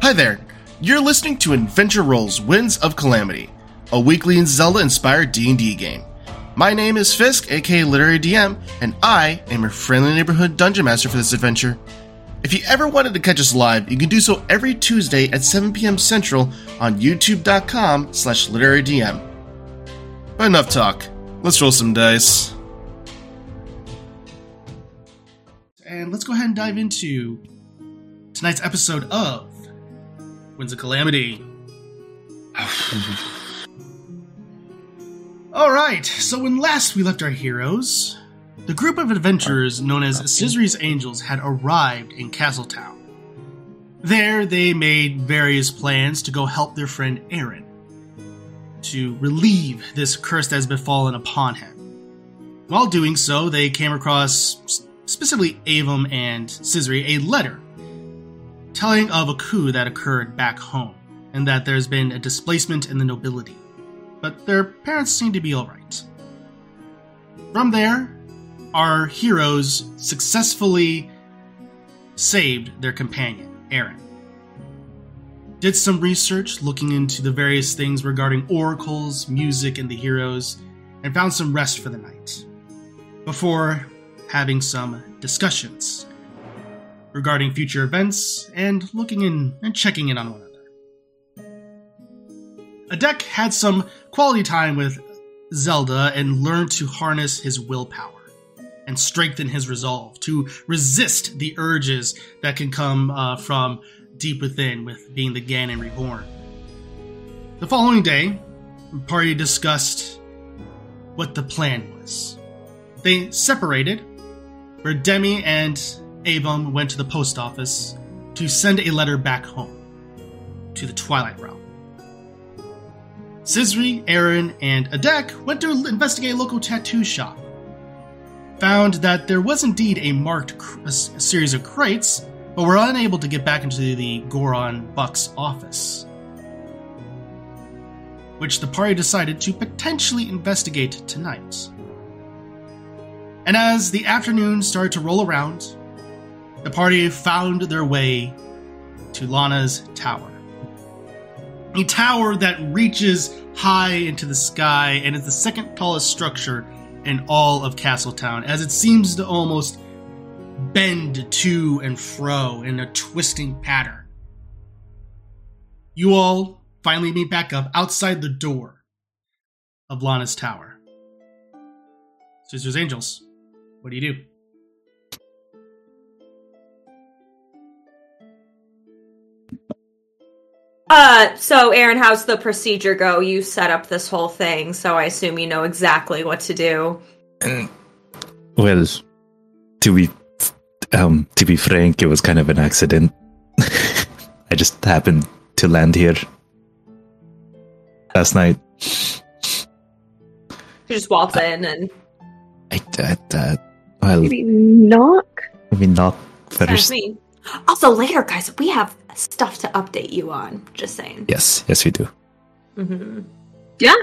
Hi there, you're listening to Adventure Rolls: Winds of Calamity, a weekly Zelda-inspired D&D game. My name is Fisk, aka Literary DM, and I am your friendly neighborhood dungeon master for this adventure. If you ever wanted to catch us live, you can do so every Tuesday at 7 p.m. Central on youtube.com/literarydm. But enough talk, let's roll some dice. And let's go ahead and dive into tonight's episode of Winds of Calamity. Alright, so when last we left our heroes, the group of adventurers known as Scizori's Angels had arrived in Castletown. There, they made various plans to go help their friend Aaron, to relieve this curse that has befallen upon him. While doing so, they came across, specifically Avum and Scizori, a letter telling of a coup that occurred back home, and that there's been a displacement in the nobility, but their parents seem to be alright. From there, our heroes successfully saved their companion, Aaron. Did some research looking into the various things regarding oracles, music, and the heroes, and found some rest for the night, before having some discussions regarding future events and looking in and checking in on one another. Adek had some quality time with Zelda and learned to harness his willpower and strengthen his resolve to resist the urges that can come from deep within with being the Ganon reborn. The following day, the party discussed what the plan was. They separated, where Demi and Avum went to the post office to send a letter back home to the Twilight Realm. Scizori, Aaron, and Adek went to investigate a local tattoo shop, found that there was indeed a marked series of crates, but were unable to get back into the Goron Buck's office, which the party decided to potentially investigate tonight. And as the afternoon started to roll around, the party found their way to Lana's Tower. A tower that reaches high into the sky and is the second tallest structure in all of Castletown, as it seems to almost bend to and fro in a twisting pattern. You all finally meet back up outside the door of Lana's Tower. Scizori's Angels, what do you do? So Aaron, how's the procedure go? You set up this whole thing, so I assume you know exactly what to do. Well, to be frank, it was kind of an accident. I just happened to land here last night. You just waltz in and... Maybe knock? Maybe knock first. Also, later, guys, we have stuff to update you on. Just saying. Yes, we do. Mm-hmm. Yeah.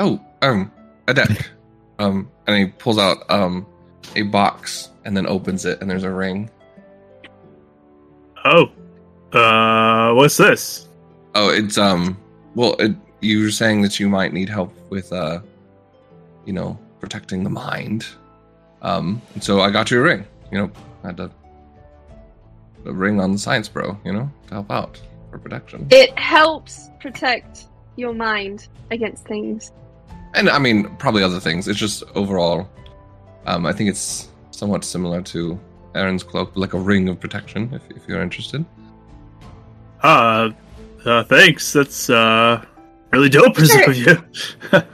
Adek. And he pulls out a box and then opens it, and there's a ring. Oh. What's this? Oh, it's you were saying that you might need help with protecting the mind. And so I got you a ring. I had the ring on the science bro, to help out for protection. It helps protect your mind against things. And I mean, probably other things. It's just overall, I think it's somewhat similar to Aaron's cloak, like a ring of protection, if you're interested. Thanks. That's, really dope present for you.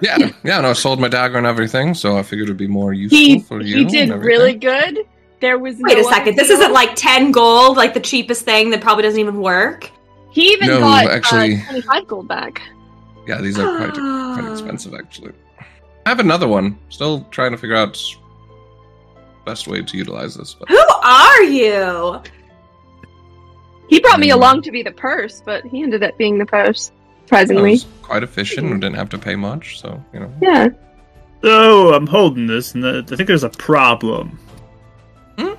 Yeah, and I sold my dagger and everything, so I figured it'd be more useful for you. He did really good. There was Wait a second, this isn't like 10 gold, like the cheapest thing that probably doesn't even work? He even got actually, 25 gold back. Yeah, these are quite expensive, actually. I have another one. Still trying to figure out best way to utilize this. But... Who are you? He brought me along to be the purse, but he ended up being the purse. Surprisingly. Quite efficient and didn't have to pay much, so, Yeah. So, I'm holding this, and I think there's a problem. Hmm?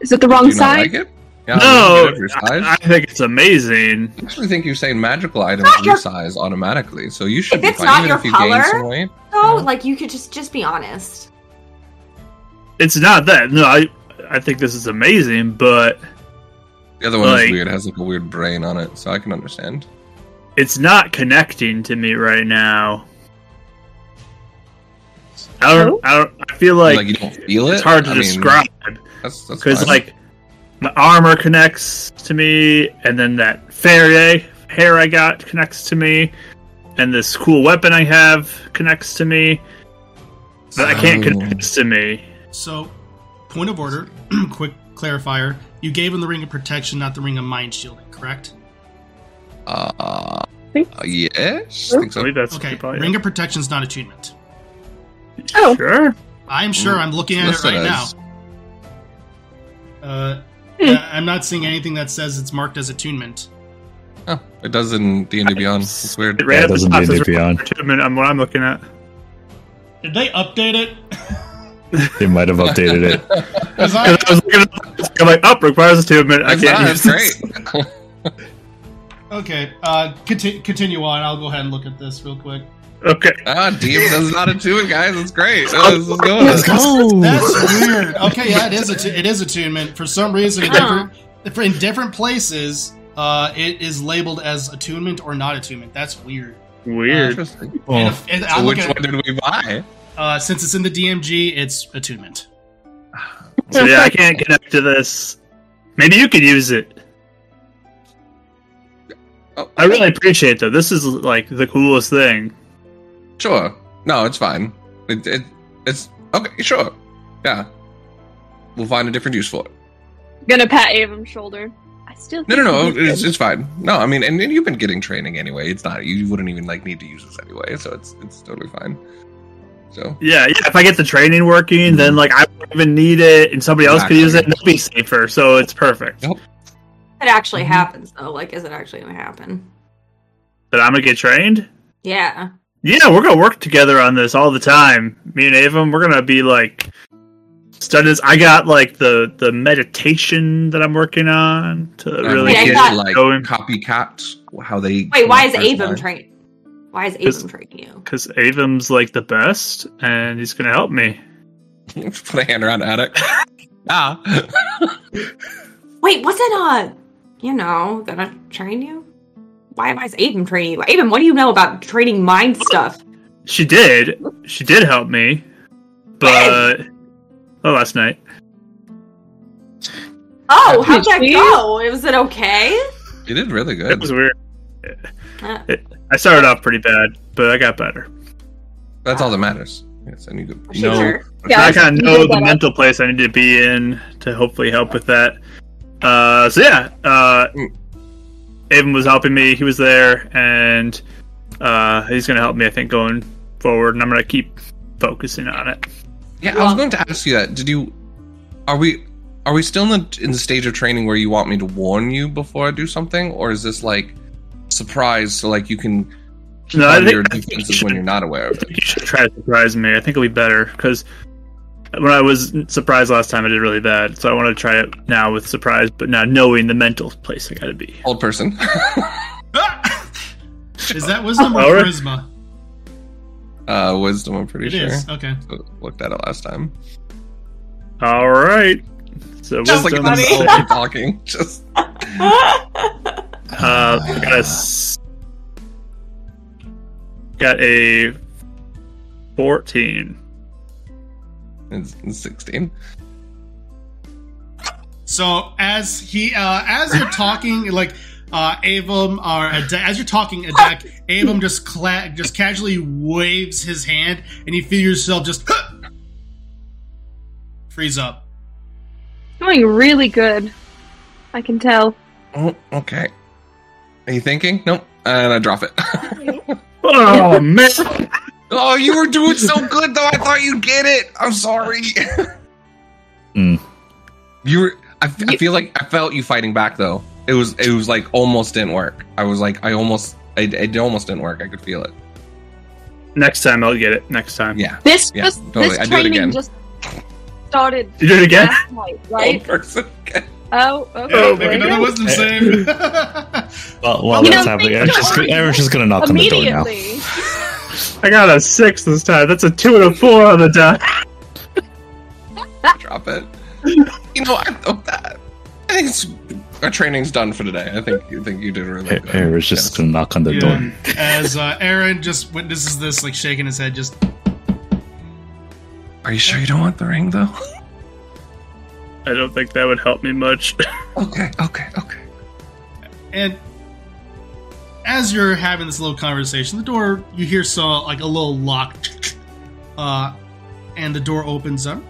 Is it the wrong side? Like it? Yeah, no, I think it's amazing. I actually think you say magical items resize automatically, so you should be fine even if you gain some weight. No, like, you could just be honest. It's not that. No, I think this is amazing, but... The other one is weird. It has, like, a weird brain on it, so I can understand. It's not connecting to me right now. I feel like you don't feel it's hard to describe. Because, like, my armor connects to me, and then that fairy hair I got connects to me, and this cool weapon I have connects to me, but I can't connect this to me. So, point of order, quick clarifier, you gave him the Ring of Protection, not the Ring of Mind Shielding, correct? Yes? I think so. Okay, Ring of Protection's not attunement. Oh. Sure. I'm sure. I'm looking at it right now. I'm not seeing anything that says it's marked as attunement. Oh, it does in D&D Beyond. It's weird. It does in D&D Beyond. I'm what I'm looking at. Did they update it? They might have updated it. Because I was looking at it, I'm like, up requires attunement. I can't use it. Okay, continue on. I'll go ahead and look at this real quick. Okay. DM does not attunement, guys. It's great. Let's go. That's weird. Okay, yeah, it is attunement. For some reason, in different places, it is labeled as attunement or not attunement. That's weird. Interesting. So which one did we buy? Since it's in the DMG, it's attunement. So yeah, I can't connect to this. Maybe you could use it. Oh, I really appreciate that. This is like the coolest thing. Sure. No, it's fine. It's okay. Sure. Yeah. We'll find a different use for it. I'm gonna pat Avum's shoulder. I still think no. It's fine. No, I mean, and you've been getting training anyway. It's not. You wouldn't even need to use this anyway, so it's totally fine. So yeah. If I get the training working, then I wouldn't even need it, and somebody else could use it, and it'll be safer. So it's perfect. Nope. It actually happens, though. Is it actually gonna happen? That I'm gonna get trained? Yeah. Yeah, we're gonna work together on this all the time. Me and Avum, we're gonna be studies. I got the meditation that I'm working on to really get copycat how they. Wait, why is Avum training? Why is Avum training you? Because Avum's the best, and he's gonna help me. Put a hand around Adek. Wait, was it that I trained you? Why is Avum training you? Avum, what do you know about training mind stuff? She did help me. But... Hey. Oh, last night. Oh, how'd that go? Was it okay? You did really good. It was weird. I started off pretty bad, but I got better. That's all that matters. Yes, I need to I kind of know the mental place I need to be in to hopefully help with that. Avum was helping me, he was there, and he's going to help me, I think, going forward, and I'm going to keep focusing on it. Yeah, I was going to ask you that. Are we still in the stage of training where you want me to warn you before I do something, or is this, surprise, so, you can keep on your defenses when you're not aware of it? I think you should try to surprise me. I think it'll be better, because when I was surprised last time, I did really bad. So I want to try it now with surprise, but now knowing the mental place I gotta be. Old person. Is that wisdom or charisma? Wisdom, I'm pretty sure. It is, okay. So looked at it last time. Alright. So just wisdom. Just like them talking. Just... Got a 14. It's 16. So as you're talking, Avum or as you're talking, Adek, Avum just casually waves his hand, and you feel yourself just freeze up. Doing really good, I can tell. Oh, okay. Are you thinking? Nope. And I drop it. Oh man. Oh, you were doing so good, though. I thought you'd get it. I'm sorry. You were. I feel like I felt you fighting back, though. It was almost didn't work. I was like, it almost didn't work. I could feel it. Next time I'll get it. Next time. Yeah. This yeah, just totally. This training just started. You did it again? Last night, right? Person. Oh, okay. Oh, maybe that was the same. Well, that's happening. Aaron's just gonna knock on the door now. I got a 6 this time. That's a 2 and a 4 on the dot. Drop it. You know, I think it's, our training's done for today. I think you did really good. Aaron's just gonna knock on the door. As Aaron just witnesses this, like shaking his head, just. Are you sure you don't want the ring, though? I don't think that would help me much. Okay. And as you're having this little conversation, the door, you hear like a little lock. And the door opens up.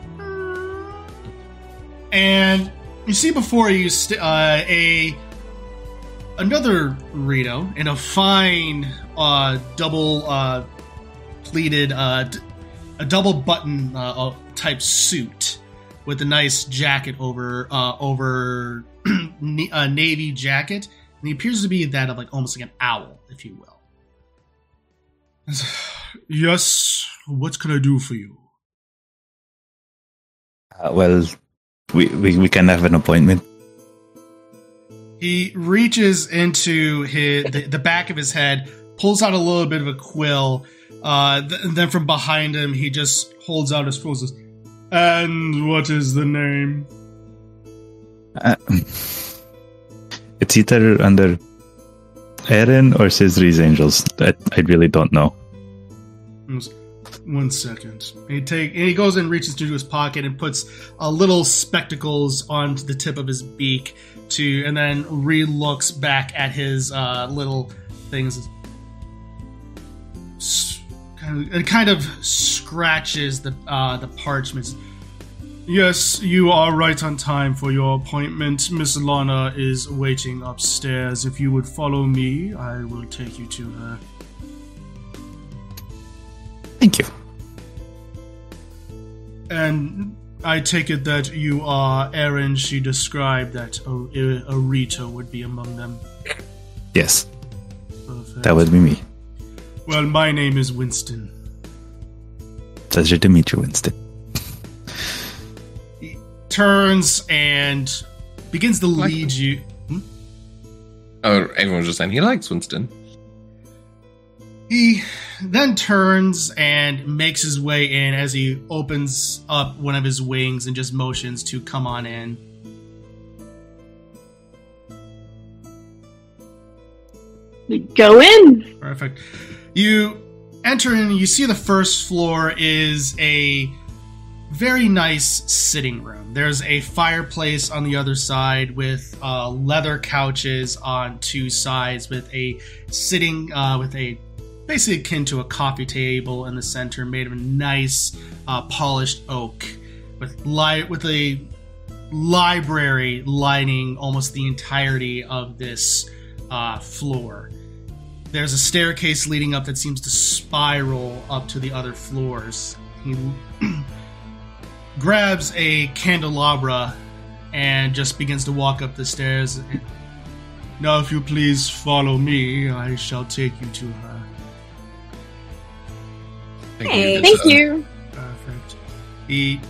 And you see before you another Rito in a fine double pleated, a double button type suit. With a nice jacket over a navy jacket, and he appears to be that of almost like an owl, if you will. Yes, what can I do for you? Well, we can have an appointment. He reaches into the back of his head, pulls out a little bit of a quill, and then from behind him, he just holds out his quill. And what is the name? It's either under Aaron or Scizori's Angels. I really don't know. 1 second. He goes and reaches into his pocket and puts little spectacles on the tip of his beak, and then re-looks back at his little things. It kind of scratches the parchments. Yes, you are right on time for your appointment. Miss Lana is waiting upstairs. If you would follow me, I will take you to her. Thank you. And I take it that you are Aaron. She described that a Rita would be among them. Yes. Perfect. That would be me. Well, my name is Winston. Pleasure to meet you, Winston. He turns and begins to lead you. Hmm? Oh, everyone's just saying he likes Winston. He then turns and makes his way in as he opens up one of his wings and just motions to come on in. Go in. Perfect. You enter in, you see the first floor is a very nice sitting room. There's a fireplace on the other side with leather couches on two sides with a sitting, with a basically akin to a coffee table in the center made of nice polished oak with a library lining almost the entirety of this floor. There's a staircase leading up that seems to spiral up to the other floors. He grabs a candelabra and just begins to walk up the stairs. Now, if you please follow me, I shall take you to her. Thank you. Perfect. He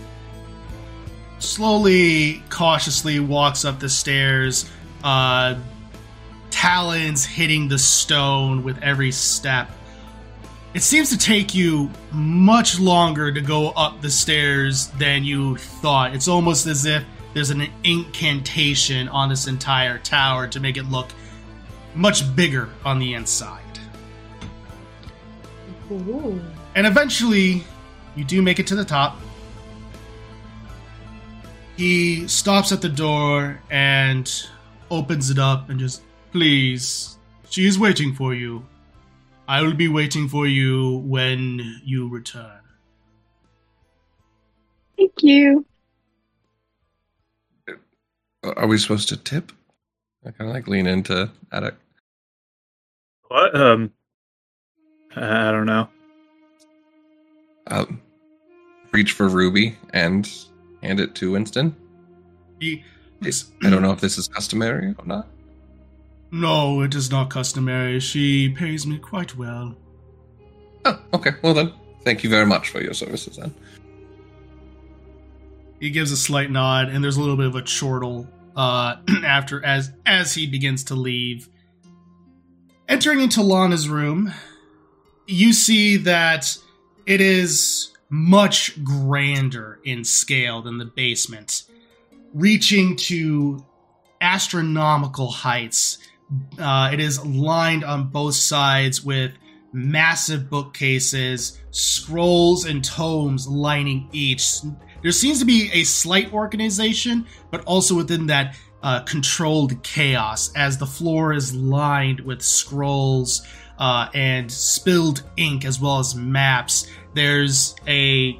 slowly, cautiously walks up the stairs, talons hitting the stone with every step. It seems to take you much longer to go up the stairs than you thought. It's almost as if there's an incantation on this entire tower to make it look much bigger on the inside. Ooh. And eventually, you do make it to the top. He stops at the door and opens it up and just... Please, she is waiting for you. I will be waiting for you when you return. Thank you. Are we supposed to tip? I kind of lean into Adek. What? I don't know. Reach for Ruby and hand it to Winston. I don't know if this is customary or not. No, it is not customary. She pays me quite well. Oh, okay. Well then, thank you very much for your services then. He gives a slight nod, and there's a little bit of a chortle after as he begins to leave. Entering into Lana's room, you see that it is much grander in scale than the basement, reaching to astronomical heights. It is lined on both sides with massive bookcases, scrolls and tomes lining each. There seems to be a slight organization, but also within that controlled chaos, as the floor is lined with scrolls and spilled ink, as well as maps. There's a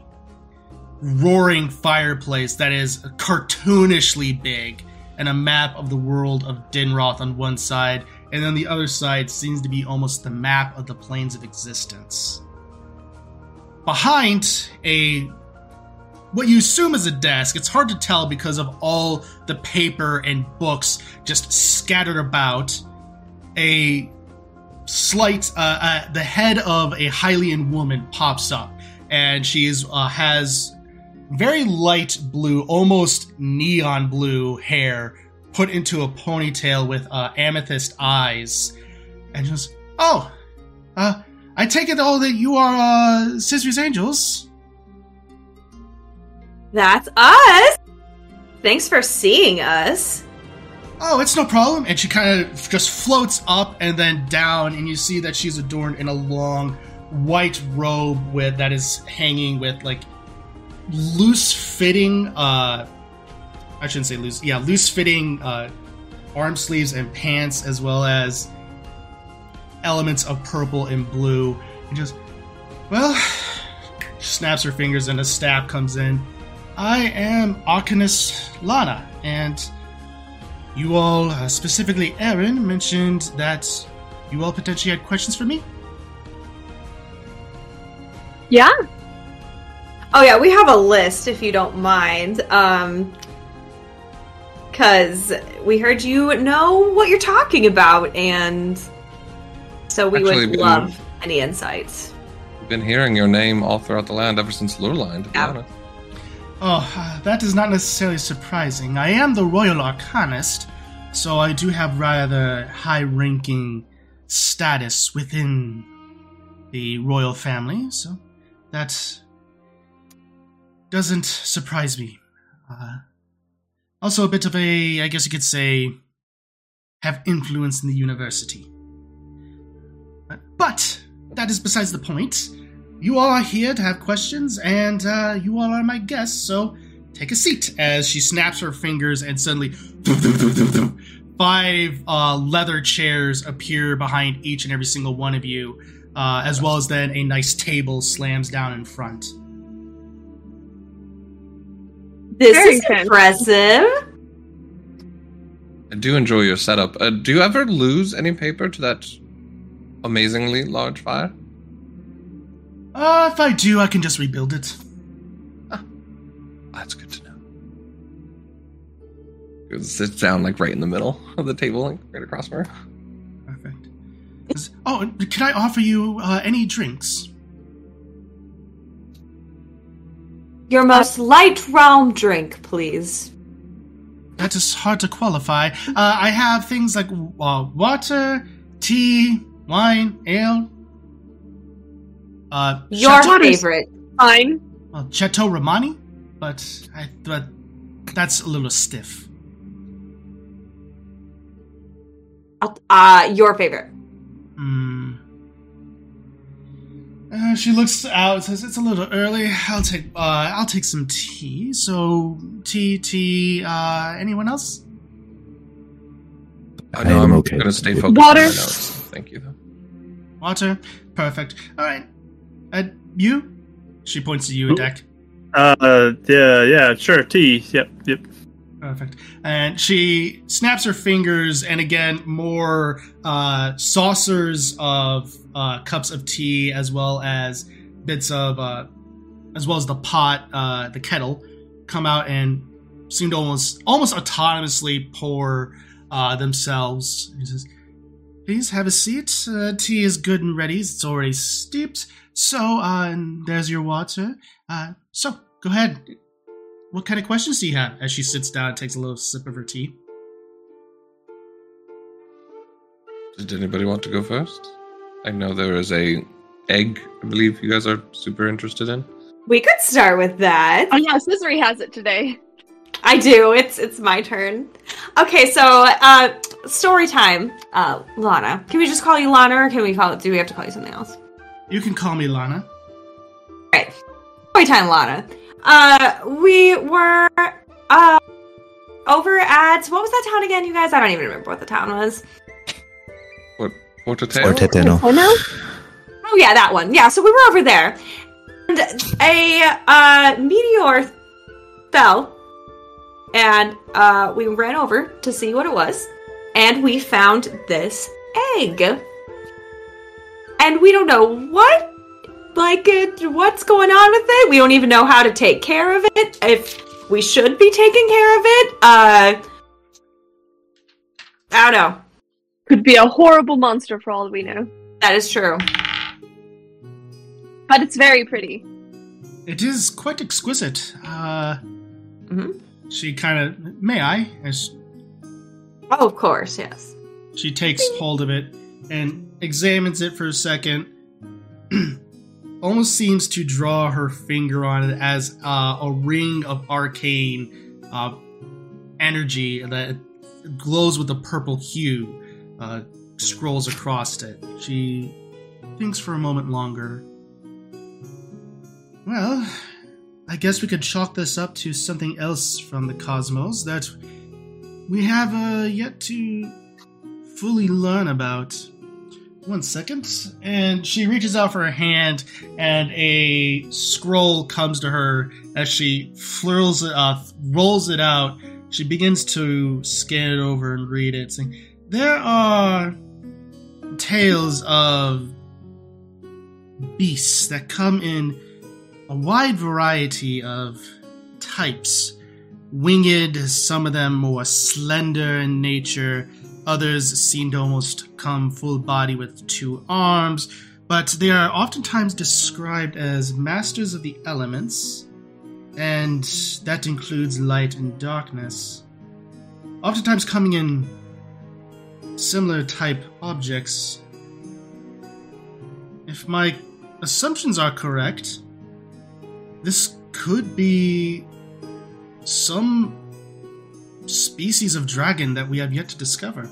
roaring fireplace that is cartoonishly big, and a map of the world of Dinroth on one side, and then the other side seems to be almost the map of the planes of existence. Behind a... what you assume is a desk, it's hard to tell because of all the paper and books just scattered about. A slight, the head of a Hylian woman pops up, and she is, has very light blue, almost neon blue hair put into a ponytail with amethyst eyes, and just, oh, I take it all that you are Scizori's Angels. That's us! Thanks for seeing us. Oh, it's no problem. And she kind of just floats up and then down, and you see that she's adorned in a long white robe with that is hanging with, like, loose-fitting, I shouldn't say loose, yeah, loose-fitting arm sleeves and pants, as well as elements of purple and blue. And just, well, she snaps her fingers and a staff comes in. I am Arcanist Lana, and you all, specifically Aaron, mentioned that you all potentially had questions for me? Yeah. Oh yeah, we have a list, if you don't mind, because we heard you know what you're talking about, and so we would love any insights. I've been hearing your name all throughout the land ever since Lurline, to be honest. Oh, that is not necessarily surprising. I am the Royal Arcanist, so I do have rather high-ranking status within the royal family, so that doesn't surprise me. Also a bit of a, I guess you could say, have influence in the university. But that is besides the point. You all are here to have questions, and you all are my guests, so take a seat. As she snaps her fingers, and suddenly, five leather chairs appear behind each and every single one of you, as well as then a nice table slams down in front. This is impressive. I do enjoy your setup. Do you ever lose any paper to that amazingly large fire? If I do, I can just rebuild it. Ah, that's good to know. It sits down, like, right in the middle of the table, like, right across from her. Perfect. Oh, can I offer you any drinks? Your most light realm drink, please. That is hard to qualify. I have things like water, tea, wine, ale... your favorite. Fine. Well, Chateau Romani, but that's a little stiff. Your favorite. She looks out and says, it's a little early. I'll take some tea. So, tea, anyone else? No, I'm okay. Gonna stay focused. Water. On my notes. Thank you, though. Water. Perfect. All right. You? She points to you, Adek. Yeah, sure, tea. Yep. Perfect. And she snaps her fingers, and again, more saucers of cups of tea, as well as bits of, as well as the pot, the kettle, come out and seem to almost autonomously pour themselves. He says, Please have a seat. Tea is good and ready. It's already steeped. So, and there's your water. So, go ahead. What kind of questions do you have? As she sits down and takes a little sip of her tea. Did anybody want to go first? I know there is a egg, I believe you guys are super interested in. We could start with that. Oh yeah, Scizori has it today. I do. It's my turn. Okay, so story time. Lana. Can we just call you Lana, or do we have to call you something else? You can call me Lana. All right. Story time, Lana. We were over at, what was that town again, you guys? I don't even remember what the town was. What? Porteteno. Oh yeah, that one. Yeah, so we were over there, and a meteor fell, and we ran over to see what it was, and we found this egg, and we don't know what's going on with it. We don't even know how to take care of it, if we should be taking care of it. I don't know. Could be a horrible monster for all we know. That is true. But it's very pretty. It is quite exquisite. She kind of... May I? Oh, of course, yes. She takes hold of it and examines it for a second. Almost seems to draw her finger on it as a ring of arcane energy that glows with a purple hue. Scrolls across it. She thinks for a moment longer. Well, I guess we could chalk this up to something else from the cosmos that we have yet to fully learn about. 1 second. And she reaches out for her hand, and a scroll comes to her as she flirls it up, rolls it out. She begins to scan it over and read it, saying, there are tales of beasts that come in a wide variety of types. Winged, some of them more slender in nature. Others seem to almost come full body with 2 arms. But they are oftentimes described as masters of the elements. And that includes light and darkness. Oftentimes coming in similar type objects. If my assumptions are correct, this could be some species of dragon that we have yet to discover.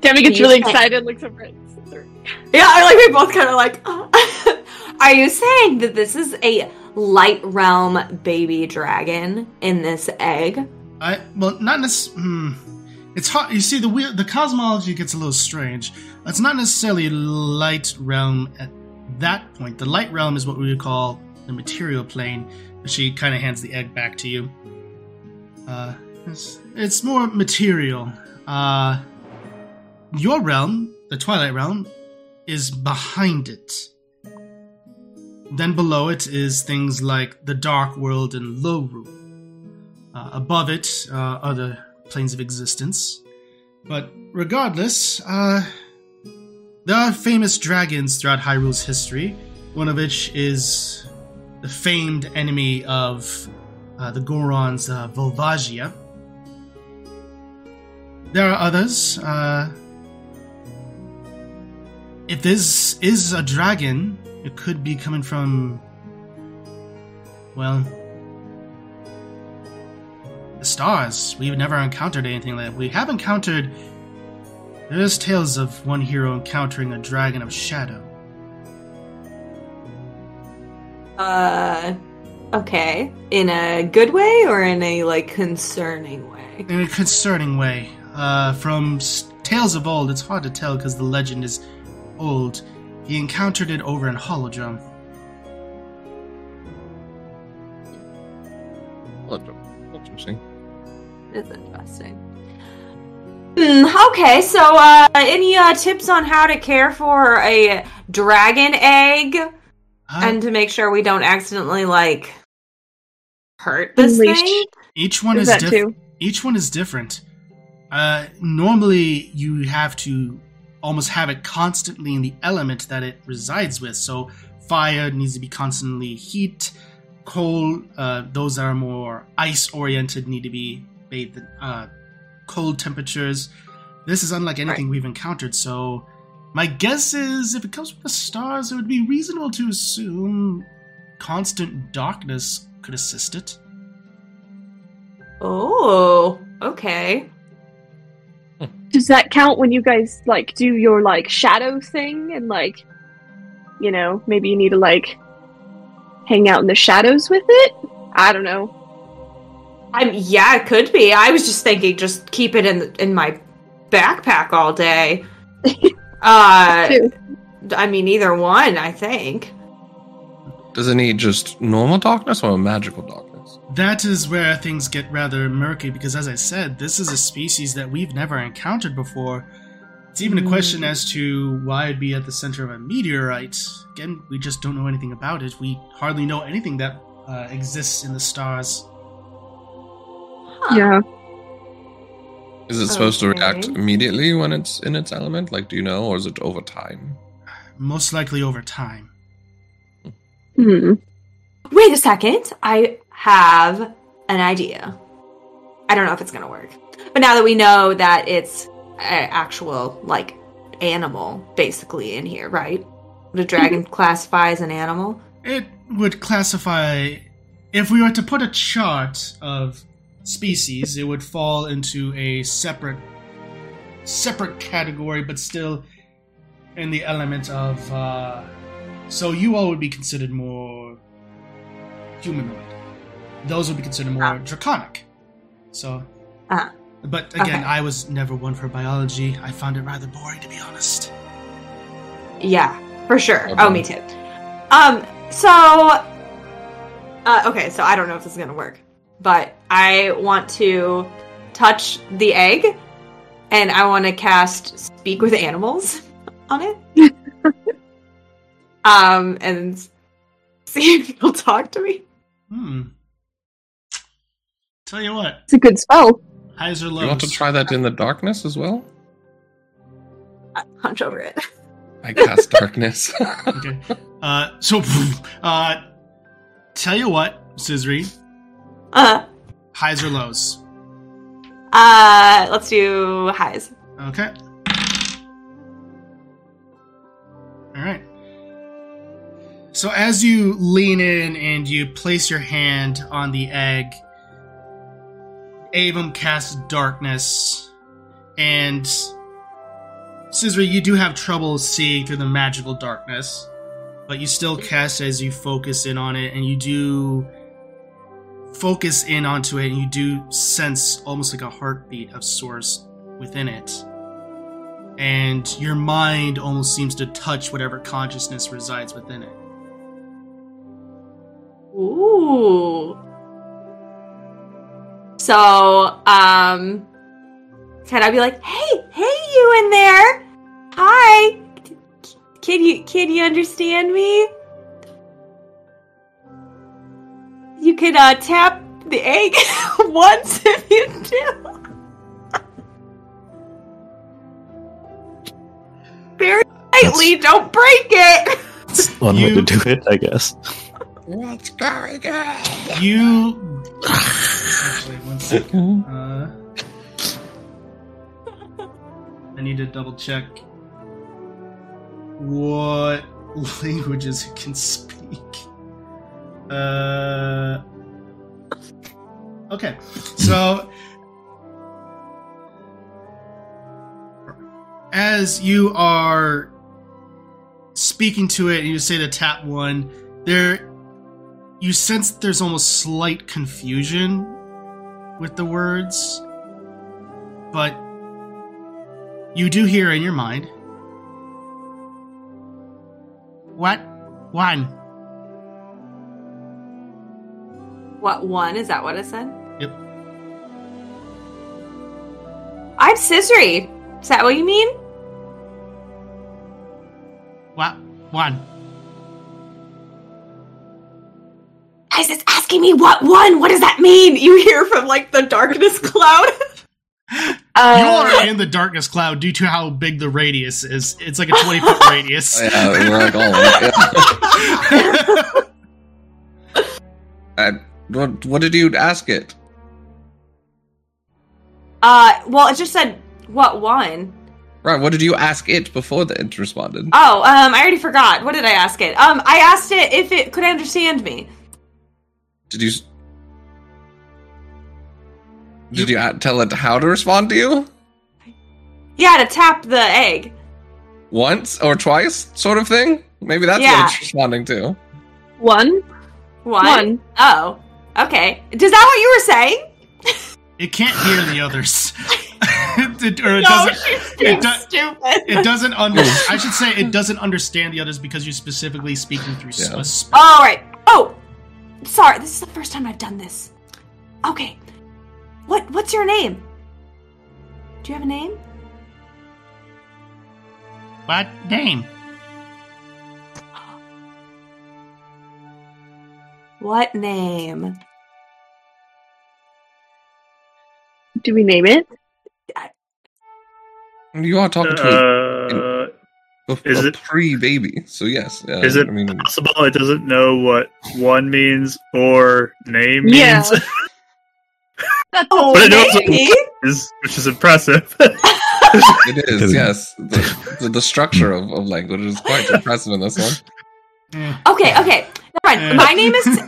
Demi gets really excited and looks over at Scizori. Yeah, we both kind of oh. Are you saying that this is a light realm baby dragon in this egg? Not necessarily. It's hard. You see, the cosmology gets a little strange. It's not necessarily light realm at that point. The light realm is what we would call the material plane. She kind of hands the egg back to you. It's more material. Your realm, the Twilight Realm, is behind it. Then below it is things like the Dark World and Lowroom. Above it are the planes of existence. But regardless, there are famous dragons throughout Hyrule's history, one of which is the famed enemy of the Gorons, Volvagia. There are others. If this is a dragon, it could be coming from, well, the stars. We've never encountered anything like that. We have encountered... There's tales of one hero encountering a dragon of shadow. Okay. In a good way, or in a, concerning way? In a concerning way. From tales of old, it's hard to tell because the legend is old. He encountered it over in Holodrum. Holodrum. Interesting. It's interesting. Okay, so any tips on how to care for a dragon egg, and to make sure we don't accidentally hurt this thing? Each one is different. Normally, you have to almost have it constantly in the element that it resides with. So fire needs to be constantly heat. Coal, those that are more ice-oriented need to be bathed in cold temperatures. This is unlike anything we've encountered, so my guess is if it comes from the stars, it would be reasonable to assume constant darkness could assist it. Oh, okay. Does that count when you guys, like, do your, like, shadow thing and, like, you know, maybe you need to, like, hang out in the shadows with it? I don't know. Yeah, it could be. I was just thinking just keep it in my backpack all day. I mean, either one, I think. Does it need just normal darkness or magical darkness? That is where things get rather murky, because as I said, this is a species that we've never encountered before. It's even a question as to why it'd be at the center of a meteorite. Again, we just don't know anything about it. We hardly know anything that exists in the stars. Huh. Yeah. Is it supposed to react immediately when it's in its element? Like, do you know, or is it over time? Most likely over time. Wait a second. I have an idea. I don't know if it's going to work. But now that we know that it's an actual, like, animal, basically, in here, right? Would a dragon classify as an animal? It would classify... If we were to put a chart of species, it would fall into a separate category, but still in the element of... So you all would be considered more humanoid. Those would be considered more draconic. So, but again, I was never one for biology. I found it rather boring, to be honest. Yeah, for sure. Okay. Oh, me too. So I don't know if this is gonna work, but I want to touch the egg, and I want to cast Speak with Animals on it. And see if he'll talk to me. Tell you what. It's a good spell. Highs or lows. You want to try that in the darkness as well? I punch over it. I cast darkness. Okay. So, tell you what, Scizori. Highs or lows? Let's do highs. Okay. Alright. So as you lean in and you place your hand on the egg, Avum casts darkness, and Scizori, you do have trouble seeing through the magical darkness, but you still cast as you focus in on it, and you do focus in onto it, and you do sense almost like a heartbeat of sorts within it. And your mind almost seems to touch whatever consciousness resides within it. Ooh. So, can I be like, hey, you in there? Hi. Can you understand me? You could tap the egg once if you do. Very lightly, don't break it. That's one way to do it, I guess. What's going on? You. Actually, one second. I need to double check what languages it can speak. Okay, so as you are speaking to it and you say to tap one, you sense that there's almost slight confusion with the words, but you do hear in your mind, What one? Is that what it said? Yep. I'm Scizori. Is that what you mean? What one? Guys, it's asking me what one. What does that mean? You hear from, like, the darkness cloud. You are in the darkness cloud due to how big the radius is. It's like a 20-foot radius. Yeah, we're like all in it. Yeah. What did you ask it? Well, it just said what one. Right, what did you ask it before it responded? Oh, I already forgot. What did I ask it? I asked it if it could understand me. Did you tell it how to respond to you? Yeah, to tap the egg. Once or twice, sort of thing? Maybe that's what it's responding to. One. Oh, okay. Is that what you were saying? It can't hear the others. Stupid. It doesn't understand. I should say it doesn't understand the others because you're specifically speaking through a spell. All right. Oh, sorry. This is the first time I've done this. Okay. What's your name? Do you have a name? What name? What name? Do we name it? You are talking to a pre-baby, so yes. Is it possible it doesn't know what one means or name means? That's but it knows what is, which is impressive. It is, yes. The structure of language is quite impressive in this one. Okay. Never mind. My name is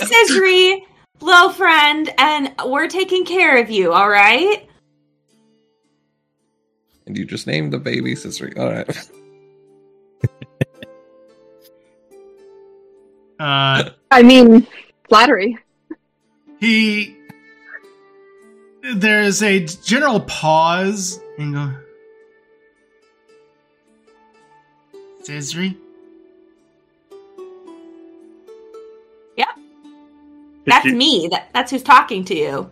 Scizori, little friend, and we're taking care of you, all right? And you just named the baby Scizori. All right. Flattery. There's a general pause and go. Scizori? Yeah. That's me. That's who's talking to you.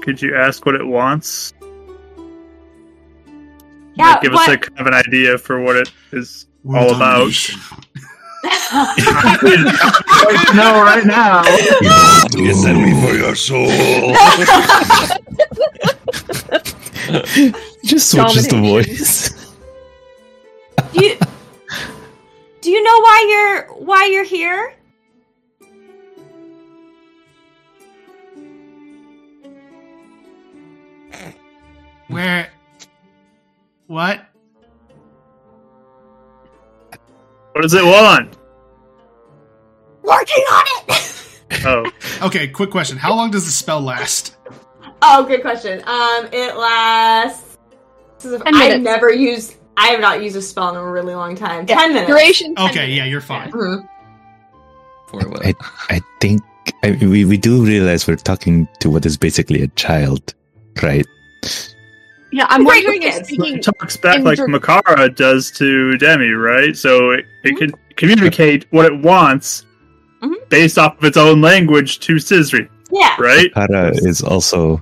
Could you ask what it wants? Yeah, give us a kind of an idea for what it is all about. I know right now. You send me for your soul. Just switches the voice. Do you know why you're here? Where? What? What does it want? Working on it! Oh. Okay, quick question. How long does the spell last? Oh, good question. It lasts... I have not used a spell in a really long time. 10 minutes. Duration, 10 okay, minutes. Yeah, you're fine. Mm-hmm. I think... we do realize we're talking to what is basically a child, right? Yeah, I'm wondering if speaking... It talks back like Makara does to Demi, right? So it can communicate what it wants based off of its own language to Scizori. Yeah. Right? Makara is also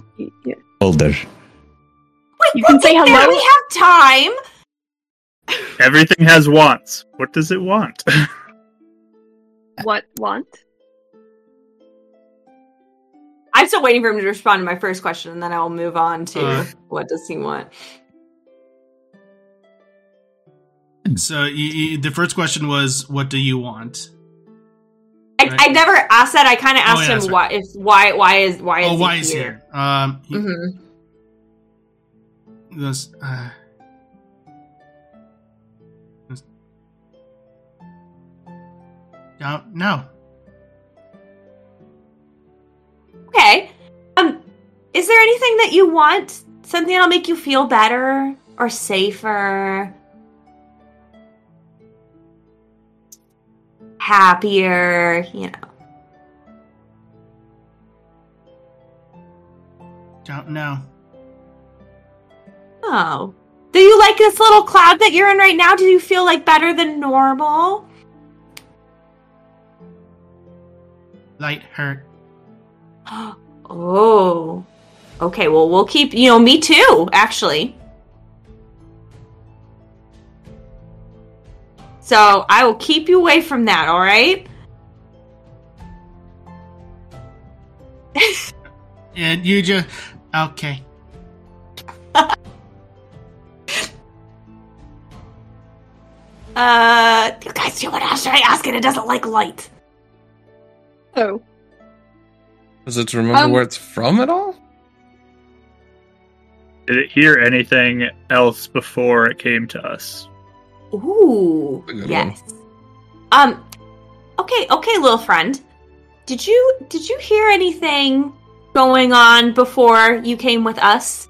older. Wait, you can say hello? We have time! Everything has wants. What does it want? What want? I'm still waiting for him to respond to my first question, and then I'll move on to what does he want. So the first question was, "What do you want?" Right? I never asked that. I kind of asked him why is he here? He goes, no. Okay. Is there anything that you want? Something that'll make you feel better or safer, happier? You know. Don't know. Oh, do you like this little cloud that you're in right now? Do you feel like better than normal? Light hurt. Oh, okay. Well, we'll keep. Me too. Actually, so I will keep you away from that. All right. And you just okay. You guys see what else I ask it? It doesn't like light. Oh. Does it remember where it's from at all? Did it hear anything else before it came to us? Ooh, yes. Okay, little friend. Did you hear anything going on before you came with us?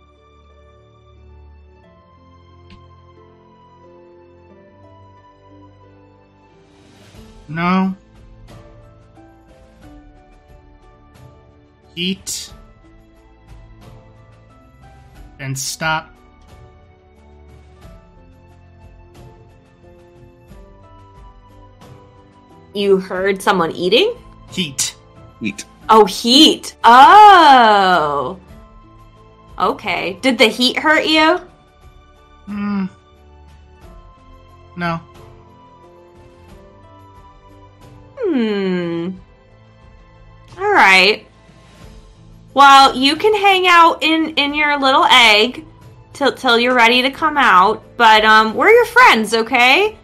No. Heat. And stop. You heard someone eating? Heat. Oh, heat. Oh. Okay. Did the heat hurt you? No. All right. Well, you can hang out in your little egg till you're ready to come out, but we're your friends, okay?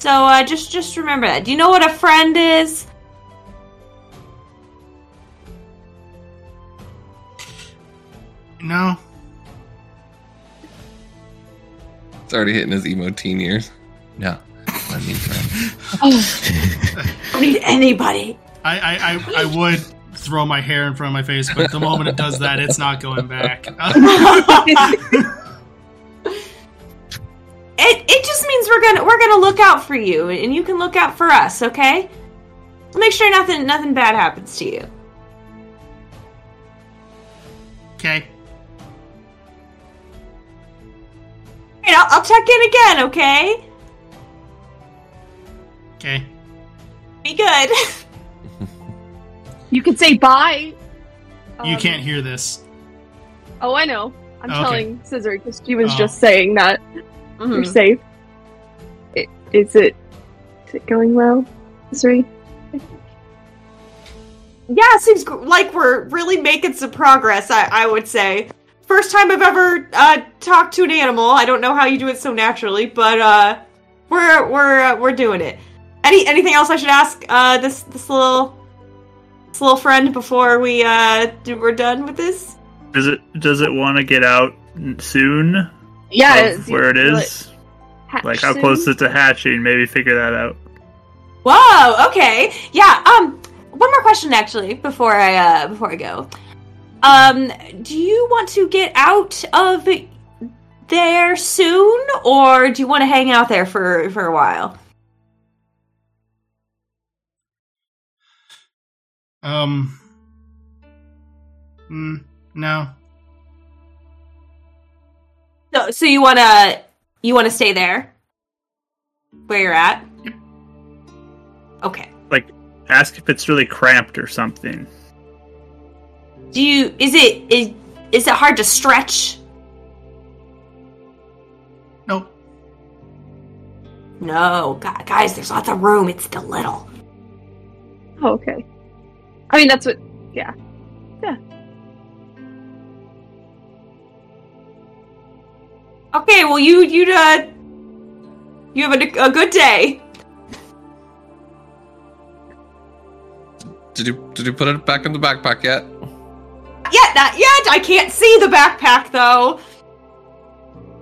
So just remember that. Do you know what a friend is? No. It's already hitting his emoteen ears. No. I need friends. I need anybody. I would throw my hair in front of my face, but the moment it does that, it's not going back. It just means we're gonna look out for you, and you can look out for us, okay? We'll make sure nothing bad happens to you. Okay. And I'll check in again, okay? Okay. Be good. You could say bye. You can't hear this. Oh, I know. I'm telling Scizori because she was just saying that. You're safe. Is it going well, Scizori? Yeah, it seems like we're really making some progress, I would say. First time I've ever talked to an animal. I don't know how you do it so naturally, but we're doing it. Anything else I should ask this little friend before we're done with this? Does it want to get out soon? Yeah, where it is. Like how close it's to hatching? Maybe figure that out. Whoa. Okay. Yeah. One more question actually before I go. Do you want to get out of there soon, or do you want to hang out there for a while? No. So you wanna stay there, where you're at? Yep. Okay. Like, ask if it's really cramped or something. Is it hard to stretch? No. No, guys, there's lots of room. It's still little. Oh, okay. I mean, that's what. Yeah. Yeah. Okay, well, you have a good day. Did you put it back in the backpack yet? Yeah, not yet. I can't see the backpack though.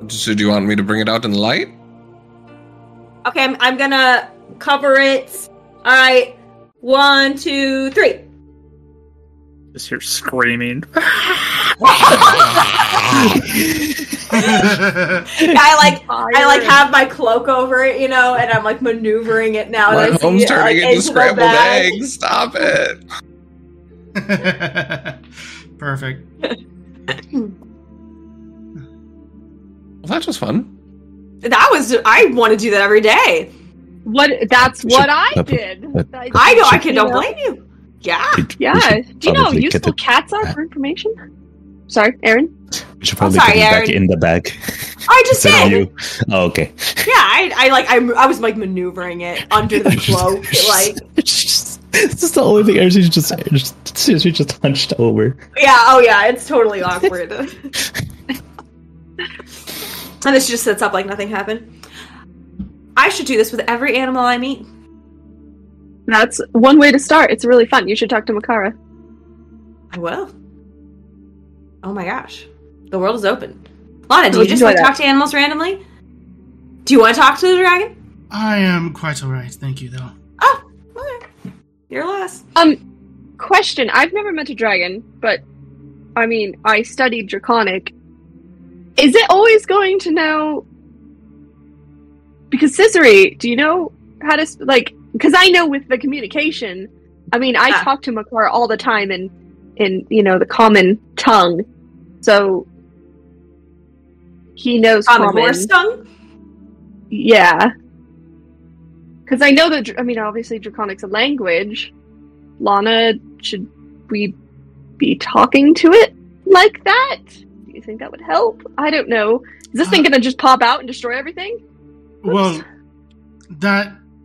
So do you want me to bring it out in the light? Okay, I'm gonna cover it. All right, 1, 2, 3. Just hear screaming. I have my cloak over it, you know, and I'm like maneuvering it now. My home's turning into scrambled eggs. Stop it. Perfect. Well, that was fun. I want to do that every day. That's what I did. I know. I don't blame you. Yeah. Yeah. Do you know how useful cats are for information? Sorry, Aaron? We should probably put it back in the bag. I just did! You. Oh, okay. Yeah, I was, like, maneuvering it under the cloak, like... It's just the only thing Aaron just hunched over. Yeah, oh yeah, it's totally awkward. And this just sits up like nothing happened. I should do this with every animal I meet. That's one way to start. It's really fun. You should talk to Makara. I will. Oh my gosh. The world is open. Lana, do you just want to talk to animals randomly? Do you want to talk to the dragon? I am quite alright. Thank you, though. Oh, okay. Your loss. Question. I've never met a dragon, but, I mean, I studied Draconic. Is it always going to know... Because Scizori, do you know how to... Because I know with the communication, I mean, I talk to Makara all the time in you know, the common tongue. So, he knows common. Norse tongue? Yeah. Because I know that, I mean, obviously Draconic's a language. Lana, should we be talking to it like that? Do you think that would help? I don't know. Is this thing going to just pop out and destroy everything? Oops. Well,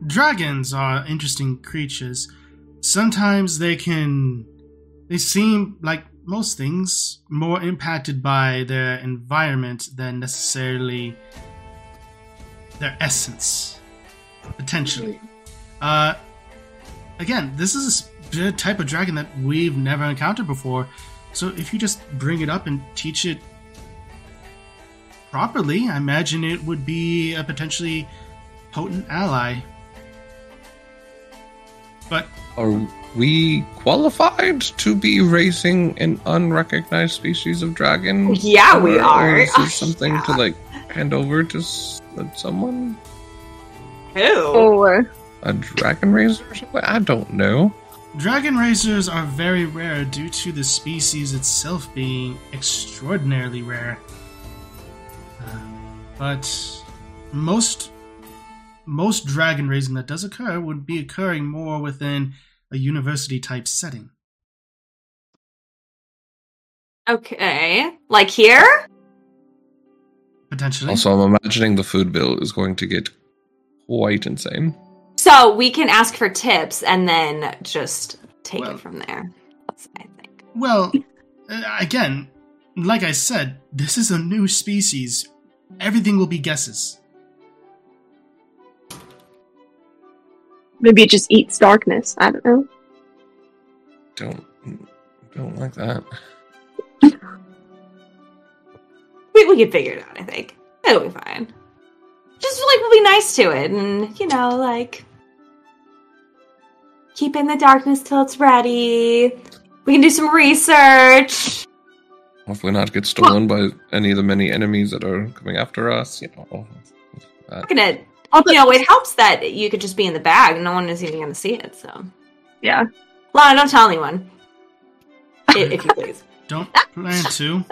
dragons are interesting creatures. Sometimes they seem, like most things, more impacted by their environment than necessarily their essence, potentially. Again, this is a type of dragon that we've never encountered before, so if you just bring it up and teach it properly, I imagine it would be a potentially potent ally. But are we qualified to be raising an unrecognized species of dragon? Yeah, we are. Or is there something to, hand over to someone? Who? Or... a dragon raiser or something? I don't know. Dragon raisers are very rare due to the species itself being extraordinarily rare. But most dragon raising that does occur would be occurring more within a university-type setting. Okay. Like here? Potentially. Also, I'm imagining the food bill is going to get quite insane. So we can ask for tips and then just take it from there. That's, I think. Well, again, like I said, this is a new species. Everything will be guesses. Maybe it just eats darkness. I don't know. Don't like that. We can figure it out, I think. It'll be fine. Just, we'll be nice to it and, you know, keep in the darkness till it's ready. We can do some research. Hopefully not get stolen by any of the many enemies that are coming after us, you know. It helps that you could just be in the bag. No one is even going to see it, so. Yeah. Lana, don't tell anyone. If you please. Don't plan to.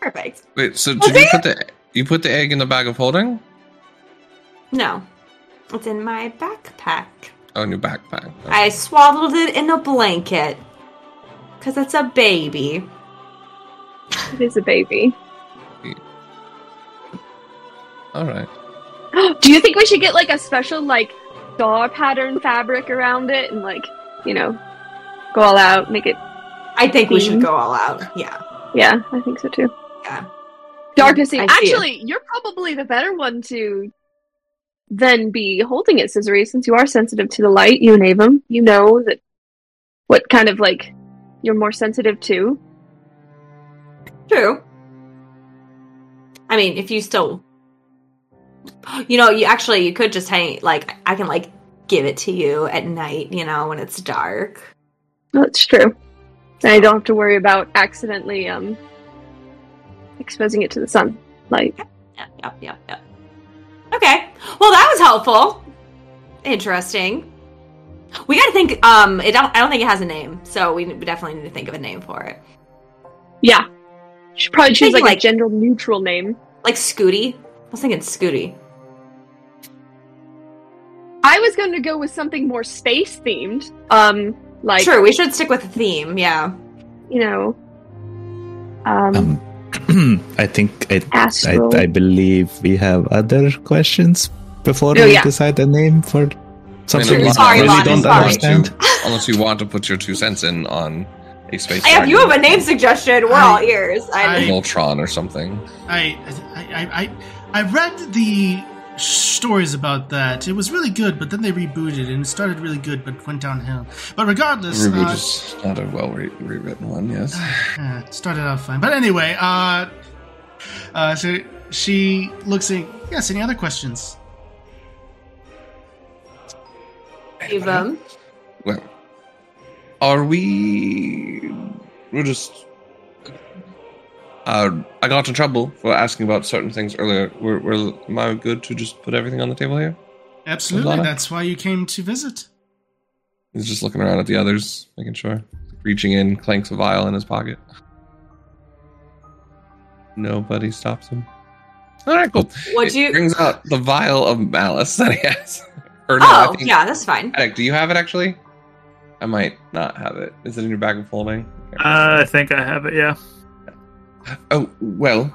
Perfect. Wait, so you put the egg in the bag of holding? No. It's in my backpack. Oh, in your backpack. Okay. I swaddled it in a blanket. Because it's a baby. It is a baby. Alright. Do you think we should get, a special, star pattern fabric around it? And, go all out, make it... I think we should go all out, yeah. Yeah, I think so, too. Yeah. Darkness. Actually, you're probably the better one to... Then be holding it, Scizori, since you are sensitive to the light, you and Avum. You know that what kind of, you're more sensitive to. True. I mean, if you still... You know, you could just hang... I can, give it to you at night, you know, when it's dark. That's true. And I don't have to worry about accidentally, exposing it to the sunlight. Yep. Okay. Well, that was helpful. Interesting. We gotta think, I don't think it has a name, so we definitely need to think of a name for it. Yeah. Should probably choose, a gender-neutral name. Like Scooty? I was thinking Scooty. I was going to go with something more space-themed. Sure, we should stick with a theme, yeah. You know. I believe we have other questions before we decide the name for something I really don't understand. Unless you want to put your 2 cents in on a space. If you have a name suggestion, we're all ears. Voltron or something. I read the stories about that. It was really good, but then they rebooted, and it started really good, but went downhill. But regardless... Reboot is not a well-rewritten one, yes. It started out fine. But anyway, so she looks at... Yes, any other questions? Avum? Well, are we... We're just... I got in trouble for asking about certain things earlier. Am I good to just put everything on the table here? Absolutely. That's why you came to visit. He's just looking around at the others, making sure. Reaching in, clanks a vial in his pocket. Nobody stops him. All right, cool. It brings out the vial of malice that he has. Yeah, that's fine. Adek, do you have it, actually? I might not have it. Is it in your bag of holding? I think I have it, yeah. Oh, well,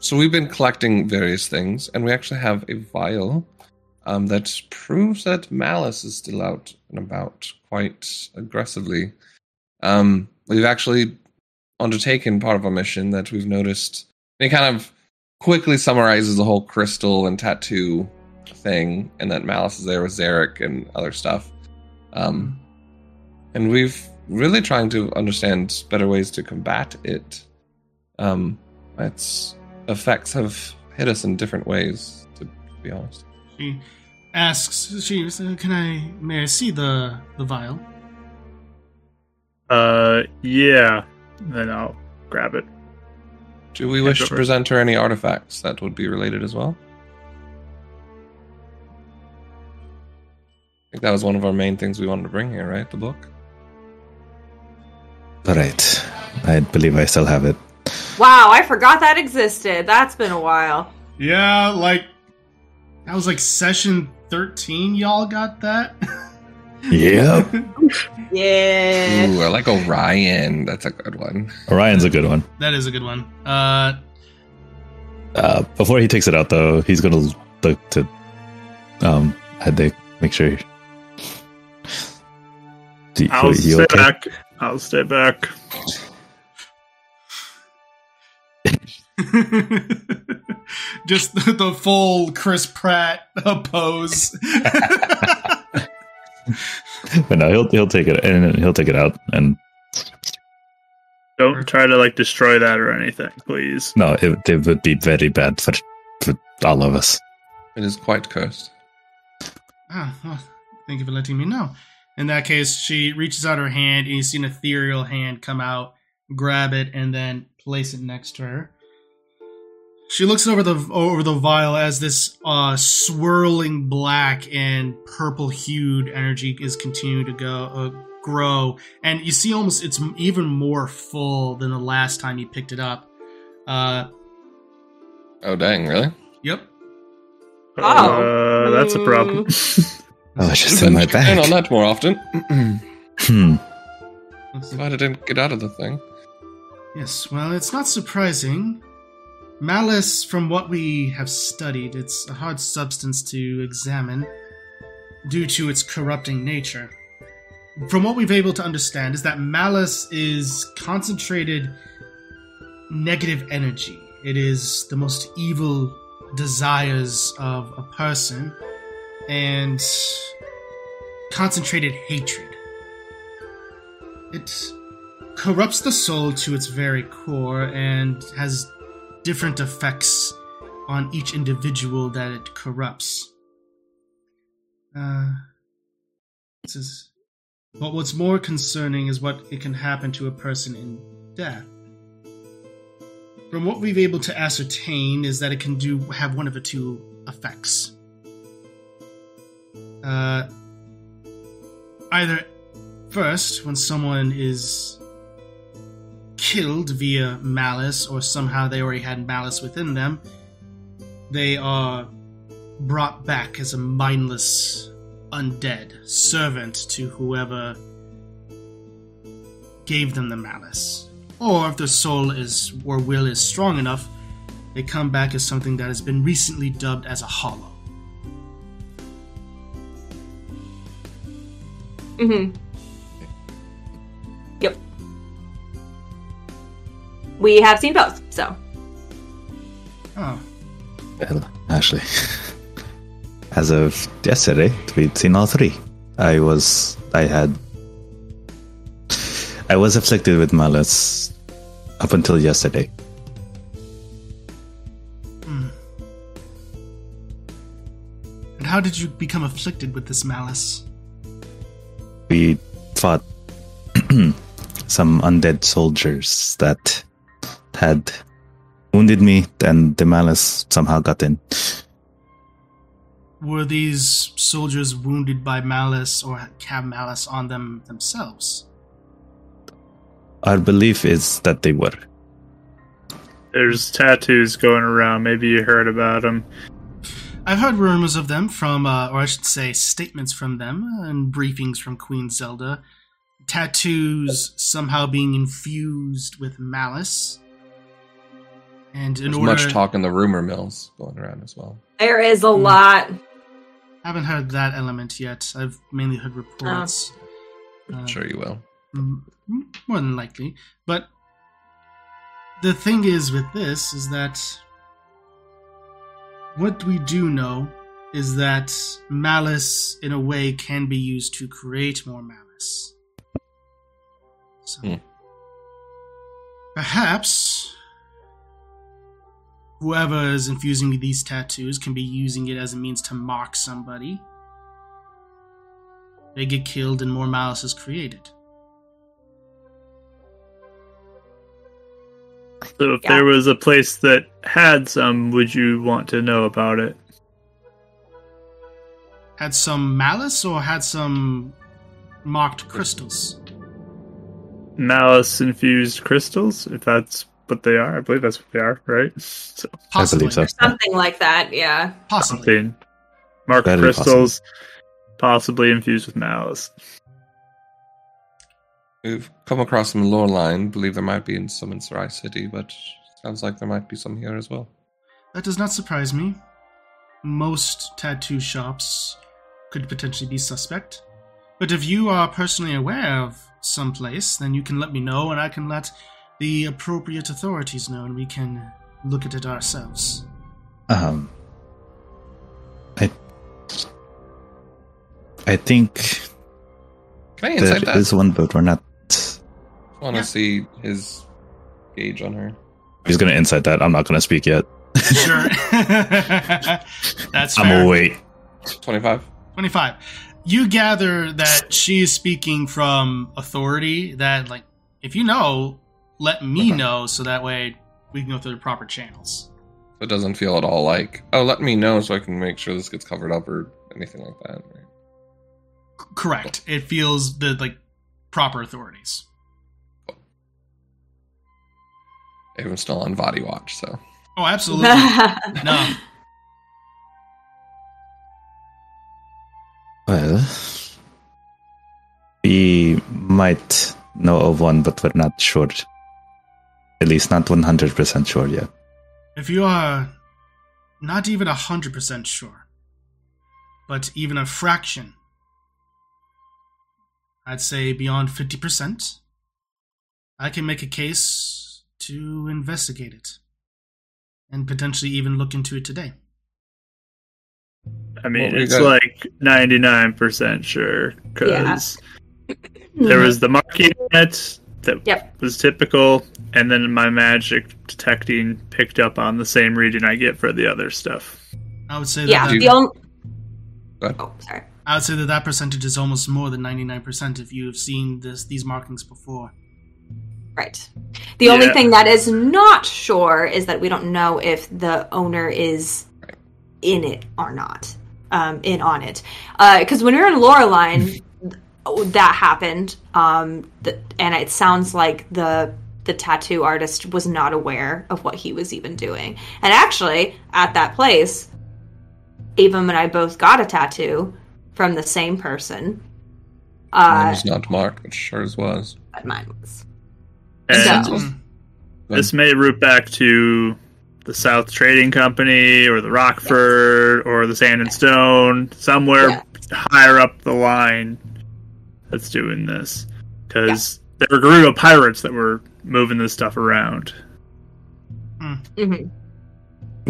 so we've been collecting various things, and we actually have a vial that proves that malice is still out and about quite aggressively. We've actually undertaken part of our mission that we've noticed. It kind of quickly summarizes the whole crystal and tattoo thing, and that malice is there with Zarek and other stuff. And we've really trying to understand better ways to combat it. Its effects have hit us in different ways, to be honest. She asks, may I see the vial? Yeah. Then I'll grab it. Do we wish to present her any artifacts that would be related as well? I think that was one of our main things we wanted to bring here, right? The book? Alright. I believe I still have it. Wow, I forgot that existed. That's been a while. Yeah, that was session 13 y'all got that? Yeah. Yeah. Ooh, I like Orion. That's a good one. Orion's a good one. That is a good one. Before he takes it out, though, he's going to look to Adek, make sure. I'll stay back. Just the full Chris Pratt pose. But no, he'll take it and he'll take it out and don't try to destroy that or anything, please. No, it would be very bad for all of us. It is quite cursed. Ah, well, thank you for letting me know. In that case, she reaches out her hand and you see an ethereal hand come out, grab it, and then place it next to her. She looks over the vial as this swirling black and purple-hued energy is continuing to grow, and you see almost it's even more full than the last time you picked it up. Oh dang! Really? Yep. Oh, that's a problem. Oh, it's just in my bag. On that more often. Glad I didn't get out of the thing. Yes, well, it's not surprising. Malice, from what we have studied, it's a hard substance to examine due to its corrupting nature. From what we've been able to understand is that malice is concentrated negative energy. It is the most evil desires of a person and concentrated hatred. It corrupts the soul to its very core and has different effects on each individual that it corrupts. But what's more concerning is what it can happen to a person in death. From what we've able to ascertain is that it can have one of the two effects. Either first, when someone is killed via malice, or somehow they already had malice within them, they are brought back as a mindless undead servant to whoever gave them the malice. Or if their soul or will is strong enough, they come back as something that has been recently dubbed as a hollow. Mm-hmm. We have seen both, so. Oh. Ashley. as of yesterday, we'd seen all three. I was afflicted with malice up until yesterday. And how did you become afflicted with this malice? We fought some undead soldiers that had wounded me, and the malice somehow got in. Were these soldiers wounded by malice, or have malice on them themselves? Our belief is that they were. There's tattoos going around. Maybe you heard about them. I've heard rumors of them from, or I should say statements from them, and briefings from Queen Zelda. Tattoos somehow being infused with malice. And in order... There's much talk in the rumor mills going around as well. There is a lot. I haven't heard that element yet. I've mainly heard reports. Oh. I'm sure you will. More than likely. But the thing is with this is that what we do know is that malice, in a way, can be used to create more malice. So, perhaps whoever is infusing these tattoos can be using it as a means to mock somebody. They get killed and more malice is created. So if there was a place that had some, would you want to know about it? Had some malice or had some marked crystals? Malice-infused crystals, if that's what they are. I believe that's what they are, right? So, possibly. So. Something like that, yeah. Possibly. Something. Marked crystals, possibly infused with malice. We've come across some lore line. Believe there might be some in Sarai City, but sounds like there might be some here as well. That does not surprise me. Most tattoo shops could potentially be suspect. But if you are personally aware of some place, then you can let me know, and I can let the appropriate authorities know, and we can look at it ourselves. I think... Can I inside that? There's one boat, we're not... I want to see his gauge on her. He's going to incite that. I'm not going to speak yet. Sure. That's fair. I'm going to wait. 25. You gather that she's speaking from authority, that, like, if you know, let me know, so that way we can go through the proper channels. So it doesn't feel at all like, oh, let me know so I can make sure this gets covered up or anything like that. Right? Correct. Cool. It feels the, like, proper authorities. Everyone's still on Vaati watch, so. Oh, absolutely. No. Well, we might know of one, but we're not sure. At least not 100% sure yet. If you are not even 100% sure, but even a fraction, I'd say beyond 50%, I can make a case to investigate it, and potentially even look into it today. I mean, it's like 99% sure, because there was the marking net that was typical, and then my magic detecting picked up on the same reading I get for the other stuff. I would say that percentage is almost more than 99% if you have seen these markings before. Right. The only thing that is not sure is that we don't know if the owner is in it or not, in on it. Because when we were in Loreline, that happened, and it sounds like the tattoo artist was not aware of what he was even doing. And actually, at that place, Avum and I both got a tattoo from the same person. Mine was not marked, but sure as was. But mine was. And this may root back to the South Trading Company or the Rockford or the Sand and Stone, somewhere higher up the line that's doing this. Because there were a group of pirates that were moving this stuff around. We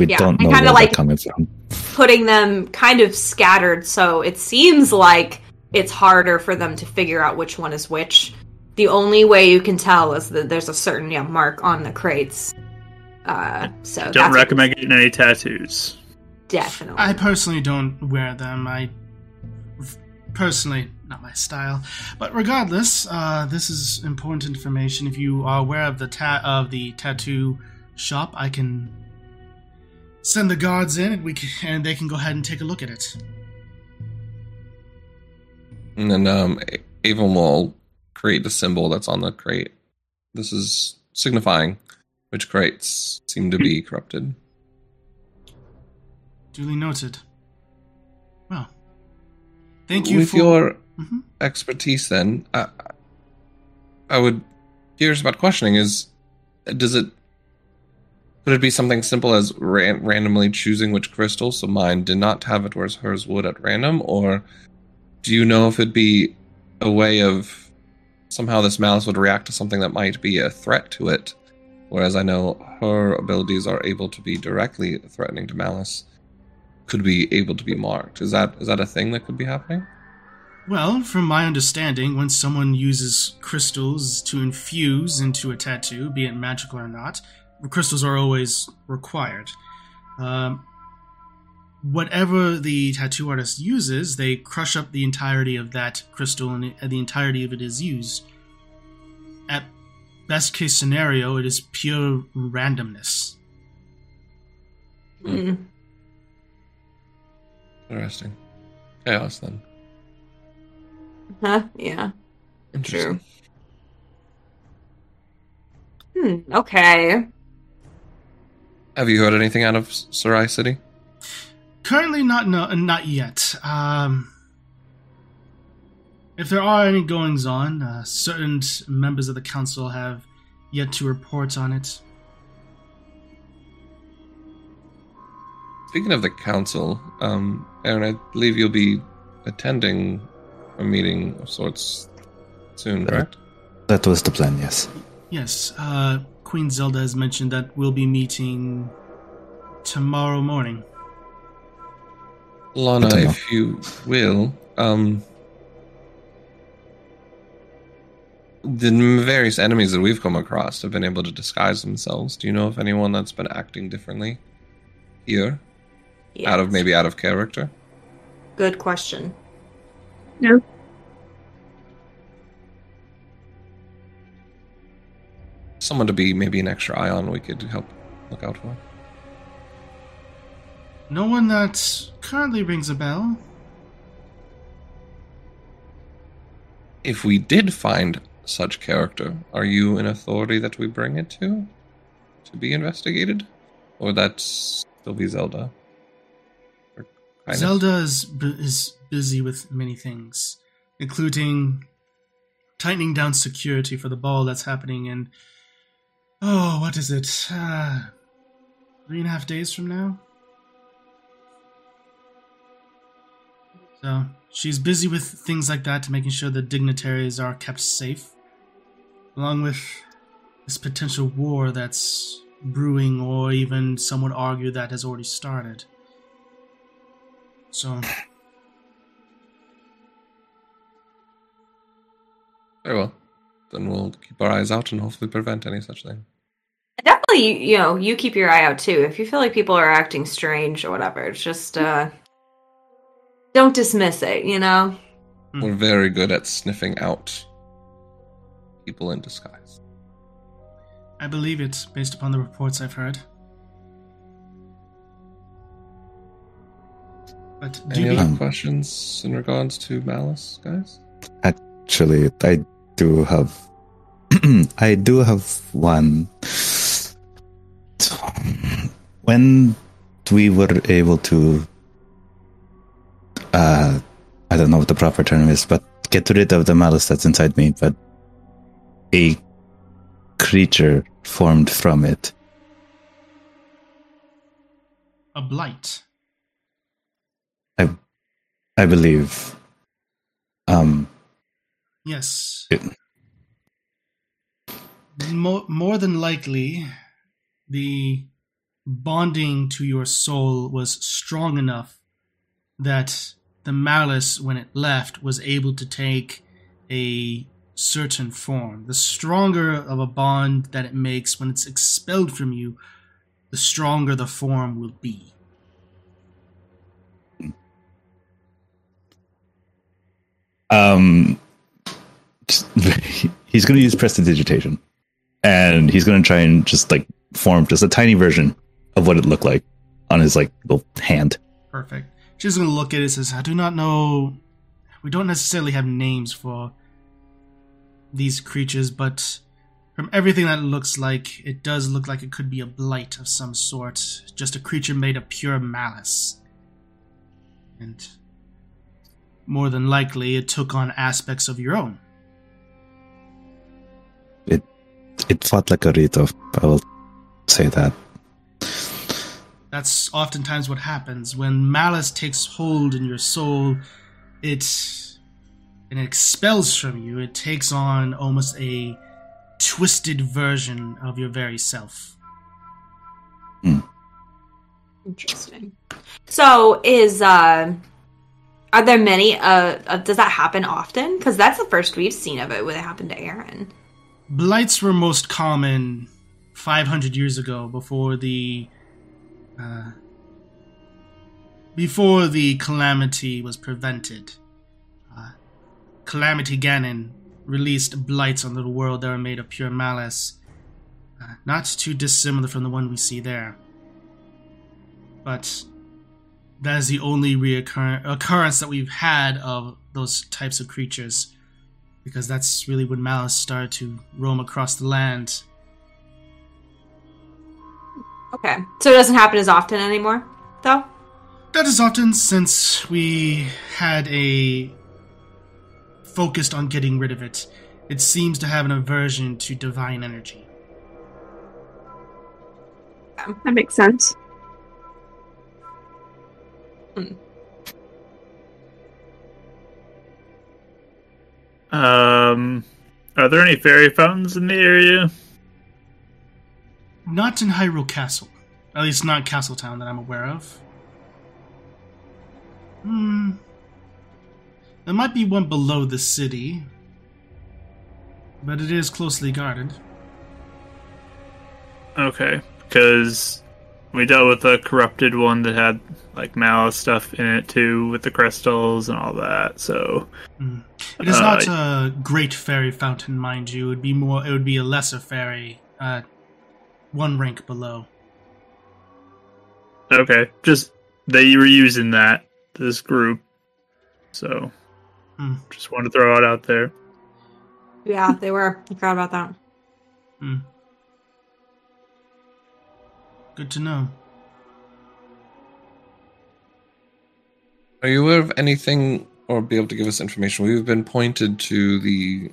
don't know where they're coming from. putting them kind of scattered, so it seems like it's harder for them to figure out which one is which. The only way you can tell is that there's a certain mark on the crates. So don't recommend getting any tattoos. Definitely. I personally don't wear them. Personally, not my style. But regardless, this is important information. If you are aware of the tattoo shop, I can send the guards in, and they can go ahead and take a look at it. And then Avum will create the symbol that's on the crate. This is signifying which crates seem to be corrupted. Duly noted. Well, thank you for your expertise. Then, I would curious about questioning: could it be something simple as randomly choosing which crystal? So mine did not have it, whereas hers would at random, or do you know if it'd be a way of somehow this malice would react to something that might be a threat to it? Whereas I know her abilities are able to be directly threatening to malice, could be able to be marked. Is that a thing that could be happening? Well, from my understanding, when someone uses crystals to infuse into a tattoo, be it magical or not, crystals are always required. Whatever the tattoo artist uses, they crush up the entirety of that crystal, and the entirety of it is used. At best case scenario, it is pure randomness. Mm. Interesting. Chaos, then. Huh? Yeah. Interesting. True. Okay. Have you heard anything out of Sarai City? Currently, not yet. If there are any goings-on, certain members of the council have yet to report on it. Speaking of the council, Aaron, I believe you'll be attending a meeting of sorts soon, correct? That was the plan, yes. Yes, Queen Zelda has mentioned that we'll be meeting tomorrow morning. Lana, if you will, the various enemies that we've come across have been able to disguise themselves. Do you know of anyone that's been acting differently here? Yes. Maybe out of character? Good question. No. Someone to be maybe an extra eye on we could help look out for. No one that currently rings a bell. If we did find such character, are you an authority that we bring it to be investigated? Or that's still be Zelda? Zelda is busy with many things, including tightening down security for the ball that's happening in, what is it? 3.5 days from now? So, she's busy with things like that, making sure the dignitaries are kept safe, along with this potential war that's brewing, or even some would argue that has already started. So. Very well. Then we'll keep our eyes out and hopefully prevent any such thing. Definitely, you keep your eye out too. If you feel like people are acting strange or whatever, it's just, don't dismiss it, We're very good at sniffing out people in disguise. I believe it, based upon the reports I've heard. But any other questions in regards to malice, guys? Actually, I do have... I do have one. When we were able to... I don't know what the proper term is, but get rid of the malice that's inside me, but a creature formed from it. A blight. I believe. Yes. More than likely, the bonding to your soul was strong enough that the malice, when it left, was able to take a certain form. The stronger of a bond that it makes when it's expelled from you, the stronger the form will be. He's going to use prestidigitation, and he's going to try and just like form just a tiny version of what it looked like on his like little hand. Perfect. She's going to look at it and says, I do not know, we don't necessarily have names for these creatures, but from everything that it looks like, it does look like it could be a blight of some sort, just a creature made of pure malice. And more than likely, it took on aspects of your own. It fought like a Rito, I will say that. That's oftentimes what happens. When malice takes hold in your soul, it expels from you. It takes on almost a twisted version of your very self. Mm. Interesting. So are there many, does that happen often? Because that's the first we've seen of it, when it happened to Aaron. Blights were most common 500 years ago, before the calamity was prevented. Calamity Ganon released blights on the world that were made of pure malice, not too dissimilar from the one we see there. But that is the only occurrence that we've had of those types of creatures, because that's really when malice started to roam across the land. Okay, so it doesn't happen as often anymore, though? Not as often, since we had a focused on getting rid of it. It seems to have an aversion to divine energy. That makes sense. Hmm. Are there any fairy fountains in the area? Not in Hyrule Castle. At least not Castletown that I'm aware of. There might be one below the city, but it is closely guarded. Okay, because we dealt with a corrupted one that had, like, malice stuff in it, too, with the crystals and all that, so... It is not a great fairy fountain, mind you. It would be a lesser fairy, one rank below. Okay, just, they were using that, this group, so... Just wanted to throw it out there. Yeah, they were. I forgot about that. Good to know. Are you aware of anything, or be able to give us information? We've been pointed to the,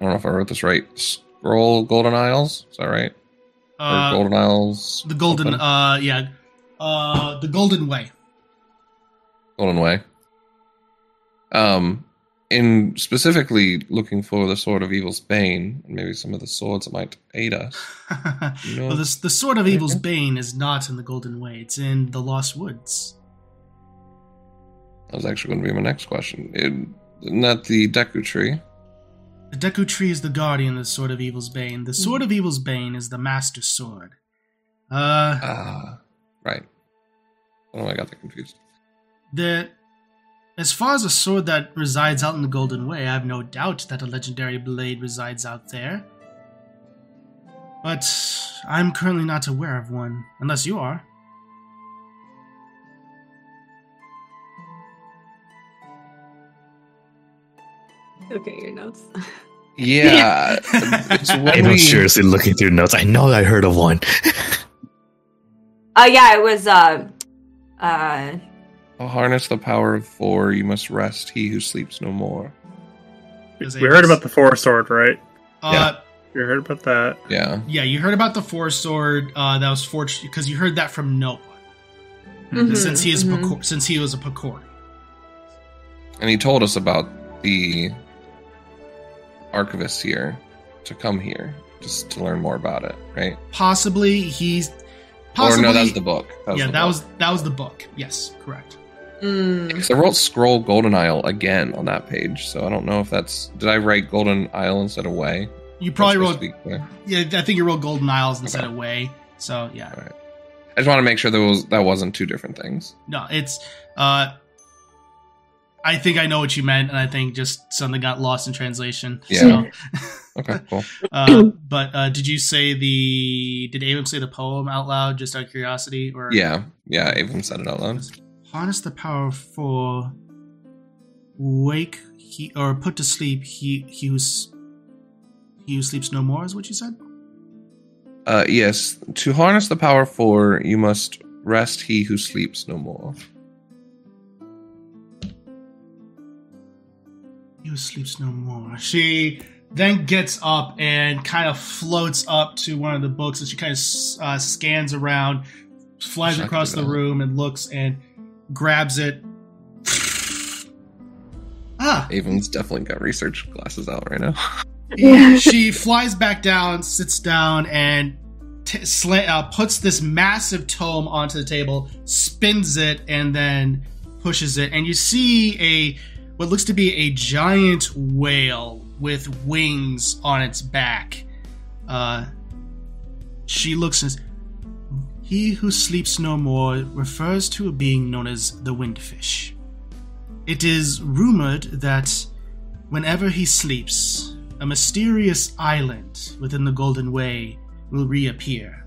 I don't know if I wrote this right, Scroll Golden Isles? Is that right? Or Golden Isles? The Golden, open? The Golden Way. Golden Way. In specifically looking for the Sword of Evil's Bane, and maybe some of the swords that might aid us. You know, well, the Sword of Evil's Bane is not in the Golden Way. It's in the Lost Woods. That was actually going to be my next question. Not the Deku Tree. The Deku Tree is the guardian of the Sword of Evil's Bane. The Sword of Evil's Bane is the Master Sword. Right. I don't know why I got that confused. As far as a sword that resides out in the Golden Way, I have no doubt that a legendary blade resides out there. But I'm currently not aware of one, unless you are. Okay, your notes. Yeah. I was seriously looking through notes. I know I heard of one. It was... harness the power of four. You must rest. He who sleeps no more. We heard about the Four Sword, right? Yeah. You heard about that. Yeah. Yeah, you heard about the Four Sword. That was fortunate because you heard that from no one. Since he was a Pecori. And he told us about the archivist here to come here just to learn more about it, right? Possibly Possibly, or no, that was the book. That was the book. Yes, correct. Because I wrote Scroll Golden Isle again on that page, so I don't know if that's... Did I write Golden Isle instead of Way? You probably wrote... Yeah, I think you wrote Golden Isles instead of Way, so yeah. All right. I just want to make sure that wasn't two different things. No, it's... I think I know what you meant, and I think just something got lost in translation. Yeah. So. Okay, cool. But did you say the... Did Avum say the poem out loud, just out of curiosity? Or Yeah, Avum said it out loud. Harness the power for wake he or put to sleep he who sleeps no more is what you said? Yes. To harness the power for you must rest he who sleeps no more. He who sleeps no more. She then gets up and kind of floats up to one of the books and she kind of scans around, flies across the room and looks and grabs it. Avon's definitely got research glasses out right now. She flies back down, sits down, and puts this massive tome onto the table, spins it, and then pushes it. And you see what looks to be a giant whale with wings on its back. She looks and says, "He who sleeps no more refers to a being known as the Windfish. It is rumored that whenever he sleeps, a mysterious island within the Golden Way will reappear.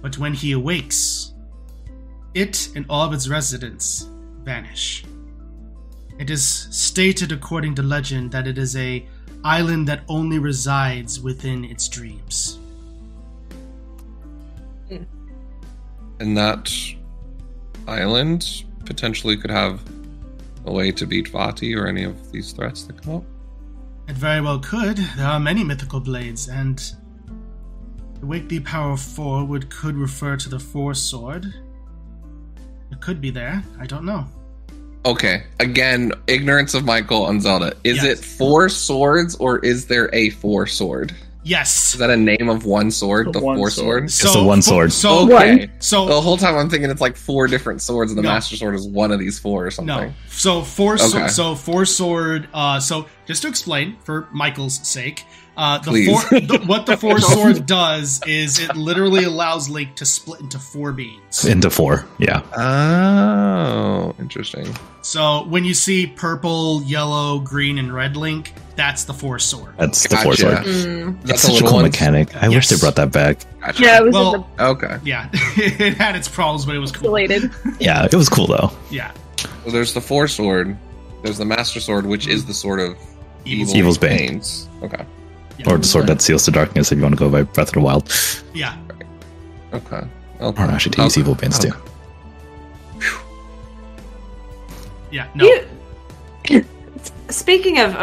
But when he awakes, it and all of its residents vanish. It is stated according to legend that it is an island that only resides within its dreams." And that island potentially could have a way to beat Vaati or any of these threats that come up? It very well could. There are many mythical blades, and the Wake Thee Power of Four could refer to the Four Sword. It could be there. I don't know. Okay. Again, ignorance of Michael on Zelda. Is it four swords or is there a four sword? Yes. Is that a name of one sword? The Four Sword? So, it's the one sword. Okay. So the whole time I'm thinking it's like four different swords, and the Master Sword is one of these four or something. No. So Four Sword. So just to explain for Michael's sake, what the Four Sword does is it literally allows Link to split into four beings. Into four. Yeah. Oh, interesting. So when you see purple, yellow, green, and red Link, that's the Four Sword. That's the Four Sword. Mm. That's such a cool mechanic. I wish they brought that back. Gotcha. Yeah, it was okay. Yeah, it had its problems, but it was cool. Yeah, it was cool though. Yeah. Well, there's the Four Sword. There's the Master Sword, which is the Sword of Evil's Bane. Okay. Yeah. Or the sword that seals the darkness if you want to go by Breath of the Wild. Yeah. Right. Okay. Or actually to use Evil Banes too. Yeah, no. Speaking of,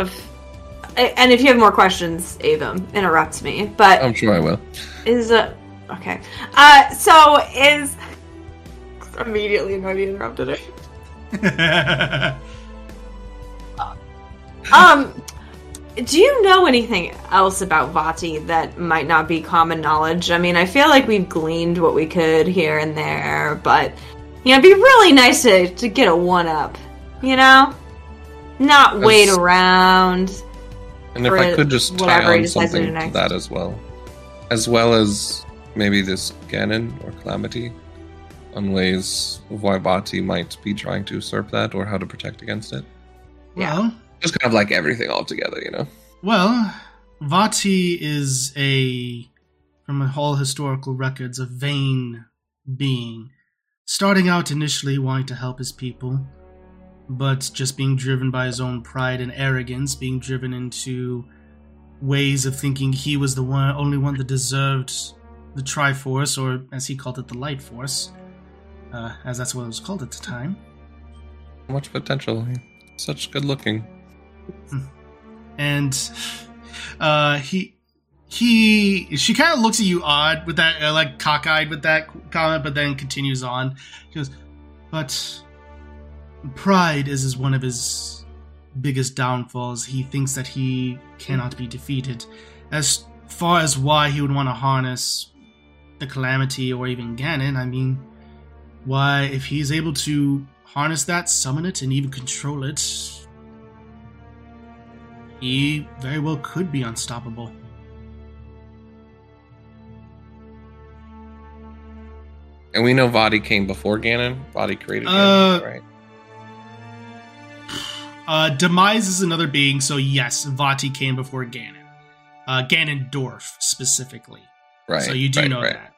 and if you have more questions, Avum, interrupt me. But I'm sure I will. Okay. Immediately when you interrupted it. Do you know anything else about Vaati that might not be common knowledge? I mean, I feel like we've gleaned what we could here and there, but it'd be really nice to get a one-up. You know? Not wait around. And if I could just tie on something to that as well. As well as maybe this Ganon or Calamity on ways of why Vaati might be trying to usurp that or how to protect against it. Well, just kind of like everything all together, you know? Well, Vaati is from all historical records, a vain being. Starting out initially wanting to help his people, but just being driven by his own pride and arrogance, being driven into ways of thinking he was the only one that deserved the Triforce, or as he called it, the Light Force, as that's what it was called at the time. Much potential. Such good looking. And she kind of looks at you odd with that, like cockeyed with that comment, but then continues on. She goes, but... Pride is one of his biggest downfalls. He thinks that he cannot be defeated. As far as why he would want to harness the Calamity or even Ganon. I mean, why, if he's able to harness that, summon it, and even control it, he very well could be unstoppable. And we know Vaati came before Ganon. Vaati created Ganon, right? Demise is another being, so yes, Vaati came before Ganon. Ganondorf, specifically. Right. So you do know that.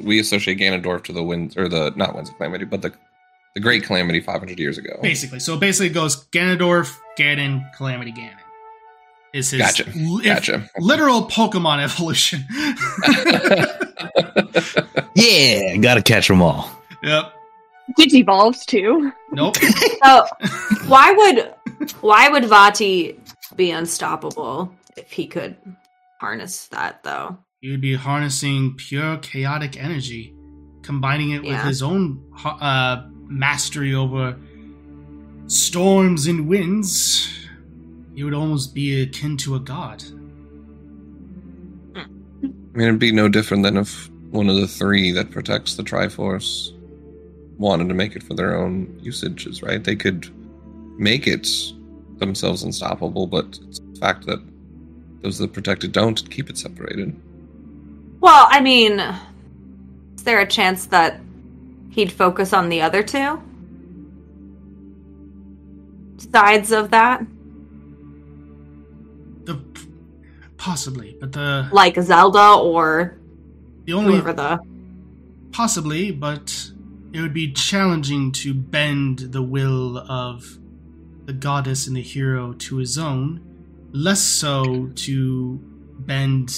We associate Ganondorf to the winds, or the, not Winds of Calamity, but the Great Calamity 500 years ago. Basically. So basically it goes Ganondorf, Ganon, Calamity Ganon. Is his literal Pokemon evolution. Yeah, gotta catch them all. Yep. It evolves too. Nope. So why would Vaati be unstoppable if he could harness that though? He would be harnessing pure chaotic energy, combining it with his own mastery over storms and winds. He would almost be akin to a god. I mean, it'd be no different than if one of the three that protects the Triforce wanted to make it for their own usages, right? They could make it themselves unstoppable, but it's the fact that those that protect it don't, keep it separated. Well, I mean, is there a chance that he'd focus on the other two sides of that? Possibly, but like Zelda or whoever Possibly, but it would be challenging to bend the will of the goddess and the hero to his own, less so to bend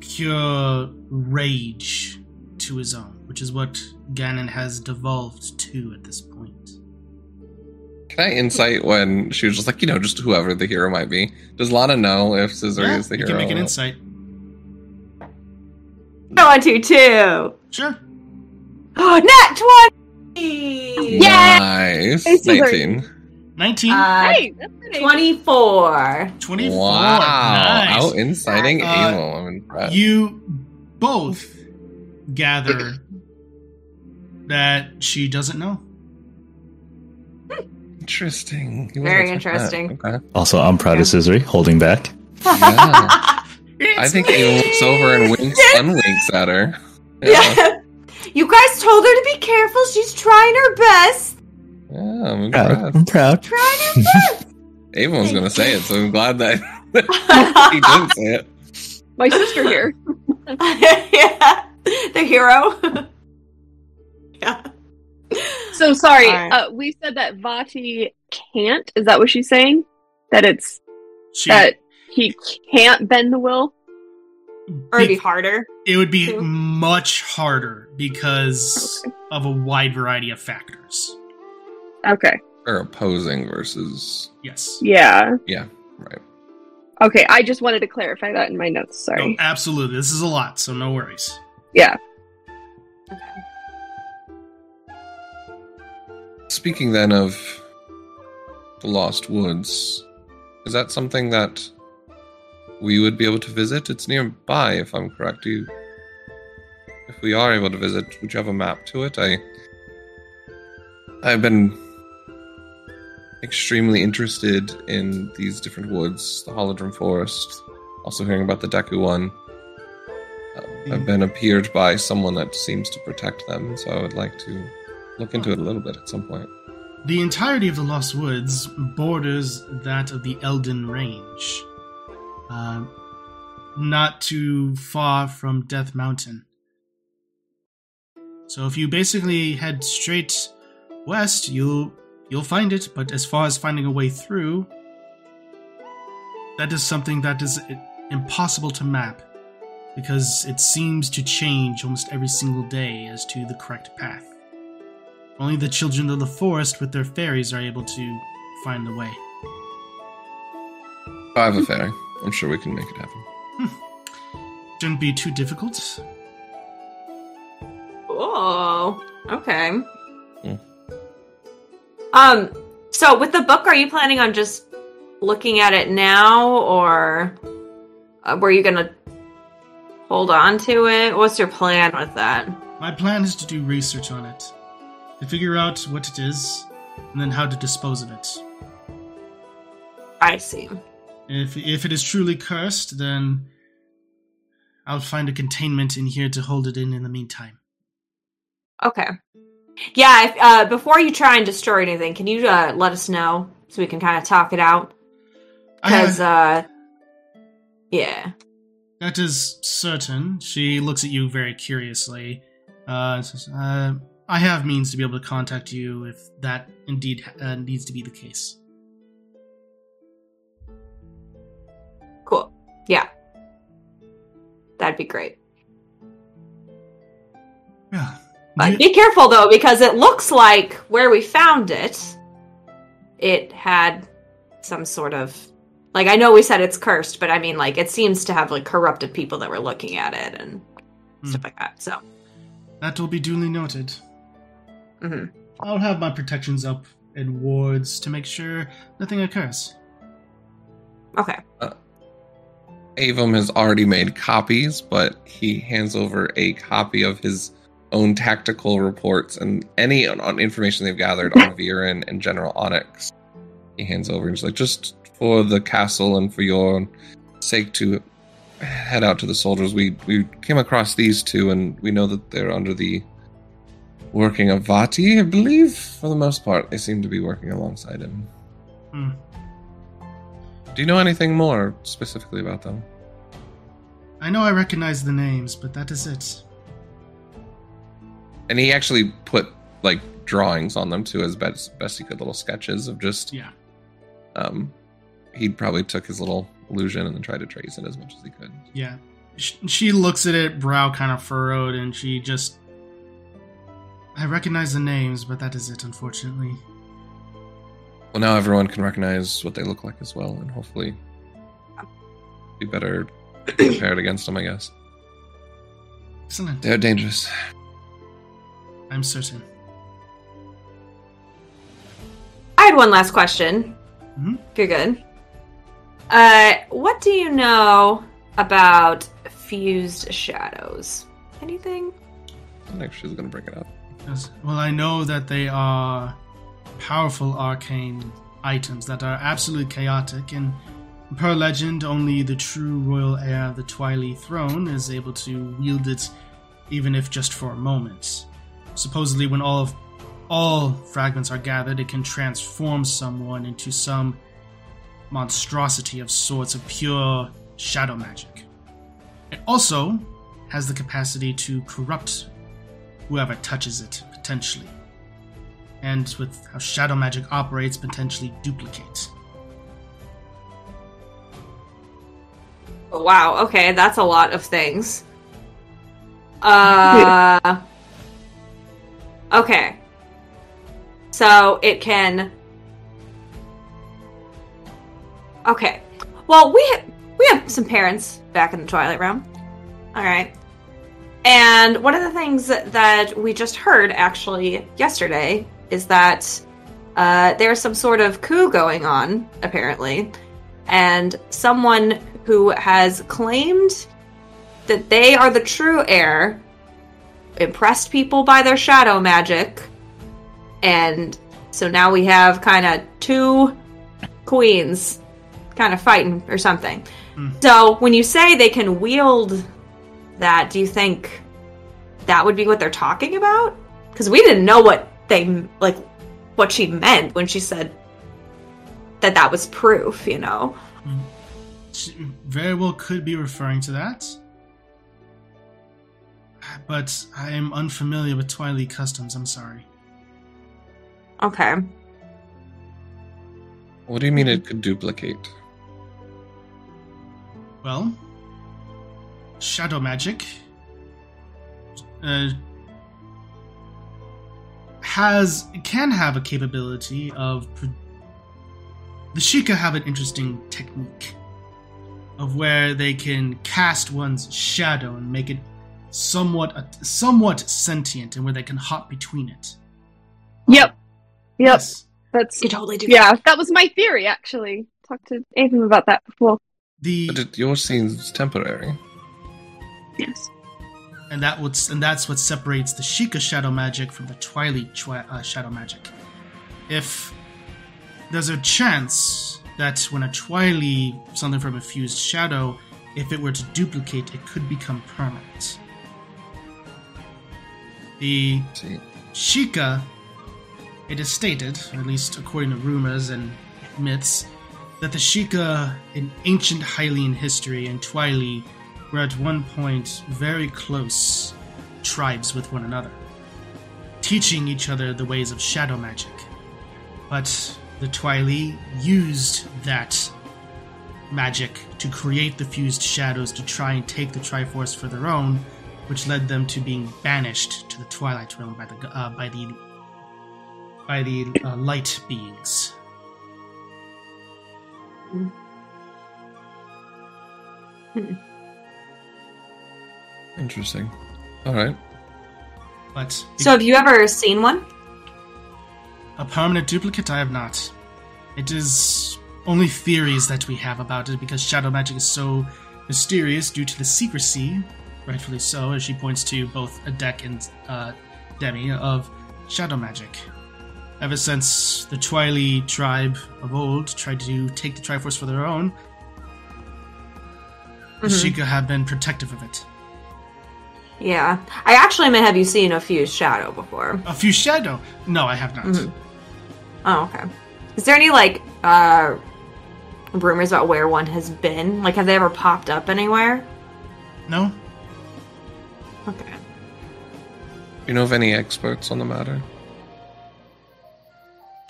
pure rage to his own, which is what Ganon has devolved to at this point. Can I insight when she was just like, you know, just whoever the hero might be? Does Lana know if Scizori is the hero? You can make an insight. I want to, too. Sure. Oh, nat 20! Nice. Yes! 19. 19? Hey, that's 24. 24. Wow. Nice. How inciting Amo. I'm impressed. You both gather that she doesn't know. Interesting. Very interesting. Okay. Also, I'm proud of Scizori holding back. Yeah. I think Ava looks over and winks and winks at her. Yeah. You guys told her to be careful. She's trying her best. Yeah, I'm proud. I'm proud. Trying her best. Ava was going to say it, so I'm glad that he didn't say it. My sister here. Yeah. The hero. Yeah. So, sorry, we said that Vaati can't, is that what she's saying? That it's, that he can't bend the will? Or it'd be harder? It would be much harder because of a wide variety of factors. Okay. Or opposing versus... Yes. Yeah. Yeah, right. Okay, I just wanted to clarify that in my notes, sorry. No, absolutely, this is a lot, so no worries. Yeah. Okay. Speaking then of the Lost Woods, is that something that we would be able to visit? It's nearby, if I'm correct. If we are able to visit, would you have a map to it? I've been extremely interested in these different woods, the Holodrum Forest, also hearing about the Deku one. I've been appeared by someone that seems to protect them, so I would like to look into it a little bit at some point. The entirety of the Lost Woods borders that of the Elden Range. Not too far from Death Mountain. So if you basically head straight west, you'll find it, but as far as finding a way through, that is something that is impossible to map, because it seems to change almost every single day as to the correct path. Only the children of the forest with their fairies are able to find the way. I have a fairy. I'm sure we can make it happen. Shouldn't be too difficult. Oh, okay. Yeah. So with the book, are you planning on just looking at it now, or were you going to Hold on to it? What's your plan with that? My plan is to do research on it, to figure out what it is, and then how to dispose of it. I see. If it is truly cursed, then I'll find a containment in here to hold it in the meantime. Okay. Yeah, if, before you try and destroy anything, can you let us know so we can kind of talk it out? Because, yeah. That is certain. She looks at you very curiously. Says, I have means to be able to contact you if that indeed needs to be the case. Cool. Yeah. That'd be great. Yeah. But be careful, though, because it looks like where we found it, it had some sort of... Like, I know we said it's cursed, but I mean, like, it seems to have, like, corrupted people that were looking at it and stuff like that, so... That will be duly noted. Mm-hmm. I'll have my protections up and wards to make sure nothing occurs. Okay. Avum has already made copies, but he hands over a copy of his own tactical reports and any on information they've gathered on Viren and General Onyx. He hands over and he's like, just for the castle and for your sake to head out to the soldiers. We came across these two, and we know that they're under the working of Vaati, I believe. For the most part, they seem to be working alongside him. Hmm. Do you know anything more specifically about them? I know I recognize the names, but that is it. And he actually put, like, drawings on them, too, as best he could, little sketches of just... Yeah. He probably took his little illusion and then tried to trace it as much as he could. Yeah. She looks at it, brow kind of furrowed, and she just... I recognize the names, but that is it, unfortunately. Well, now everyone can recognize what they look like as well, and hopefully be better prepared against them, I guess. Excellent. They're dangerous. I'm certain. I had one last question. Mm-hmm. If you're good. What do you know about Fused Shadows? Anything? I don't think she's going to bring it up. Yes. Well, I know that they are... powerful arcane items that are absolutely chaotic, and per legend, only the true royal heir of the Twili throne is able to wield it, even if just for a moment. Supposedly, when all fragments are gathered, it can transform someone into some monstrosity of sorts of pure shadow magic. It also has the capacity to corrupt whoever touches it, potentially. And with how shadow magic operates, potentially duplicate. Oh, wow, okay, that's a lot of things. Okay. So, it can... Okay. Well, we have some parents back in the Twilight Realm. Alright. And one of the things that we just heard, actually, yesterday... is that there's some sort of coup going on, apparently. And someone who has claimed that they are the true heir impressed people by their shadow magic. And so now we have kind of two queens kind of fighting or something. Mm. So when you say they can wield that, do you think that would be what they're talking about? Because we didn't know what she meant when she said that was proof, you know? She very well could be referring to that. But I am unfamiliar with Twilight customs, I'm sorry. Okay. What do you mean it could duplicate? Well, shadow magic can have a capability of... The Sheikah have an interesting technique of where they can cast one's shadow and make it somewhat sentient, and where they can hop between it. Yep. Yes. That's... You totally do. Yeah, that was my theory, actually. Talked to Avum about that before. But yours seems temporary. Yes. And that's what separates the Sheikah shadow magic from the Twili shadow magic. If there's a chance that when a Twili, something from a fused shadow, if it were to duplicate, it could become permanent. The Sheikah, it is stated, or at least according to rumors and myths, that the Sheikah in ancient Hylian history and Twili were at one point very close tribes with one another, teaching each other the ways of shadow magic. But the Twili used that magic to create the fused shadows to try and take the Triforce for their own, which led them to being banished to the Twilight Realm by the light beings. Mm. Mm. Interesting. All right. But so, have you ever seen one? A permanent duplicate? I have not. It is only theories that we have about it, because shadow magic is so mysterious due to the secrecy, rightfully so, as she points to both Adek and Demi, of shadow magic. Ever since the Twili tribe of old tried to take the Triforce for their own, the Sheikah have been protective of it. Yeah. I actually meant, have you seen a fused shadow before? A fused shadow? No, I have not. Oh, okay. Is there any, rumors about where one has been? Like, have they ever popped up anywhere? No. Okay. Do you know of any experts on the matter?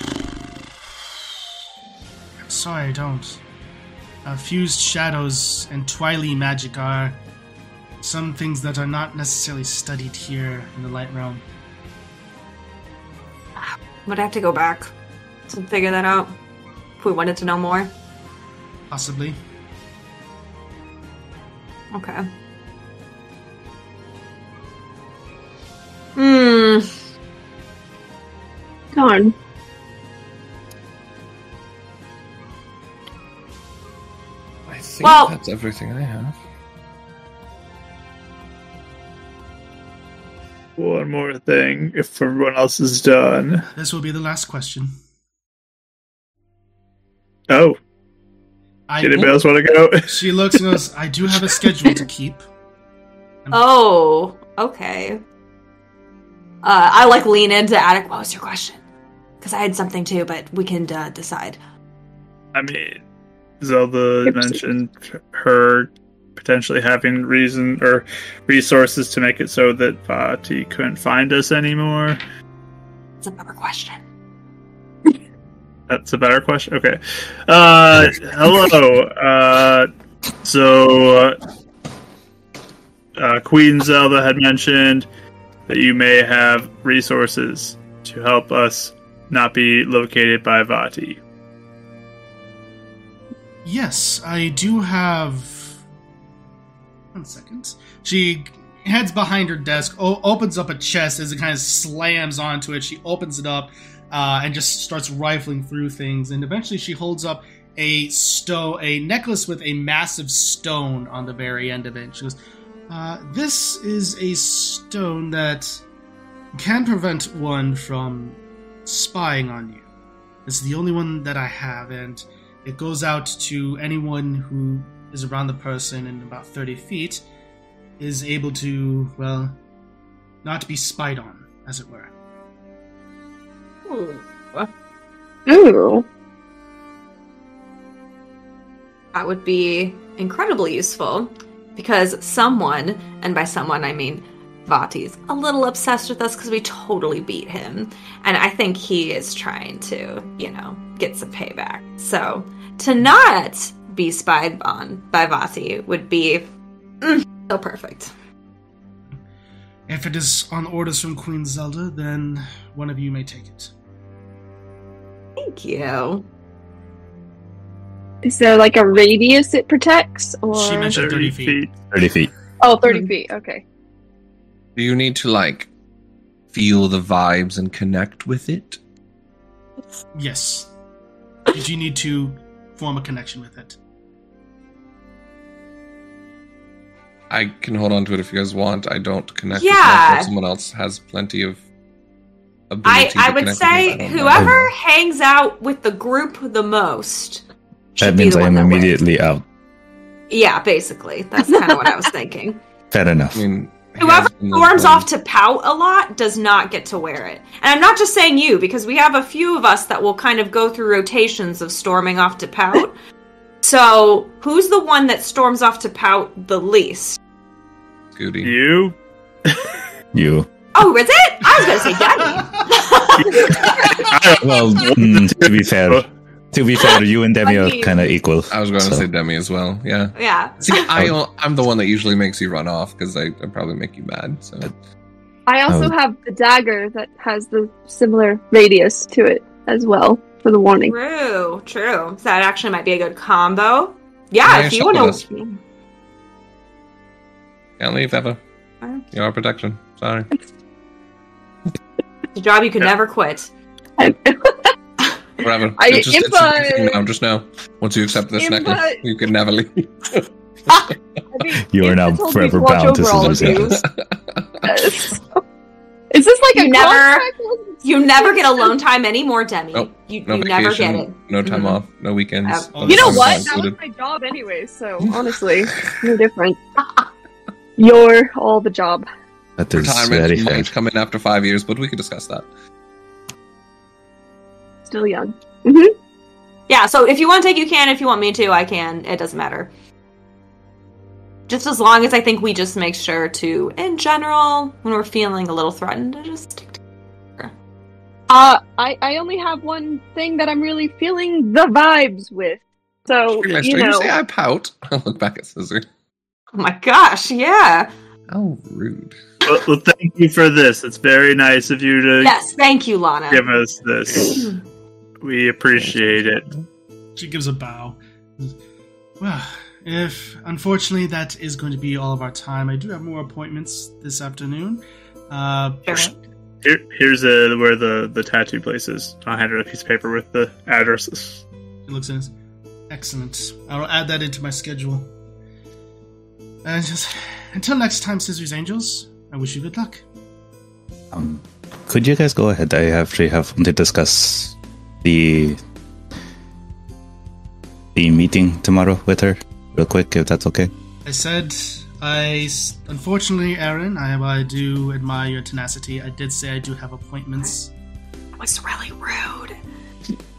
I'm sorry, I don't. Fused shadows and Twili magic are some things that are not necessarily studied here in the Light Realm. Would I have to go back to figure that out if we wanted to know more? Possibly. Okay. Go on. I think that's everything I have. One more thing, if everyone else is done. This will be the last question. Oh. Anybody else want to go? She looks and goes, I do have a schedule to keep. Oh, okay. I lean into Adek. What was your question? Because I had something too, but we can decide. I mean, Zelda mentioned her potentially having reason or resources to make it so that Vaati couldn't find us anymore. That's a better question. That's a better question? Okay. Hello. Queen Zelda had mentioned that you may have resources to help us not be located by Vaati. Yes, I do have... 1 second. She heads behind her desk, opens up a chest as it kind of slams onto it. She opens it up and just starts rifling through things. And eventually she holds up a necklace with a massive stone on the very end of it. She goes, this is a stone that can prevent one from spying on you. It's the only one that I have, and it goes out to anyone who is around the person in about 30 feet, is able to, not be spied on, as it were. Ooh. Ooh. That would be incredibly useful, because someone, and by someone I mean Vaati's, a little obsessed with us because we totally beat him, and I think he is trying to, get some payback. So, to not be spied on by Vaati would be so perfect. If it is on orders from Queen Zelda, then one of you may take it. Thank you. Is there a radius it protects? Or... She mentioned 30 feet. 30 feet. Oh, 30 feet, okay. Do you need to, feel the vibes and connect with it? Yes. Did you need to form a connection with it? I can hold on to it if you guys want. I don't connect with someone else has plenty of ability. I would say whoever hangs out with the group the most. That means I am immediately out. Yeah, basically. That's kind of what I was thinking. Fair enough. I mean, whoever storms off to pout a lot does not get to wear it. And I'm not just saying you, because we have a few of us that will kind of go through rotations of storming off to pout. So, who's the one that storms off to pout the least? Scooty. You? You. Oh, is it? I was going to say Demi. To be fair, you and Demi are kind of equal. I was going to say Demi as well, yeah. Yeah. See, I'm the one that usually makes you run off, because I probably make you mad, so... I also have the dagger that has the similar radius to it as well, for the warning. True. So that actually might be a good combo. Yeah, if you want to... Can't leave, Eva. You're our protection. Sorry. It's a job you could never quit. Forever. Just know. Once you accept this necklace, you can never leave. You are now forever bound to Scizori's. Is this like a contract? You never get alone time anymore, Demi. Nope. You never get it. No time off. No weekends. You know what? That was my job anyway, so honestly, no different. You're all the job. That is retirement might come in after 5 years, but we could discuss that. Still young. Mm-hmm. Yeah, so if you want to take, you can. If you want me to, I can. It doesn't matter. Just as long as I think we just make sure to, in general, when we're feeling a little threatened, to just stick together. I only have one thing that I'm really feeling the vibes with. So, you say I pout. I'll look back at Scizori. Oh my gosh, yeah. How rude. Well, thank you for this. It's very nice of you to... Yes, thank you, Lana. ...give us this. We appreciate it. She gives a bow. Well, if... Unfortunately, that is going to be all of our time. I do have more appointments this afternoon. Here's where the tattoo place is. I'll hand her a piece of paper with the addresses. It looks nice. Excellent. I'll add that into my schedule. Until next time, Scizori's Angels, I wish you good luck. Could you guys go ahead? I actually have to discuss the meeting tomorrow with her real quick, if that's okay. Unfortunately, Aaron, I do admire your tenacity. I did say I do have appointments. That was really rude.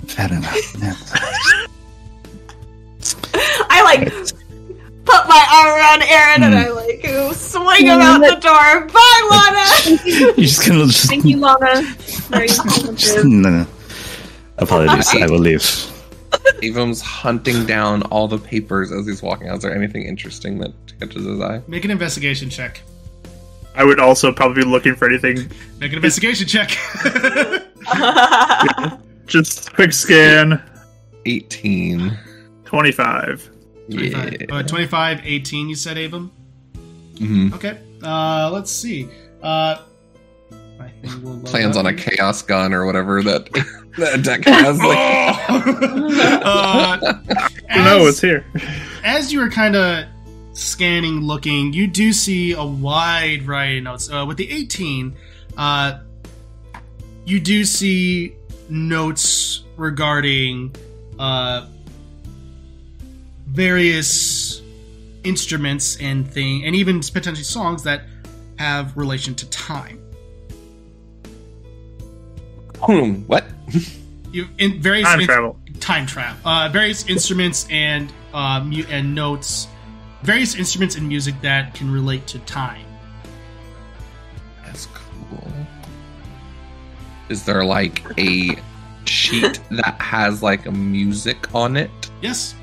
Fair enough. Yeah. Put my arm around Aaron and I swing him out the door. Bye, Lana! You're just gonna thank you, Lana. No. Apologies, I will leave. Avum's hunting down all the papers as he's walking out. Is there anything interesting that catches his eye? Make an investigation check. I would also probably be looking for anything. Make an investigation check. Just quick scan. 18. 25. 25, 18, you said, Avum? Mm-hmm. Okay. Let's see. Plans on a chaos gun or whatever that deck has. It's here. As you were kind of scanning, looking, you do see a wide variety of notes. With the 18, you do see notes regarding... various instruments and things, and even potentially songs that have relation to time. What? Travel. Time travel. Various instruments and notes. Various instruments and music that can relate to time. That's cool. Is there like a sheet that has like a music on it? Yes.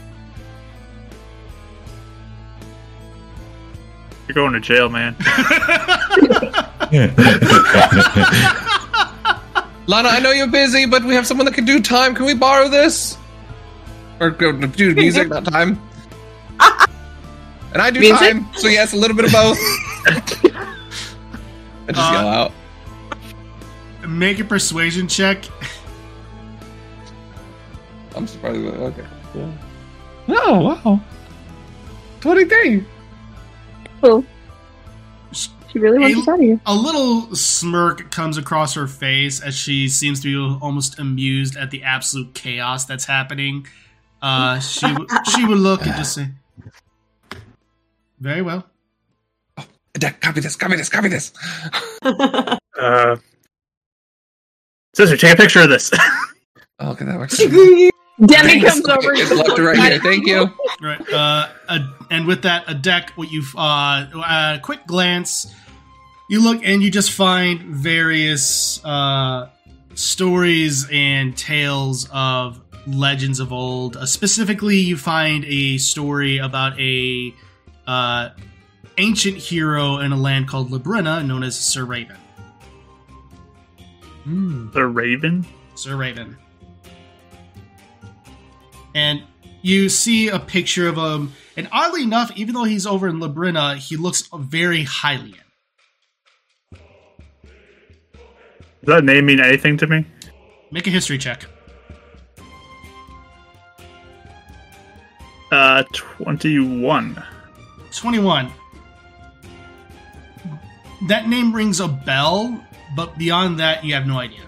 You're going to jail, man. Lana, I know you're busy, but we have someone that can do time. Can we borrow this? Or do music, not time. And I do music? Time, so yes, a little bit of both. I just yell out. Make a persuasion check. I'm surprised. Okay. Yeah. Oh, wow. 23. people. She really wants to talk to you. A little smirk comes across her face as she seems to be almost amused at the absolute chaos that's happening. She will look and just say, "Very well. Oh, copy this, copy this, copy this." Sister, take a picture of this. Oh, okay, that works. Demi comes over. It's left to right here. Thank you. Right, and with that, Adek, what you've a quick glance, you look and you just find various stories and tales of legends of old. Specifically, you find a story about a ancient hero in a land called Labrynna, known as Sir Raven. Sir Raven. Sir Raven. And you see a picture of him, and oddly enough, even though he's over in Labrynna, he looks very Hylian. Does that name mean anything to me? Make a history check. 21. 21. That name rings a bell, but beyond that, you have no idea.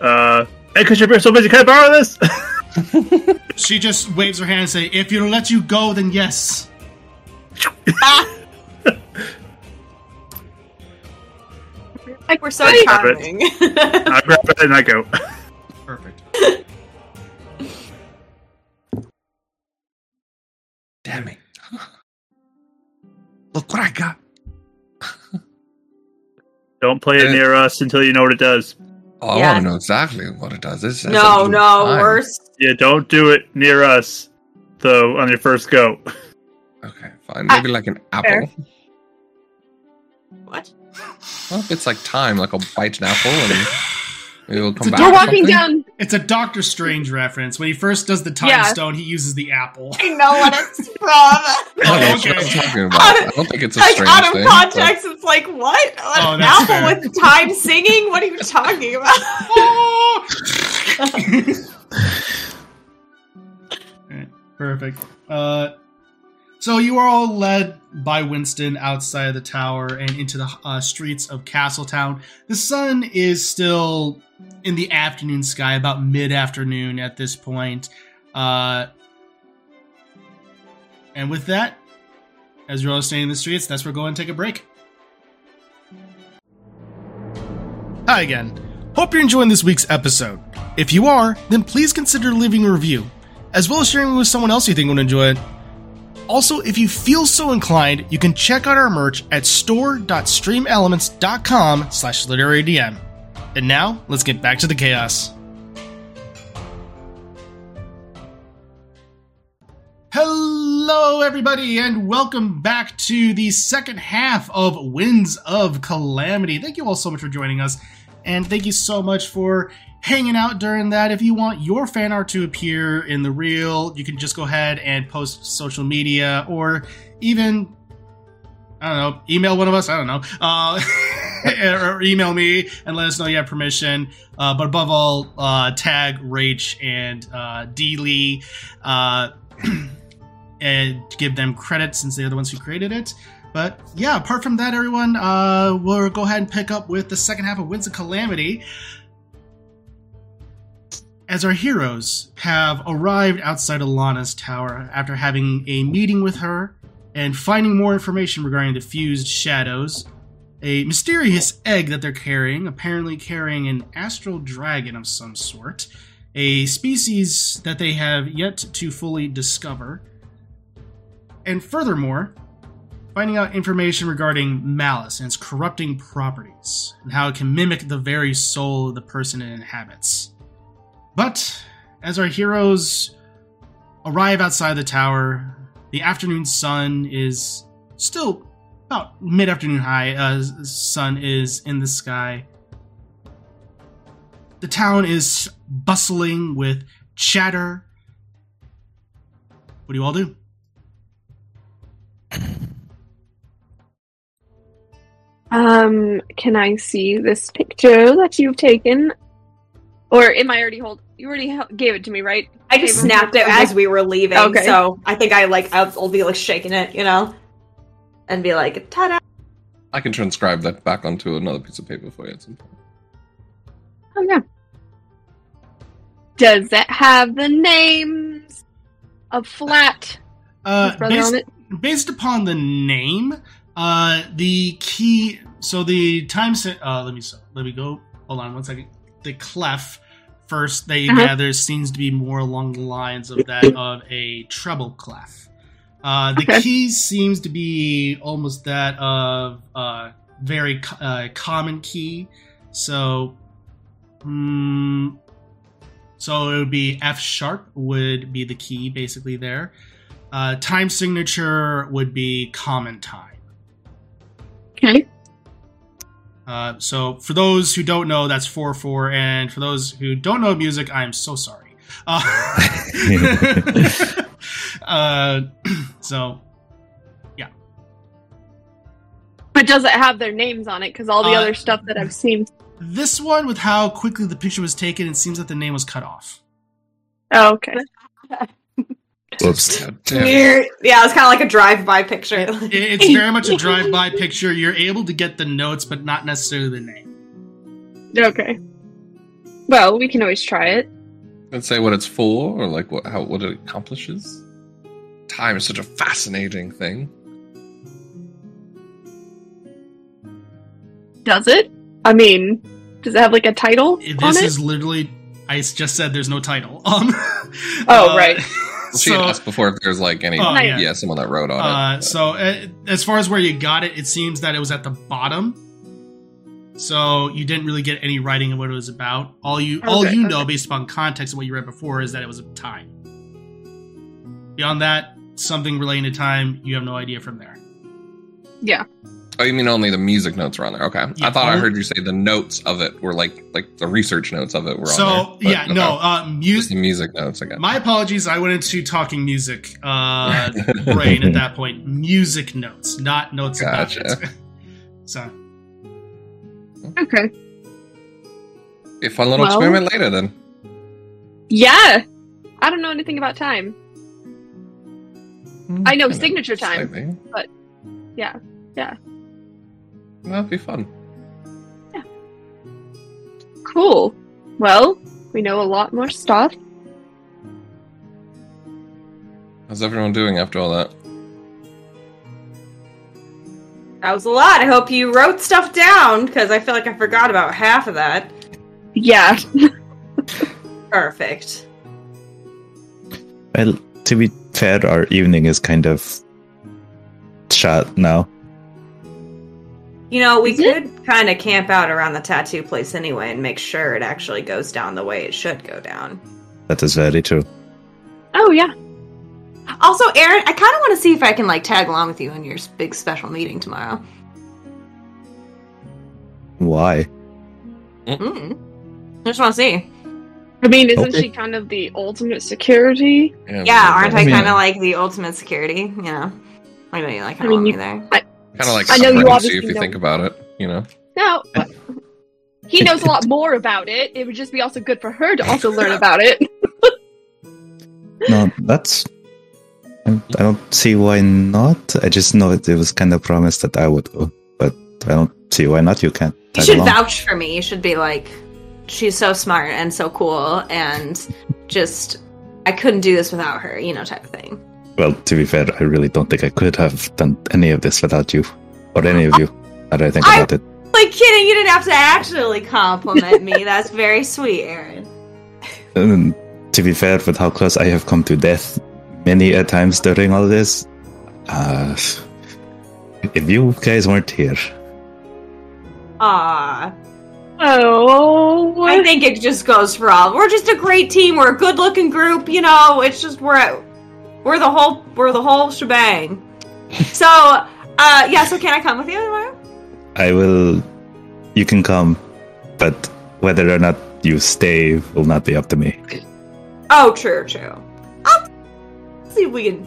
Hey, because you're so busy, can I borrow this? She just waves her hand and says, "If you'll let you go, then yes." Like, we're so charming. I grab it and I go. Perfect. Damn it. Look what I got. Don't play it near us until you know what it does. Oh, I want to know exactly what it does. It's no, worse. Yeah, don't do it near us, though, on your first go. Okay, fine. Maybe like an apple. What? Well, if it's like time, like I'll bite an apple and maybe we'll come back. We're walking down. It's a Doctor Strange reference. When he first does the time stone, he uses the apple. I know what it's from. What I'm talking about. I don't think it's a strange out of thing, context, but... it's like, what? An apple fair. With time singing? What are you talking about? Right, perfect. So you are all led by Winston outside of the tower and into the streets of Castletown. The sun is still... in the afternoon sky, about mid-afternoon at this point. And with that, as you're all staying in the streets, that's where we're going to take a break. Hi again. Hope you're enjoying this week's episode. If you are, then please consider leaving a review, as well as sharing it with someone else you think would enjoy it. Also, if you feel so inclined, you can check out our merch at store.streamelements.com/LiteraryDM. And now, let's get back to the chaos. Hello, everybody, and welcome back to the second half of Winds of Calamity. Thank you all so much for joining us, and thank you so much for hanging out during that. If you want your fan art to appear in the reel, you can just go ahead and post social media, or even... I don't know, email one of us, I don't know, or email me and let us know you have permission, but above all, tag Rach and D. Lee, and give them credit since they're the ones who created it. But yeah, apart from that, everyone, we'll go ahead and pick up with the second half of Winds of Calamity, as our heroes have arrived outside of Lana's Tower after having a meeting with her and finding more information regarding the Fused Shadows, a mysterious egg that they're carrying, apparently carrying an astral dragon of some sort, a species that they have yet to fully discover, and furthermore, finding out information regarding Malice and its corrupting properties, and how it can mimic the very soul of the person it inhabits. But, as our heroes arrive outside the tower, the afternoon sun is still about mid-afternoon high. Sun is in the sky. The town is bustling with chatter. What do you all do? Can I see this picture that you've taken? Or am I already hold? You already gave it to me, right? I just snapped it as we were leaving, okay. So I think I'll be like shaking it, you know? And be like, ta-da! I can transcribe that back onto another piece of paper for you at some point. Oh, yeah. Does that have the names of Flat? Based upon the name, the key... So the time... Let me go. Hold on one second. The clef... First, they gather seems to be more along the lines of that of a treble clef. The key seems to be almost that of a very common key. So, so it would be F sharp would be the key basically there. Time signature would be common time. Okay. So for those who don't know, that's 4/4, and for those who don't know music, I am so sorry. So, yeah. But does it have their names on it? Because all the other stuff that I've seen. This one, with how quickly the picture was taken, it seems that the name was cut off. Oh, okay. Oops. Weird. Yeah, it's kind of like a drive-by picture. It's very much a drive-by picture. You're able to get the notes, but not necessarily the name. Okay. Well, we can always try it. And say what it's for, or like what it accomplishes. Time is such a fascinating thing. Does it? I mean, does it have like a title? This is literally. I just said there's no title. Right. She had asked before if there's like any someone that wrote on it. So as far as where you got it, it seems that it was at the bottom. So you didn't really get any writing of what it was about. All you know based upon context of what you read before is that it was a time. Beyond that, something relating to time, you have no idea from there. Yeah. Oh, you mean only the music notes were on there? Okay, yeah, I thought I heard you say the notes of it were like the research notes of it were on there. So yeah, music. Music notes. Again. My apologies. I went into talking music brain at that point. Music notes, not notes. Gotcha. About it. So okay, be a fun little experiment later then. Yeah, I don't know anything about time. I know signature time, slightly. But yeah. That'd be fun. Yeah. Cool. Well, we know a lot more stuff. How's everyone doing after all that? That was a lot. I hope you wrote stuff down, because I feel like I forgot about half of that. Yeah. Perfect. Well, to be fair, our evening is kind of shot now. You know, we could kind of camp out around the tattoo place anyway and make sure it actually goes down the way it should go down. That is very true. Oh, yeah. Also, Aaron, I kind of want to see if I can, tag along with you in your big special meeting tomorrow. Why? Mm-mm. I just want to see. I mean, isn't she kind of the ultimate security? Yeah, aren't I kind of, the ultimate security? You know? I know you like having me there. Kind of like supremacy if you think about it, you know? No. He knows a lot more about it. It would just be also good for her to also learn about it. No, I don't see why not. I just know that it was kind of promised that I would go. But I don't see why not. You can't. You should vouch for me. You should be like, she's so smart and so cool and just, I couldn't do this without her, you know, type of thing. Well, to be fair, I really don't think I could have done any of this without you. Or any of you. Now that I think about it. I'm kidding. You didn't have to actually compliment me. That's very sweet, Aaron. And to be fair, with how close I have come to death many a times during all this, if you guys weren't here. Aww. Oh, I think it just goes for all. We're just a great team. We're a good-looking group, you know. It's just We're the whole shebang. So, so can I come with you tomorrow? I will. You can come, but whether or not you stay will not be up to me. Oh, true. I'll see if we can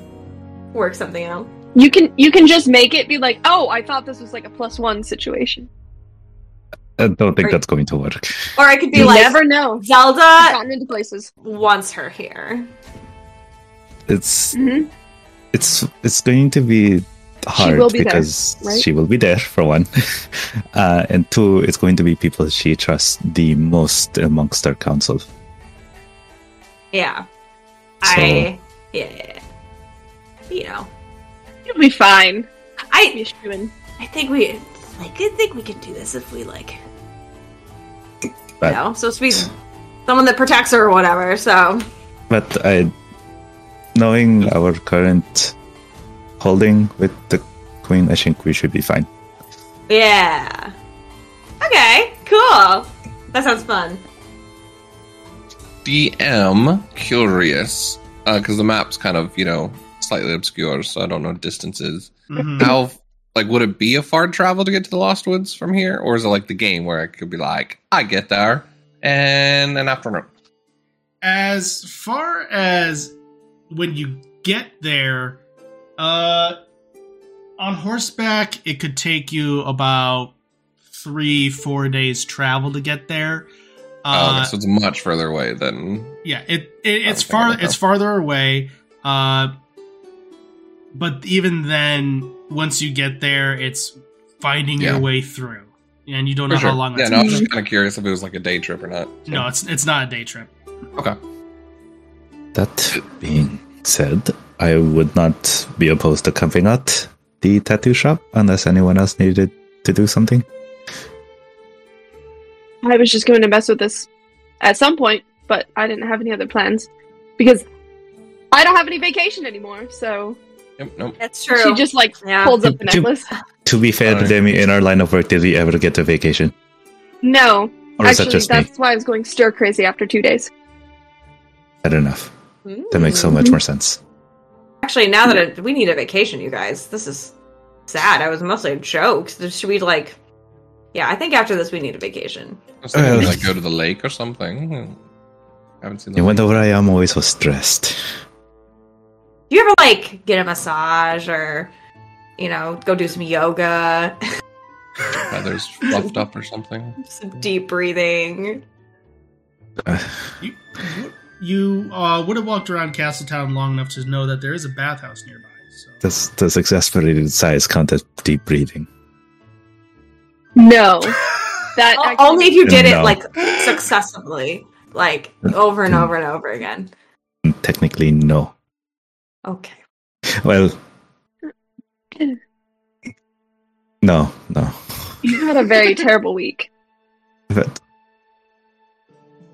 work something out. You can just make it be like, oh, I thought this was like a +1 situation. I don't think that's going to work. Or I could be like, never know. Zelda into places. Wants her here. It's it's going to be hard she will be there for one, and two, it's going to be people she trusts the most amongst her council. Yeah, you know, you'll be fine. I think we can do this if we like. But, you know, so be someone that protects her or whatever. So, but knowing our current holding with the queen, I think we should be fine. Yeah. Okay. Cool. That sounds fun. DM curious, because the map's kind of slightly obscure, so I don't know distances. Mm-hmm. How would it be a far travel to get to the Lost Woods from here, or is it like the game where I could be like, I get there and an afternoon? As far as when you get there, on horseback, it could take you about 3-4 days travel to get there. So it's much further away than... Yeah, it's farther away. But even then, once you get there, it's finding your way through. And you don't know how long that's going to be. I was just kind of curious if it was like a day trip or not. So. No, it's not a day trip. Okay. That being said, I would not be opposed to camping out the tattoo shop unless anyone else needed to do something. I was just going to mess with this at some point, but I didn't have any other plans because I don't have any vacation anymore, so... Nope. That's true. She just holds up the necklace. To be fair to Demi, in our line of work, did we ever get a vacation? No. Or actually, that's why I was going stir crazy after 2 days. Fair enough. Ooh. That makes so much more sense. Actually, now that we need a vacation, you guys, this is sad. I was mostly a joke. Should we Yeah, I think after this we need a vacation. Go to the lake or something. I haven't seen. You wonder where I am always so stressed. Do you ever get a massage or go do some yoga? Feathers fluffed up or something. Some deep breathing. You would have walked around Castletown long enough to know that there is a bathhouse nearby. So. Does exasperated size count as deep breathing? No. That only if you did it successfully, over and over and over again. Technically, no. Okay. Well, no. You had a very terrible week. But,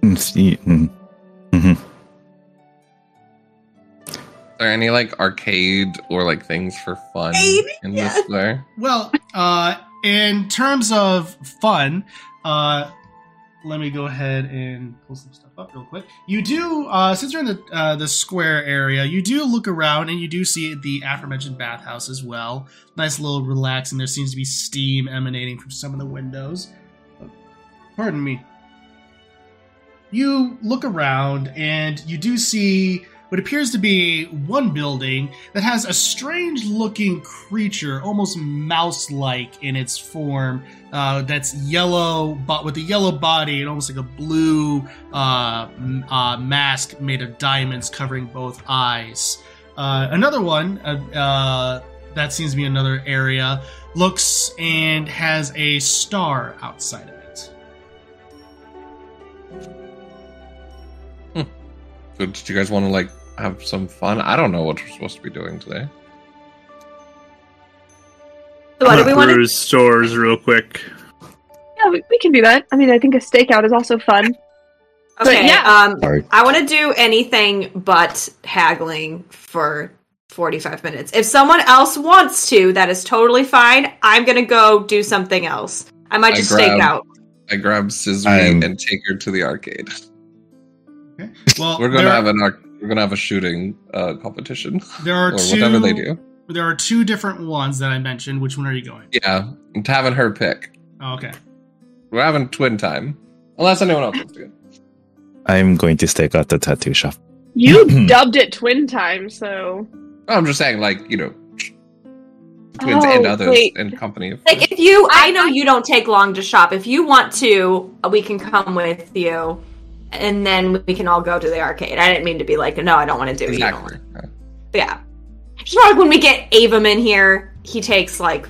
are there any arcade or things for fun in this there? Well, in terms of fun, let me go ahead and pull some stuff up real quick. You do, since you're in the square area, you do look around and you do see the aforementioned bathhouse as well. Nice little relaxing. There seems to be steam emanating from some of the windows. Pardon me. You look around and you do see what appears to be one building that has a strange-looking creature, almost mouse-like in its form, that's yellow, but with a yellow body and almost like a blue mask made of diamonds covering both eyes. Another one, that seems to be another area, looks and has a star outside of it. So did you guys want to, have some fun? I don't know what we're supposed to be doing today. So what do we want to do? Stores real quick. Yeah, we can do that. I mean, I think a stakeout is also fun. Okay, I want to do anything but haggling for 45 minutes. If someone else wants to, that is totally fine. I'm going to go do something else. I might just stake out. I grab Scizori and take her to the arcade. Okay. Well, we're gonna have a shooting competition. There are whatever they do. There are two different ones that I mentioned. Which one are you going? Yeah, I'm having her pick. Okay, we're having twin time, unless anyone else wants to go. I'm going to stake out the tattoo shop. You dubbed it twin time, so I'm just saying, twins and others and company. Like if you, I know you don't take long to shop. If you want to, we can come with you, and then we can all go to the arcade. I didn't mean to be like, no, I don't want to do it. Exactly. Yeah. Just like when we get Avum in here, he takes like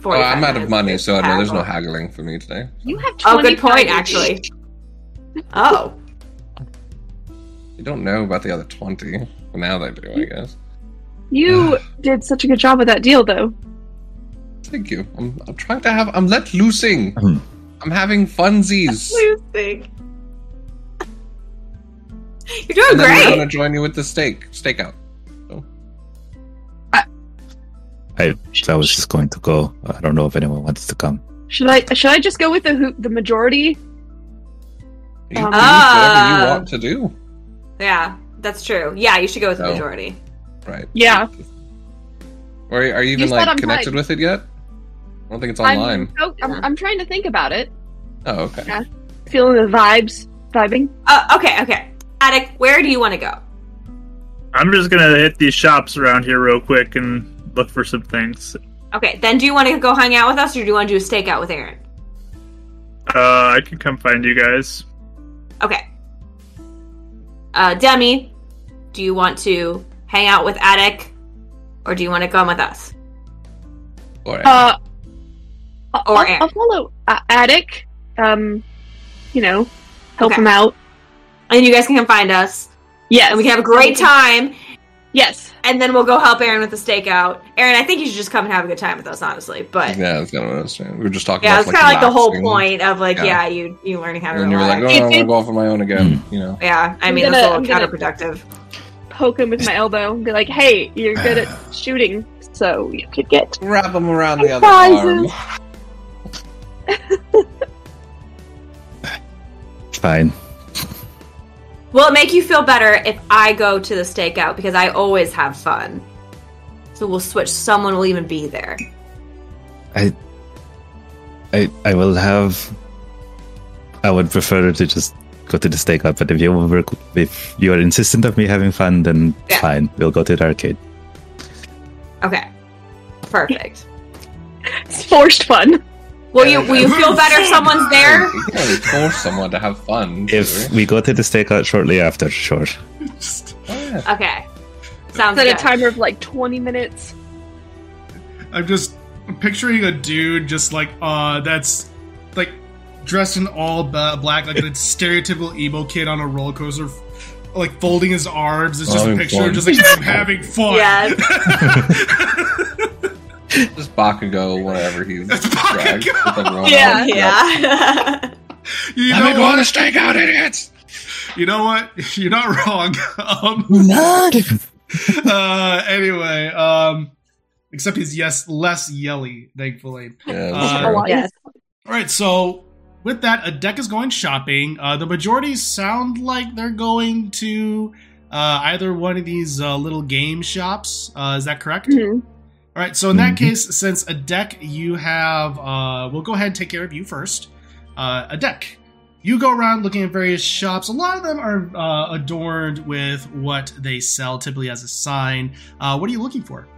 45 minutes. I'm out of money, so I know there's no haggling for me today. You have 20. Oh, good point, actually. Oh. They don't know about the other 20. Well, now they do, I guess. You did such a good job with that deal, though. Thank you. I'm trying to have... I'm let loosing. I'm having funsies. Loosing. You're doing and great. I'm going to join you with the stakeout. So. I was just going to go. I don't know if anyone wants to come. Should I just go with the majority? You can do whatever you want to do. Yeah, that's true. Yeah, you should go with the majority. Right. Yeah. Or are you even like connected with it yet? I don't think it's online. I'm trying to think about it. Oh, okay. Yeah. Feeling the vibing. Okay. Adek, where do you want to go? I'm just gonna hit these shops around here real quick and look for some things. Okay, then do you want to go hang out with us, or do you want to do a stakeout with Aaron? I can come find you guys. Okay. Demi, do you want to hang out with Adek, or do you want to come with us? I'll follow Adek. Help him out. And you guys can come find us. Yes. And we can have a great time. Yes. And then we'll go help Aaron with the stakeout. Aaron, I think you should just come and have a good time with us, honestly. But yeah, that's kind of what I was saying. We were just talking about, it's kind of like the whole point of, like, you learning how to relax. And you were like, oh, I want to go off on my own again, you know? Yeah, that's a little counterproductive. Poke him with my elbow and be like, hey, you're good at shooting, so you could get... Wrap him around the other arm. Fine. Will it make you feel better if I go to the stakeout? Because I always have fun. So we'll switch. Someone will even be there. I will have... I would prefer to just go to the stakeout, but if you are insistent of me having fun, then fine. We'll go to the arcade. Okay. Perfect. It's forced fun. Will you feel better if someone's there? You can only force someone to have fun. If we go to the stakeout shortly after, sure. Okay. Sounds good. Set a timer of like 20 minutes. I'm just picturing a dude just like, that's like dressed in all black, like a stereotypical emo kid on a roller coaster, like folding his arms. It's just a picture of just like him having fun. Yes. Just Bakugo, whatever he's dragged. Yeah. You know what? Want to stake out, idiots! You know what? You're not wrong. Anyway, except he's less yelly, thankfully. Yeah, yes. All right, so with that, Adek is going shopping. The majority sound like they're going to either one of these little game shops. Is that correct? Mm-hmm. All right, so in that case, since Adek, you have... we'll go ahead and take care of you first. Adek, you go around looking at various shops. A lot of them are adorned with what they sell, typically as a sign. What are you looking for?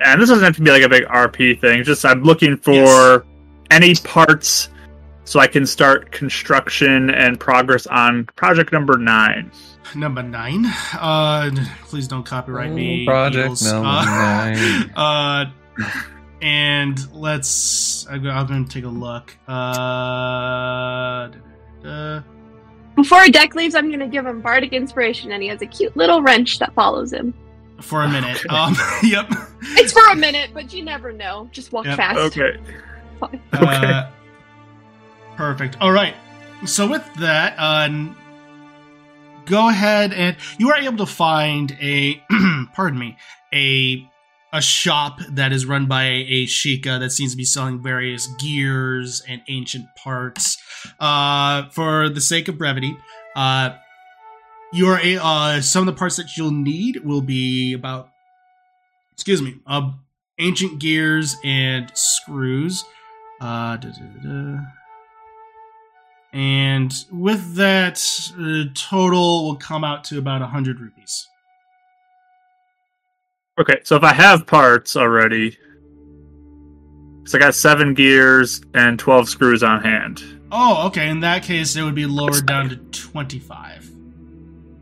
And this doesn't have to be like a big RP thing. Just I'm looking for any parts so I can start construction and progress on project number 9. Number 9. Please don't copyright me. Project number 9. And let's... I'm going to take a look. Before Adek leaves, I'm going to give him bardic inspiration, and he has a cute little wrench that follows him. For a minute. Okay. Yep. It's for a minute, but you never know. Just walk fast. Okay. Okay. Perfect. All right. So with that... go ahead and you are able to find a, a shop that is run by a Sheikah that seems to be selling various gears and ancient parts. For the sake of brevity, some of the parts that you'll need will be about, ancient gears and screws. And with that, total will come out to about 100 rupees. Okay, so if I have parts already, So I got 7 gears and 12 screws on hand. Oh, okay. In that case, it would be lowered down to 25.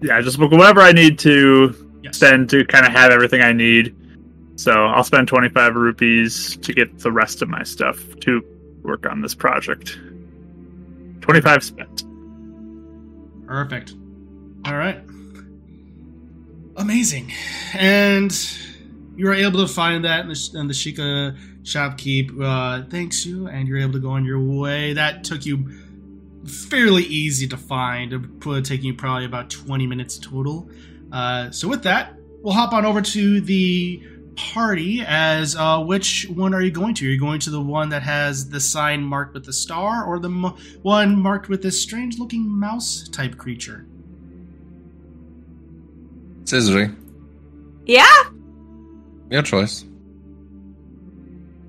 Yeah, just whatever I need to spend to kind of have everything I need. So I'll spend 25 rupees to get the rest of my stuff to work on this project. 25 spent. Perfect. All right. Amazing. And you were able to find that in the Sheikah shopkeep. Thanks you, and you're able to go on your way. That took you fairly easy to find. It would take you probably about 20 minutes total. So with that, we'll hop on over to the party. As which one are you going to? Are you going to the one that has the sign marked with the star, or the one marked with this strange-looking mouse-type creature? Scizori. Yeah? Your choice.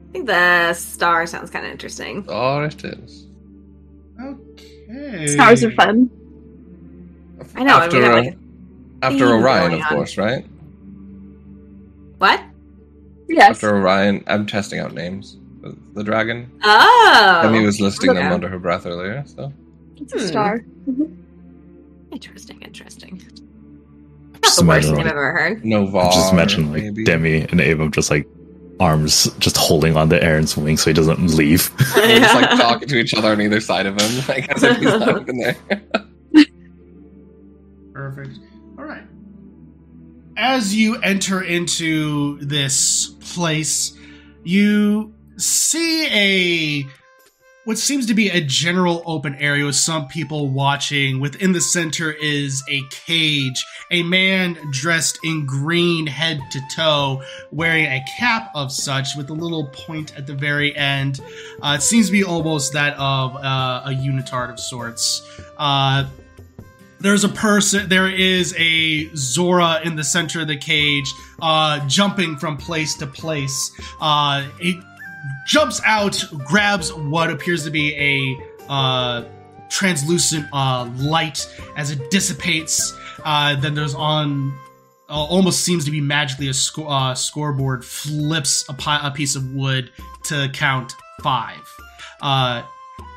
I think the star sounds kind of interesting. Oh, it is. Okay. Stars are fun. I know. After, I mean, after Orion, of course, right? What? Yes. After Orion, I'm testing out names. The dragon. Oh. Demi was listing them under her breath earlier, so. It's a star. Mm-hmm. Interesting. That's the worst thing I've ever heard. Novar, just imagine like maybe. Demi and Avum just like arms just holding on to Aaron's wing so he doesn't leave. They're just like talking to each other on either side of him, like as if he's not even there. Perfect. All right. As you enter into this place, you see what seems to be a general open area with some people watching. Within the center is a cage. A man dressed in green head to toe, wearing a cap of such with a little point at the very end. It seems to be almost that of a unitard of sorts. There is a Zora in the center of the cage, jumping from place to place. It jumps out, grabs what appears to be a translucent light as it dissipates. Then there's almost seems to be magically a scoreboard flips a piece of wood to count 5.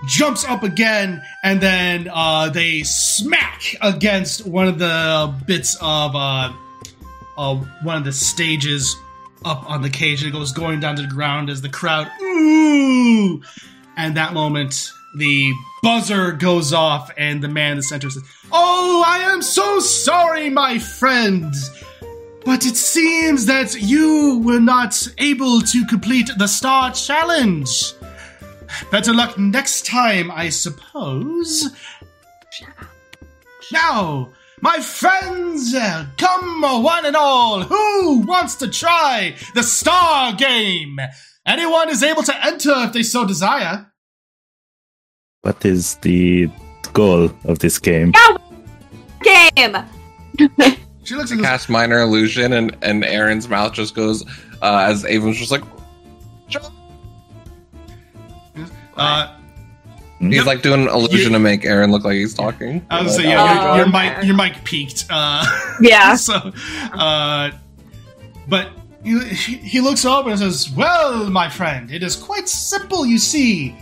Jumps up again, and then they smack against one of the bits of one of the stages up on the cage, and it goes going down to the ground as the crowd, ooh! And that moment, the buzzer goes off, and the man in the center says, "Oh, I am so sorry, my friend! But it seems that you were not able to complete the Star Challenge. Better luck next time, I suppose. Now, my friends, come one and all. Who wants to try the Star Game? Anyone is able to enter if they so desire." What is the goal of this game? Game! She looks like cast minor illusion, and Aaron's mouth just goes, as Avon's just like... he's like doing an illusion to make Aaron look like he's talking. I was saying, your mic peaked. But he looks up and says, "Well, my friend, it is quite simple, you see."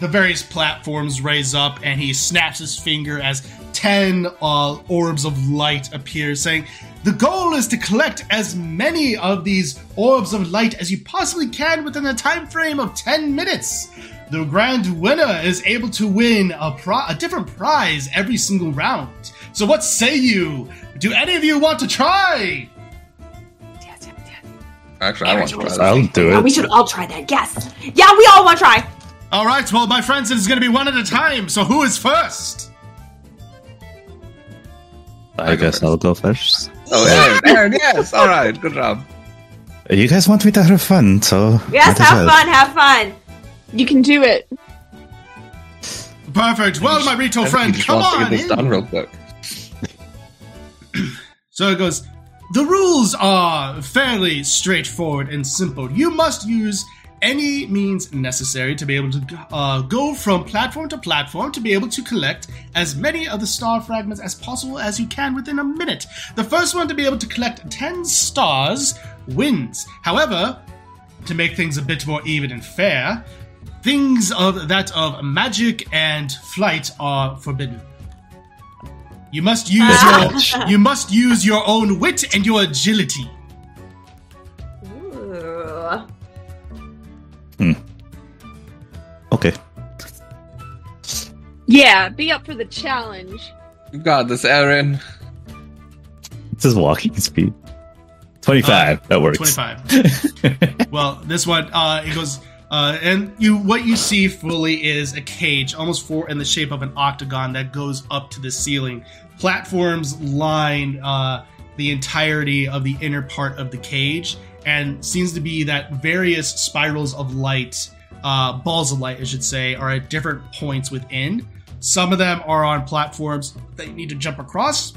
The various platforms raise up, and he snaps his finger as 10 orbs of light appear, saying, "The goal is to collect as many of these orbs of light as you possibly can within a time frame of 10 minutes. The grand winner is able to win a different prize every single round. So what say you? Do any of you want to try?" Actually, I want to try that. I'll do it. Oh, we should all try that, yes. Yeah, we all want to try. All right, well, my friends, it's going to be one at a time. So who is first? I guess I'll go first. Oh, yeah. Aaron, yes. All right, good job. You guys want me to have fun, so... Yes, have fun. You can do it. Perfect. Well, my Rito friend, come on in. Done real quick. So it goes, "The rules are fairly straightforward and simple. You must use any means necessary to be able to go from platform to platform to be able to collect as many of the star fragments as possible as you can within a minute. The first one to be able to collect 10 stars wins. However, to make things a bit more even and fair, things of magic and flight are forbidden. You must use your own wit and your agility. Ooh. Hmm. Okay. Yeah, be up for the challenge. You got this, Aaron. This is walking speed. 25. That works. 25. Well, this one it goes. And what you see fully is a cage, almost in the shape of an octagon that goes up to the ceiling. Platforms line the entirety of the inner part of the cage, and seems to be that various spirals of light, balls of light, I should say, are at different points within. Some of them are on platforms that you need to jump across.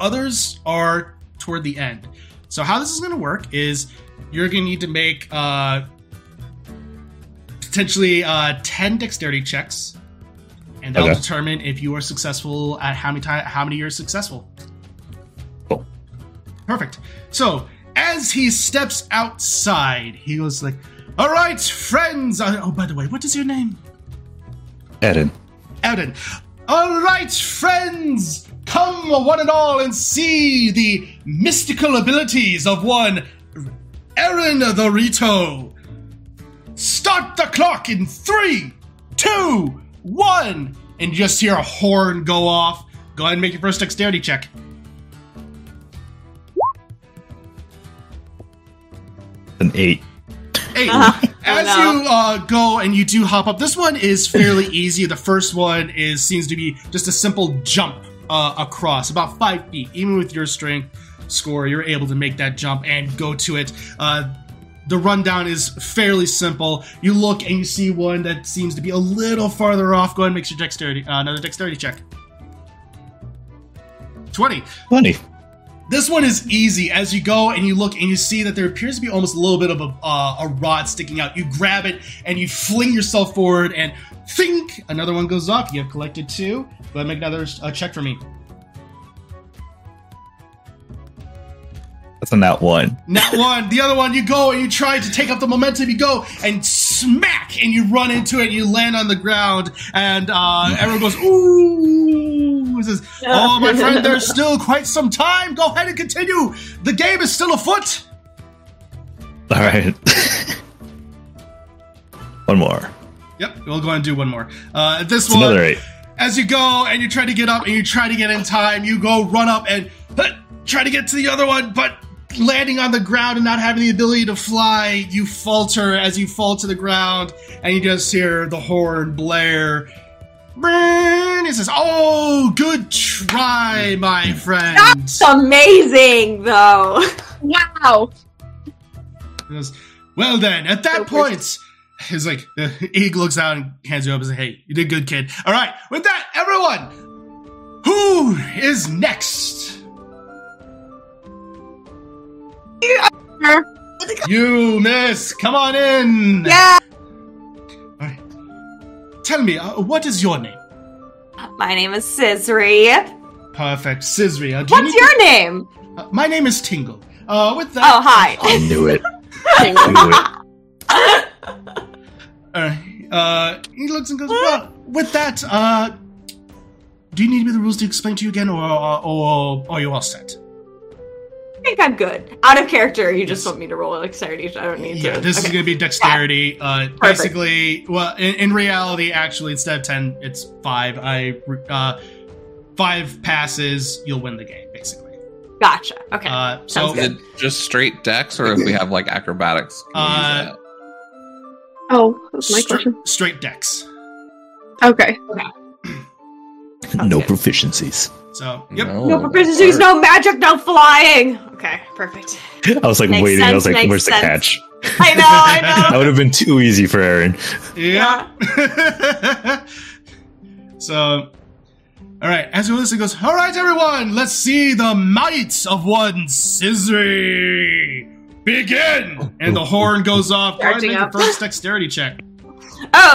Others are toward the end. So how this is going to work is you're going to need to make... potentially 10 dexterity checks, and that'll determine if you are successful at how many you're successful. Cool. Perfect. So as he steps outside, he goes like, "All right, friends. Oh, by the way, what is your name?" Aaron. Aaron. "All right, friends. Come, one and all, and see the mystical abilities of one Aaron the Rito. Start the clock in 3, 2, 1, and you just hear a horn go off. Go ahead and make your first dexterity check. An 8. 8. As you go and you do hop up, this one is fairly easy. The first one seems to be just a simple jump across, about 5 feet. Even with your strength score, you're able to make that jump and go to it. The rundown is fairly simple. You look and you see one that seems to be a little farther off. Go ahead and make your another dexterity check. 20. This one is easy. As you go and you look and you see that there appears to be almost a little bit of a rod sticking out. You grab it and you fling yourself forward and think another one goes off. You have collected 2. Go ahead and make another check for me. That's a nat 1. Nat 1. The other one, you go and you try to take up the momentum. You go and smack, and you run into it. And you land on the ground, and everyone goes, "Ooh!" It says, "Oh, my friend, there's still quite some time. Go ahead and continue. The game is still afoot." All right. One more. Yep, we'll go ahead and do one more. This one, another 8. As you go and you try to get up and you try to get in time, you go run up and try to get to the other one, but landing on the ground and not having the ability to fly, you falter as you fall to the ground, and you just hear the horn blare. It says, "Oh, good try, my friend. That's amazing, though. Wow." He goes, "Well then, at that point," he's like, he looks out and hands you up and says, "Hey, you did good, kid. All right, with that, everyone, who is next?" You, miss, come on in. Yeah. All right. Tell me, what is your name? My name is Scizori. Perfect, Scizori. What's your name? My name is Tingle. With that. Oh, hi. I knew it. All right. He looks and goes, "Well, with that, do you need me the rules to explain to you again, or are you all set?" I think I'm good. Out of character, you just want me to roll like dexterity. I don't need to. Yeah, this is going to be dexterity. Yeah. Basically, well, in reality, actually, instead of 10, it's 5. 5 passes, you'll win the game, basically. Gotcha. Okay. So is it just straight dex, or if we have like acrobatics? That was my question. Straight dex. Okay. No proficiencies. So, yep. No proficiencies, no magic, no flying. Okay, perfect. I was like waiting. I was like, where's the catch? I know. That would have been too easy for Aaron. Yeah. So, all right. As we listen, goes, "All right, everyone, let's see the might of one Scizori begin." And the horn goes off. Try to make the first dexterity check.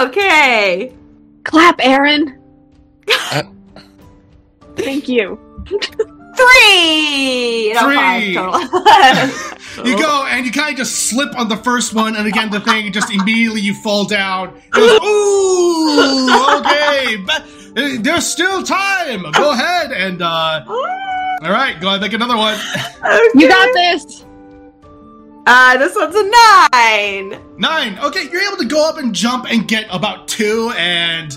Okay. Clap, Aaron. Thank you. 3! 3! No, 5 total. You go and you kind of just slip on the first one, and again the thing just immediately you fall down. Ooh, okay, but there's still time. Go ahead and all right, go ahead and make another one. Okay. You got this. This one's a 9. 9. Okay, you're able to go up and jump and get about 2, and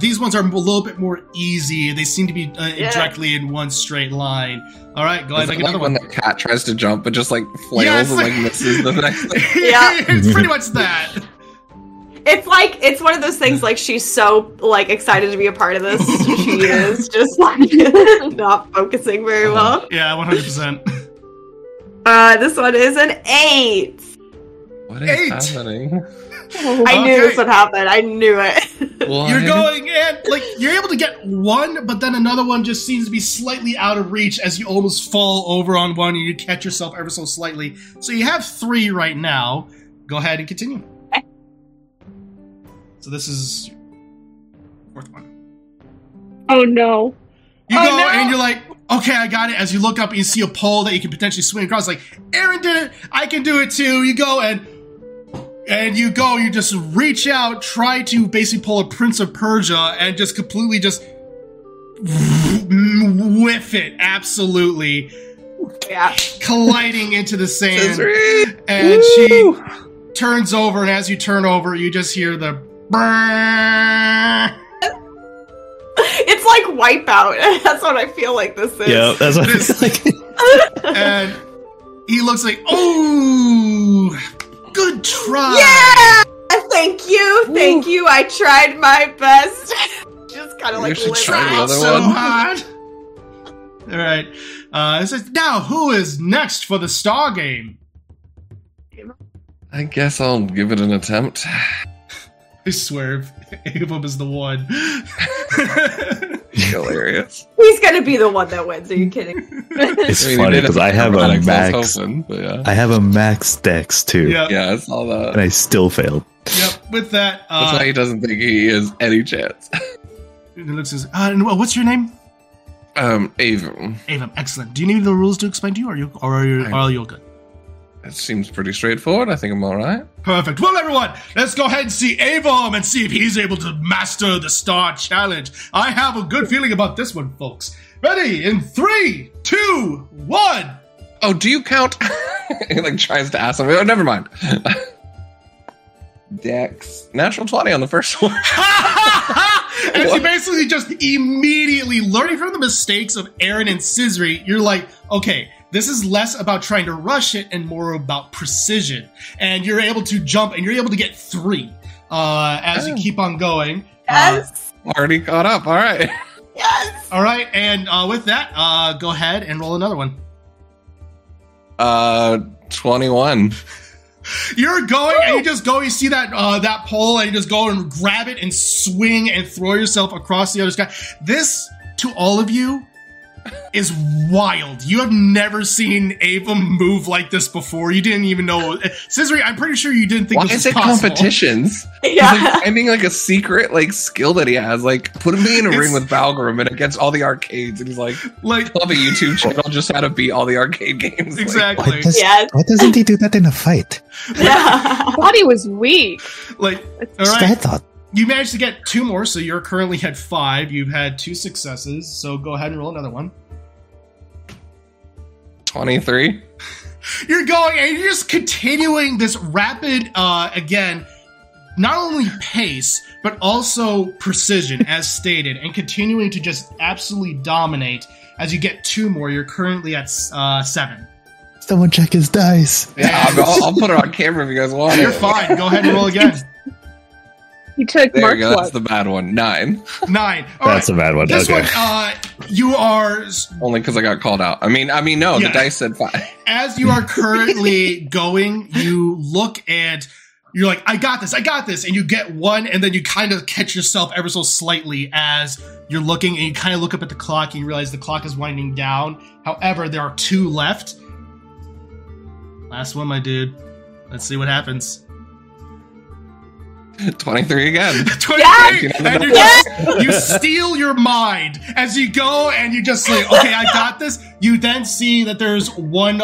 these ones are a little bit more easy. They seem to be directly in one straight line. All right, go ahead. Like another one. That cat tries to jump but just like flails and like misses the next thing. Yeah, it's pretty much that. It's like, it's one of those things, like, she's so, like, excited to be a part of this. She is just, like, not focusing very well. Yeah, 100%. This one is an 8. What is happening? I knew this would happen. I knew it. What? You're going in, like, you're able to get one, but then another one just seems to be slightly out of reach as you almost fall over on one and you catch yourself ever so slightly. So you have 3 right now. Go ahead and continue. So this is 4th one. Oh no. You go and you're like, okay, I got it. As you look up and you see a pole that you can potentially swing across, like, Aaron did it, I can do it too. You go and you just reach out, try to basically pull a Prince of Persia and just completely just whiff it, absolutely. Yeah. Colliding into the sand. And woo! She turns over, and as you turn over, you just hear the it's like Wipeout. That's what I feel like this is. Yeah, that's what it's like. And he looks like, oh, good try. Yeah, thank you, thank you. I tried my best. Just kind of like tried so hard. All right. It says, now who is next for the star game? I guess I'll give it an attempt. I swerve. Avum is the one. Hilarious. He's gonna be the one that wins. Are you kidding? It's funny because I have a max. Open, I have a max dex too. Yep. Yeah, I saw that, and I still failed. Yep. With that, that's why he doesn't think he has any chance. It looks as what's your name? Avum. Avum, excellent. Do you need the rules to explain to you, or are you all good? That seems pretty straightforward. I think I'm all right. Perfect. Well, everyone, let's go ahead and see Avum and see if he's able to master the Star Challenge. I have a good feeling about this one, folks. Ready? In 3, 2, 1. Oh, do you count? He like tries to ask something. Oh, never mind. Dex. Natural 20 on the first one. And he basically just immediately learning from the mistakes of Aaron and Scizori, you're like, okay, this is less about trying to rush it and more about precision. And you're able to jump and you're able to get 3 as you keep on going. Yes. Already caught up. All right. Yes. All right. And with that, go ahead and roll another one. 21. You're going and you just go, you see that that pole and you just go and grab it and swing and throw yourself across the other sky. This, to all of you, is wild. You have never seen Avum move like this before. You didn't even know. Scizori, I'm pretty sure you didn't think this was possible. Competitions? Yeah. Like, finding like a secret like skill that he has. Like, put me in a ring with Valgrim and against all the arcades. And he's like I love a YouTube channel just how to beat all the arcade games. Exactly. Like, why doesn't he do that in a fight? Yeah. Body was weak. Like, all right. I thought. You managed to get 2 more, so you're currently at 5. You've had 2 successes, so go ahead and roll another one. 23. You're going, and you're just continuing this rapid, again, not only pace, but also precision, as stated, and continuing to just absolutely dominate. As you get 2 more, you're currently at 7. Someone check his dice. Yeah, I'll put it on camera if you guys want. You're fine. Go ahead and roll again. He took there Mark you go, that's the bad one. 9. All that's right. A bad one. This one, you are only because I got called out. I mean, no, yeah. The dice said 5. As you are currently going, you look and you're like, I got this, and you get 1, and then you kind of catch yourself ever so slightly as you're looking, and you kind of look up at the clock, and you realize the clock is winding down. However, there are 2 left. Last one, my dude. Let's see what happens. 23 again. 23! Yes! And you just, you steal your mind as you go and you just say, okay, I got this. You then see that there's one,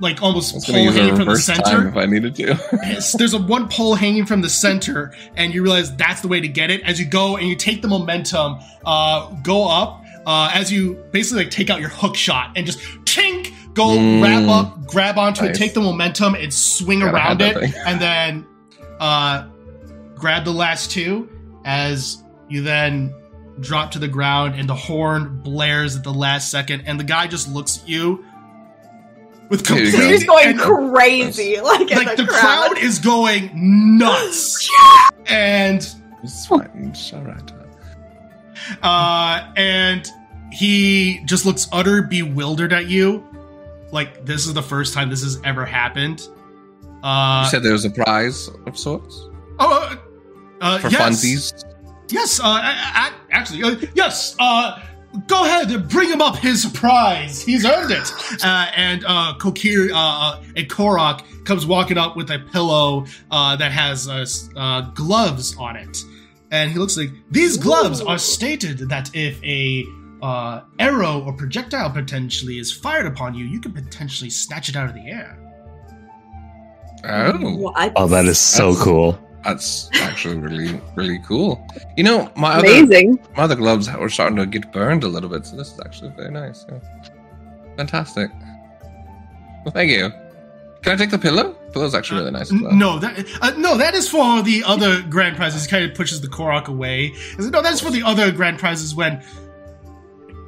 like, almost pole hanging from the center. If I needed to. Yes, there's a one pole hanging from the center, and you realize that's the way to get it. As you go and you take the momentum, go up, as you basically, like, take out your hook shot and just chink, go wrap up, grab onto it, take the momentum and swing around it, and then grab the last two as you then drop to the ground and the horn blares at the last second and the guy just looks at you with complete... He's going crazy. Like the crowd is going nuts. Yeah! And... It's fine. It's all right. And he just looks utter bewildered at you. Like, this is the first time this has ever happened. You said there was a prize of sorts? Oh, for funsies? Yes, yes. Go ahead and bring him up his prize. He's earned it. And Kokiri, and Korok comes walking up with a pillow that has gloves on it. And he looks like, these gloves are stated that if a arrow or projectile potentially is fired upon you, you can potentially snatch it out of the air. Oh, what? Oh, that is so cool. That's actually really, really cool. You know, my other gloves were starting to get burned a little bit, so this is actually very nice. Yeah. Fantastic. Well, thank you. Can I take the pillow? The pillow's actually really nice as well. No, that is for the other grand prizes. It kind of pushes the Korok away. Said, no, that is for the other grand prizes when...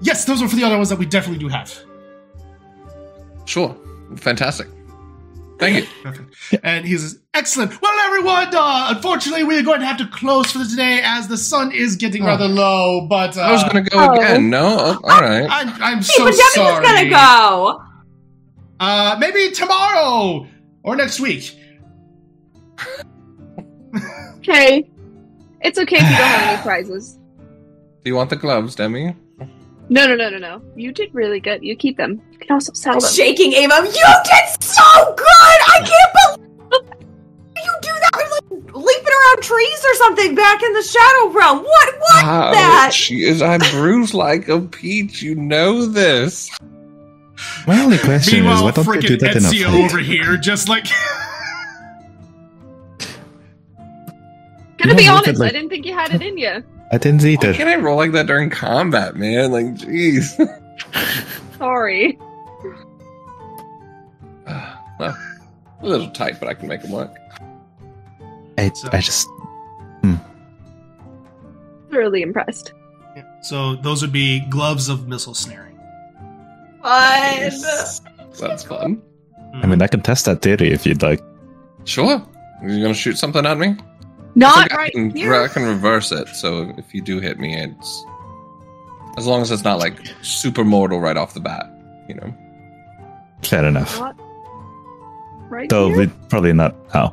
Yes, those are for the other ones that we definitely do have. Sure. Fantastic. Thank you. Perfect. And he says, excellent. Well, everyone, unfortunately, we are going to have to close for today as the sun is getting rather low. But I was going to go again. No? All right. I'm so sorry. Going to go. Maybe tomorrow or next week. Okay. It's okay if you don't have any prizes. Do you want the gloves, Demi? No. You did really good. You keep them. You can also sell them. Shaking Ava. You did so good! I can't believe you do that. You're like leaping around trees or something back in the Shadow Realm. What that? I'm bruised like a peach. You know this. My only question is, why don't you do that enough? Meanwhile, freaking Ezio over here, just like... Gonna be honest, I didn't think you had it in you. I didn't either. Why can't I roll like that during combat, man? Like, jeez. Sorry. Well, a little tight, but I can make them work. I just... Thoroughly impressed. Yeah. So those would be gloves of missile snaring. Fun! Nice. That's fun. I mean, I can test that theory if you'd like. Sure. Are you going to shoot something at me? Not right here. I can reverse it, so if you do hit me, it's... As long as it's not, like, super mortal right off the bat, you know? Fair enough. Not right though here? Probably not... Oh.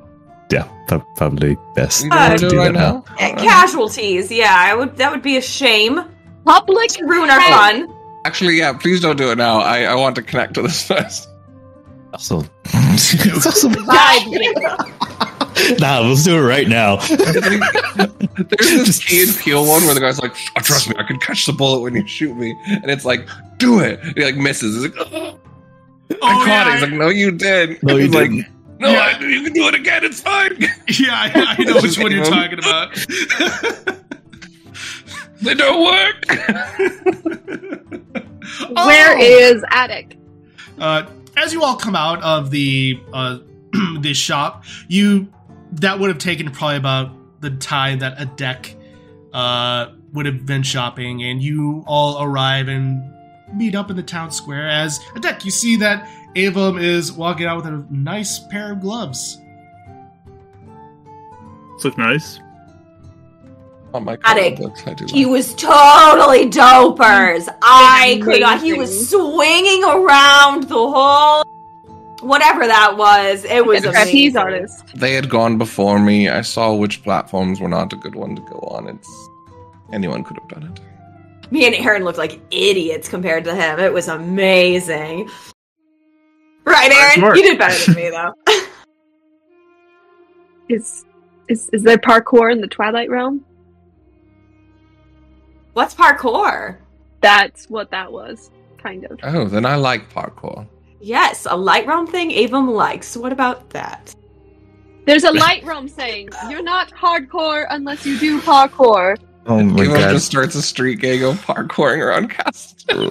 Yeah, probably best to do right now. Casualties, yeah. That would be a shame. Public ruin our fun. Actually, yeah, please don't do it now. I want to connect to this first. Also... It's also bad. Nah, we'll do it right now. There's this Key and Peele one where the guy's like, oh, trust me, I can catch the bullet when you shoot me. And it's like, do it. And he like misses. He's like, oh. I caught it. He's like, no, you did. No, you didn't. Like, no, yeah. You can do it again. It's fine. Yeah, I know which one you're talking about. They don't work. Where is Adek? As you all come out of the this shop, that would have taken probably about the time that Adek would have been shopping, and you all arrive and meet up in the town square. As Adek, you see that Avum is walking out with a nice pair of gloves. Look nice. Oh my God, Adek, he was totally dopers. I could not. He was swinging around the whole... Whatever that was, it was a trapeze artist. They had gone before me. I saw which platforms were not a good one to go on. Anyone could have done it. Me and Aaron looked like idiots compared to him. It was amazing. Right, Aaron? You did better than me, though. His Is there parkour in the Twilight Realm? What's parkour? That's what that was, kind of. Oh, then I like parkour. Yes, a light realm thing Avum likes. What about that? There's a light realm saying, you're not hardcore unless you do parkour. Oh my god. Avum just starts a street gang of parkouring around Castletown.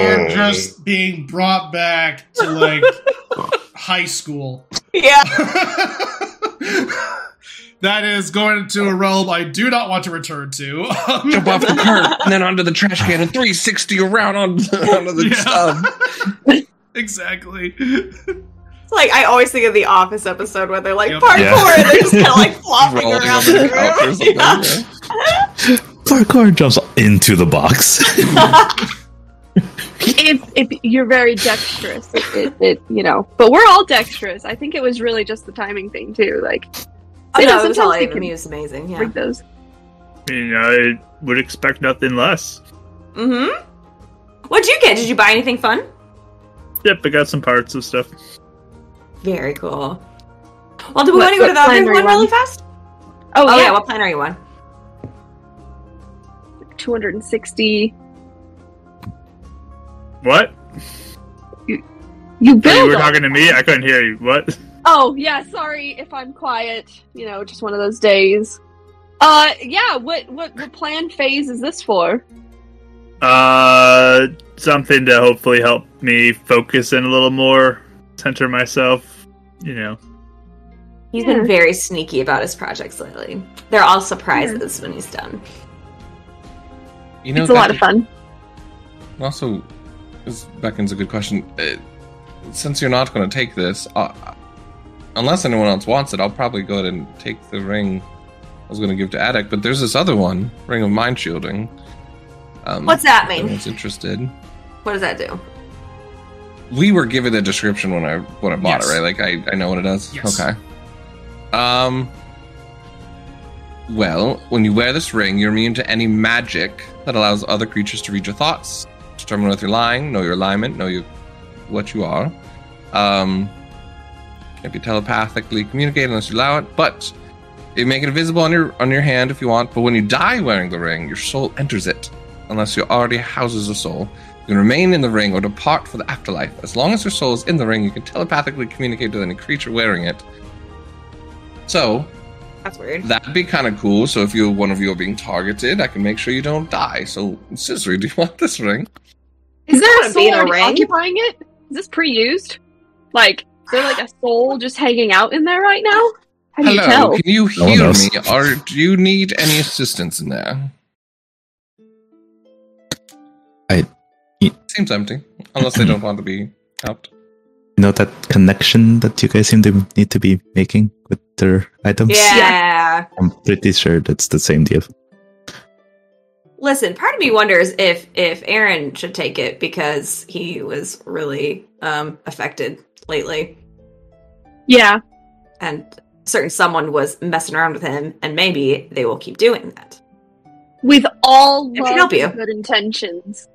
You're just being brought back to, like, high school. Yeah. That is going into a realm I do not want to return to. Jump off the curb and then onto the trash can and 360 around onto the tub. Exactly. Like, I always think of the Office episode where they're like, parkour, and they're just kind of like flopping around the room. Yeah. Parkour jumps into the box. if you're very dexterous, it you know. But we're all dexterous. I think it was really just the timing thing too. Like, it was amazing. Yeah, those. I mean, I would expect nothing less. Mm-hmm. What'd you get? Did you buy anything fun? Yep, I got some parts of stuff. Very cool. Well, do we want to go to the other one really fast? Oh, yeah. What plan are you on? 260. What? You build. You were talking to me? I couldn't hear you. What? Oh, yeah. Sorry if I'm quiet. You know, just one of those days. Yeah. What plan phase is this for? Something to hopefully help me focus in a little more. Center myself, you know. He's been very sneaky about his projects lately. They're all surprises when he's done. You know, it's a lot of fun. Also, this beckons a good question. Since you're not going to take this, unless anyone else wants it, I'll probably go ahead and take the ring I was going to give to Adek, but there's this other one, Ring of Mind Shielding. What's that mean? Anyone's interested. What does that do? We were given the description when I bought it, right? Like, I know what it does? Yes. Okay. Well, when you wear this ring, you're immune to any magic that allows other creatures to read your thoughts, determine if you're lying, know your alignment, know what you are. Can't be telepathically communicated unless you allow it, but you make it visible on your hand if you want, but when you die wearing the ring, your soul enters it, unless you already houses a soul. You can remain in the ring or depart for the afterlife. As long as your soul is in the ring, you can telepathically communicate with any creature wearing it. So, that's weird. That'd be kind of cool. So if one of you are being targeted, I can make sure you don't die. So, Scizori, do you want this ring? Is there a soul already occupying it? Is this pre-used? Like, is there like a soul just hanging out in there right now? How do you tell? Can you hear me? Or do you need any assistance in there? Seems empty, unless they don't want to be helped. You know that connection that you guys seem to need to be making with their items? Yeah. I'm pretty sure that's the same deal. Listen, part of me wonders if Aaron should take it, because he was really affected lately. Yeah. And certain someone was messing around with him, and maybe they will keep doing that. With all love and good intentions.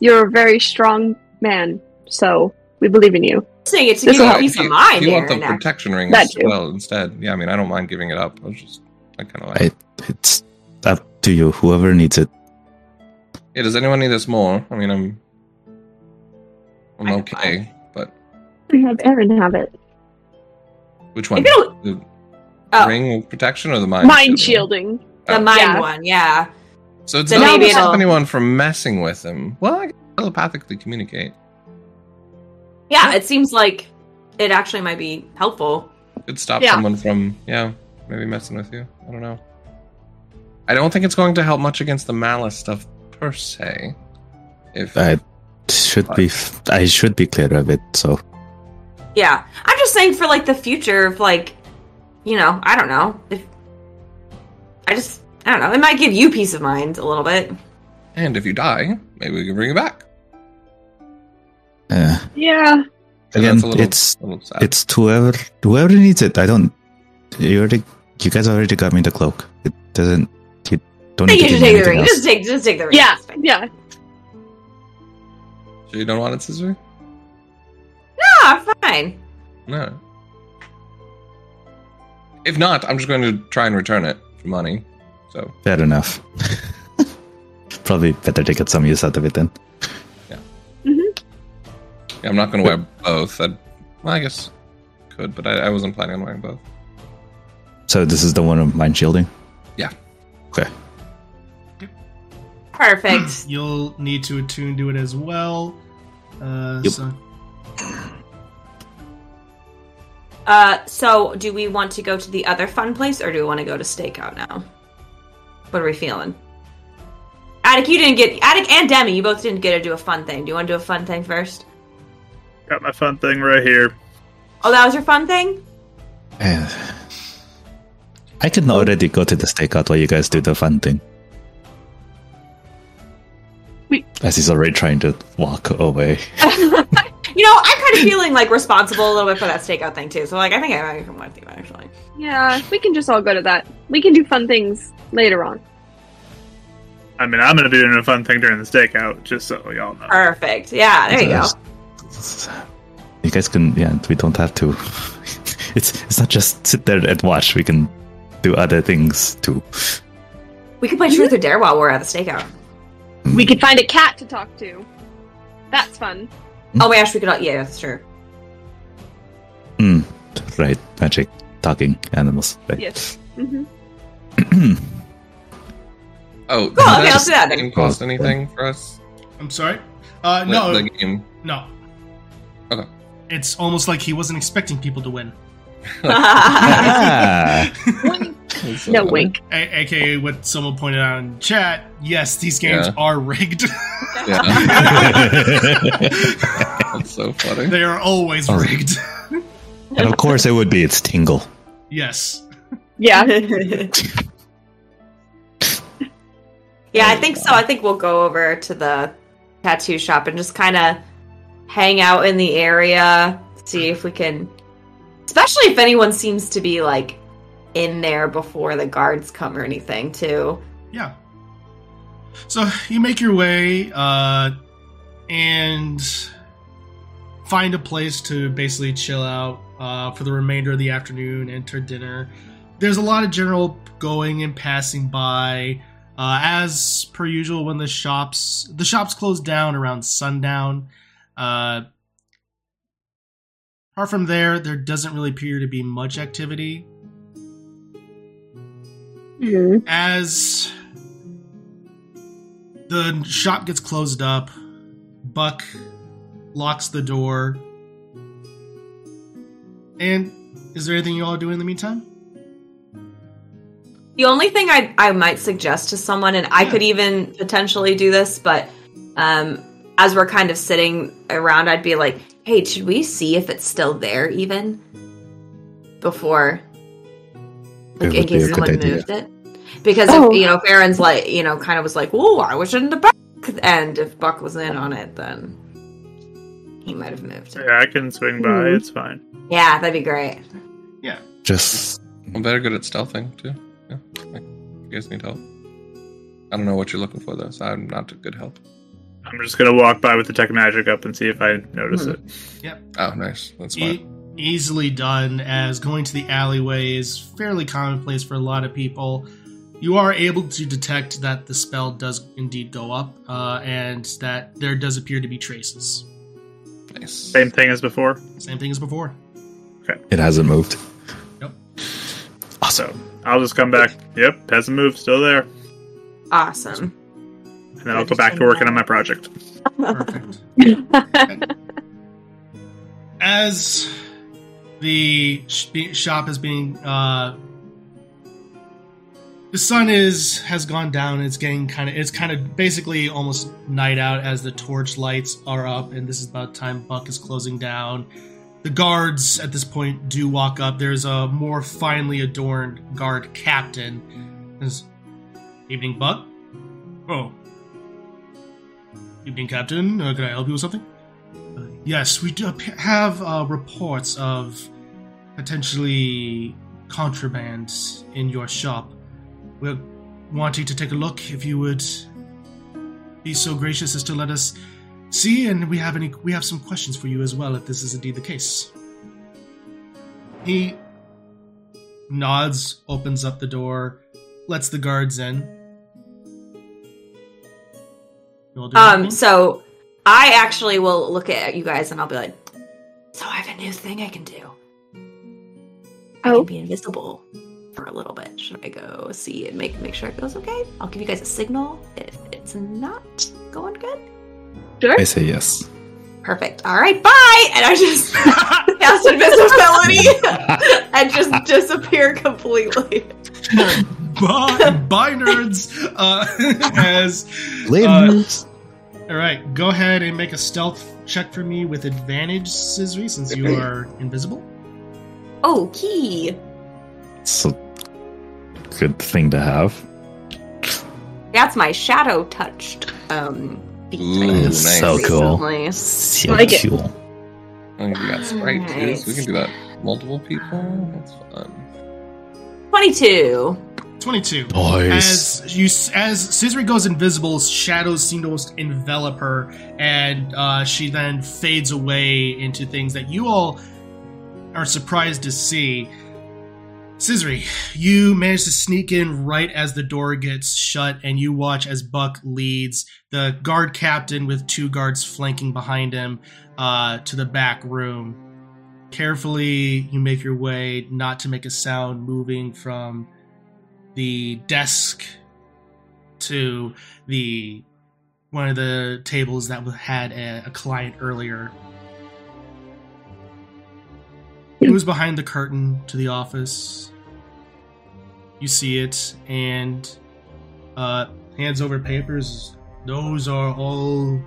You're a very strong man, so we believe in you. So it's to give you peace of mind. You want the protection ring as well instead. Yeah, I mean, I don't mind giving it up. I kind of like it. It's up to you, whoever needs it. Yeah, does anyone need this more? I mean, I'm okay, but... We have Aaron have it. Which one? The ring of protection or the mind shielding? The mind one, yeah. So it's not to stop anyone from messing with him. Well, I can telepathically communicate. Yeah, it seems like it actually might be helpful. Could stop someone from, maybe messing with you. I don't know. I don't think it's going to help much against the malice stuff per se. I should be clear of it. So. Yeah, I'm just saying for like the future of like, you know, I don't know. I don't know. It might give you peace of mind a little bit. And if you die, maybe we can bring it back. Yeah. Again, it's whoever needs it. I don't. You guys already got me the cloak. It doesn't. You don't need to take the ring. Just take the ring. Yeah. So you don't want it, Scizori? No, I'm fine. No. If not, I'm just going to try and return it for money. So fair enough. Probably better to get some use out of it then. Yeah. Mm-hmm. Yeah, I'm not going to wear both. Well, I guess I could, but I wasn't planning on wearing both. So this is the one of Mind Shielding? Yeah. Okay. Perfect. You'll need to attune to it as well. Yep. So do we want to go to the other fun place, or do we want to go to Stakeout now? What are we feeling? Adek, Adek and Demi, you both didn't get to do a fun thing. Do you want to do a fun thing first? Got my fun thing right here. Oh, that was your fun thing? I can already go to the Stakeout while you guys do the fun thing. As he's already trying to walk away. I'm kind of feeling responsible a little bit for that Stakeout thing too. So I think I might want to do that actually. Yeah, we can just all go to that. We can do fun things later on. I mean, I'm going to be doing a fun thing during the Stakeout, just so y'all know. Perfect. Yeah, there you go. You guys can. Yeah, we don't have to. It's not just sit there and watch. We can do other things too. We can play Truth or Dare while we're at the Stakeout. We could find a cat to talk to. That's fun. Oh, wait, actually, we could... Yeah, that's true. Right. Magic. Talking. Animals. Right. Yes. Mm-hmm. Oh, cool, okay, let's do that. Did the game cost anything for us? I'm sorry? No. The game? No. Okay. It's almost like he wasn't expecting people to win. No wink. AKA what someone pointed out in chat, yes, these games are rigged. That's so funny. They are always rigged. And of course it would be. It's Tingle. Yes. Yeah. Yeah, I think so. I think we'll go over to the tattoo shop and just kind of hang out in the area, see if we can... Especially if anyone seems to be, in there before the guards come or anything, too. Yeah. So you make your way and find a place to basically chill out for the remainder of the afternoon, enter dinner. There's a lot of general going and passing by. As per usual, when the shops close down around sundown. Apart from there doesn't really appear to be much activity. Mm-hmm. As the shop gets closed up, Buck locks the door. And is there anything you all do in the meantime? The only thing I might suggest to someone, and I could even potentially do this, but as we're kind of sitting around, I'd be like, hey, should we see if it's still there even? Before, in case someone moved it? Because, if Aaron's kind of was like, whoa, I was in the back. And if Buck was in on it, then he might have moved it. Yeah, I can swing by. Mm-hmm. It's fine. Yeah, that'd be great. Yeah. I'm better good at stealthing, too. Yeah. You guys need help. I don't know what you're looking for, though, so I'm not a good help. I'm just going to walk by with the Tech Magic up and see if I notice it. Yep. Oh, nice. That's fine. Easily done, as going to the alleyway is fairly commonplace for a lot of people. You are able to detect that the spell does indeed go up, and that there does appear to be traces. Nice. Same thing as before? Same thing as before. Okay. It hasn't moved. Nope. Awesome. I'll just come back. Yep, hasn't moved. Still there. Awesome. And then I'll go back to working on my project. Perfect. As the shop is being... the sun has gone down. It's getting kind of... It's kind of basically almost night out as the torch lights are up. And this is about time Buck is closing down. The guards at this point do walk up. There's a more finely adorned guard captain. Evening, Buck. Oh. Evening, Captain. Can I help you with something? Yes, we do have reports of potentially contraband in your shop. We're wanting to take a look. If you would be so gracious as to let us see, and we have some questions for you as well, if this is indeed the case. He nods, opens up the door, lets the guards in. So I actually will look at you guys and I'll be like, so I have a new thing I can do. I can be invisible for a little bit. Should I go see and make sure it goes okay? I'll give you guys a signal if it's not going good. Sure. I say yes. Perfect. All right, bye! And I just cast invisibility and just disappear completely. Bye, nerds! As Limbs. All right, go ahead and make a stealth check for me with advantage, Scizori, since you are invisible. Okay. It's a good thing to have. That's my shadow touched. Nice. So cool. So like cool. I think we got Sprite too, so we can do that. Multiple people. That's fun. 22. Nice. As Scizori goes invisible, shadows seem to almost envelop her, and she then fades away into things that you all are surprised to see. Scizori, you manage to sneak in right as the door gets shut, and you watch as Buck leads the guard captain with two guards flanking behind him to the back room. Carefully, you make your way, not to make a sound, moving from the desk to the one of the tables that had a client earlier. It was behind the curtain to the office. You see it, and hands over papers. Those are all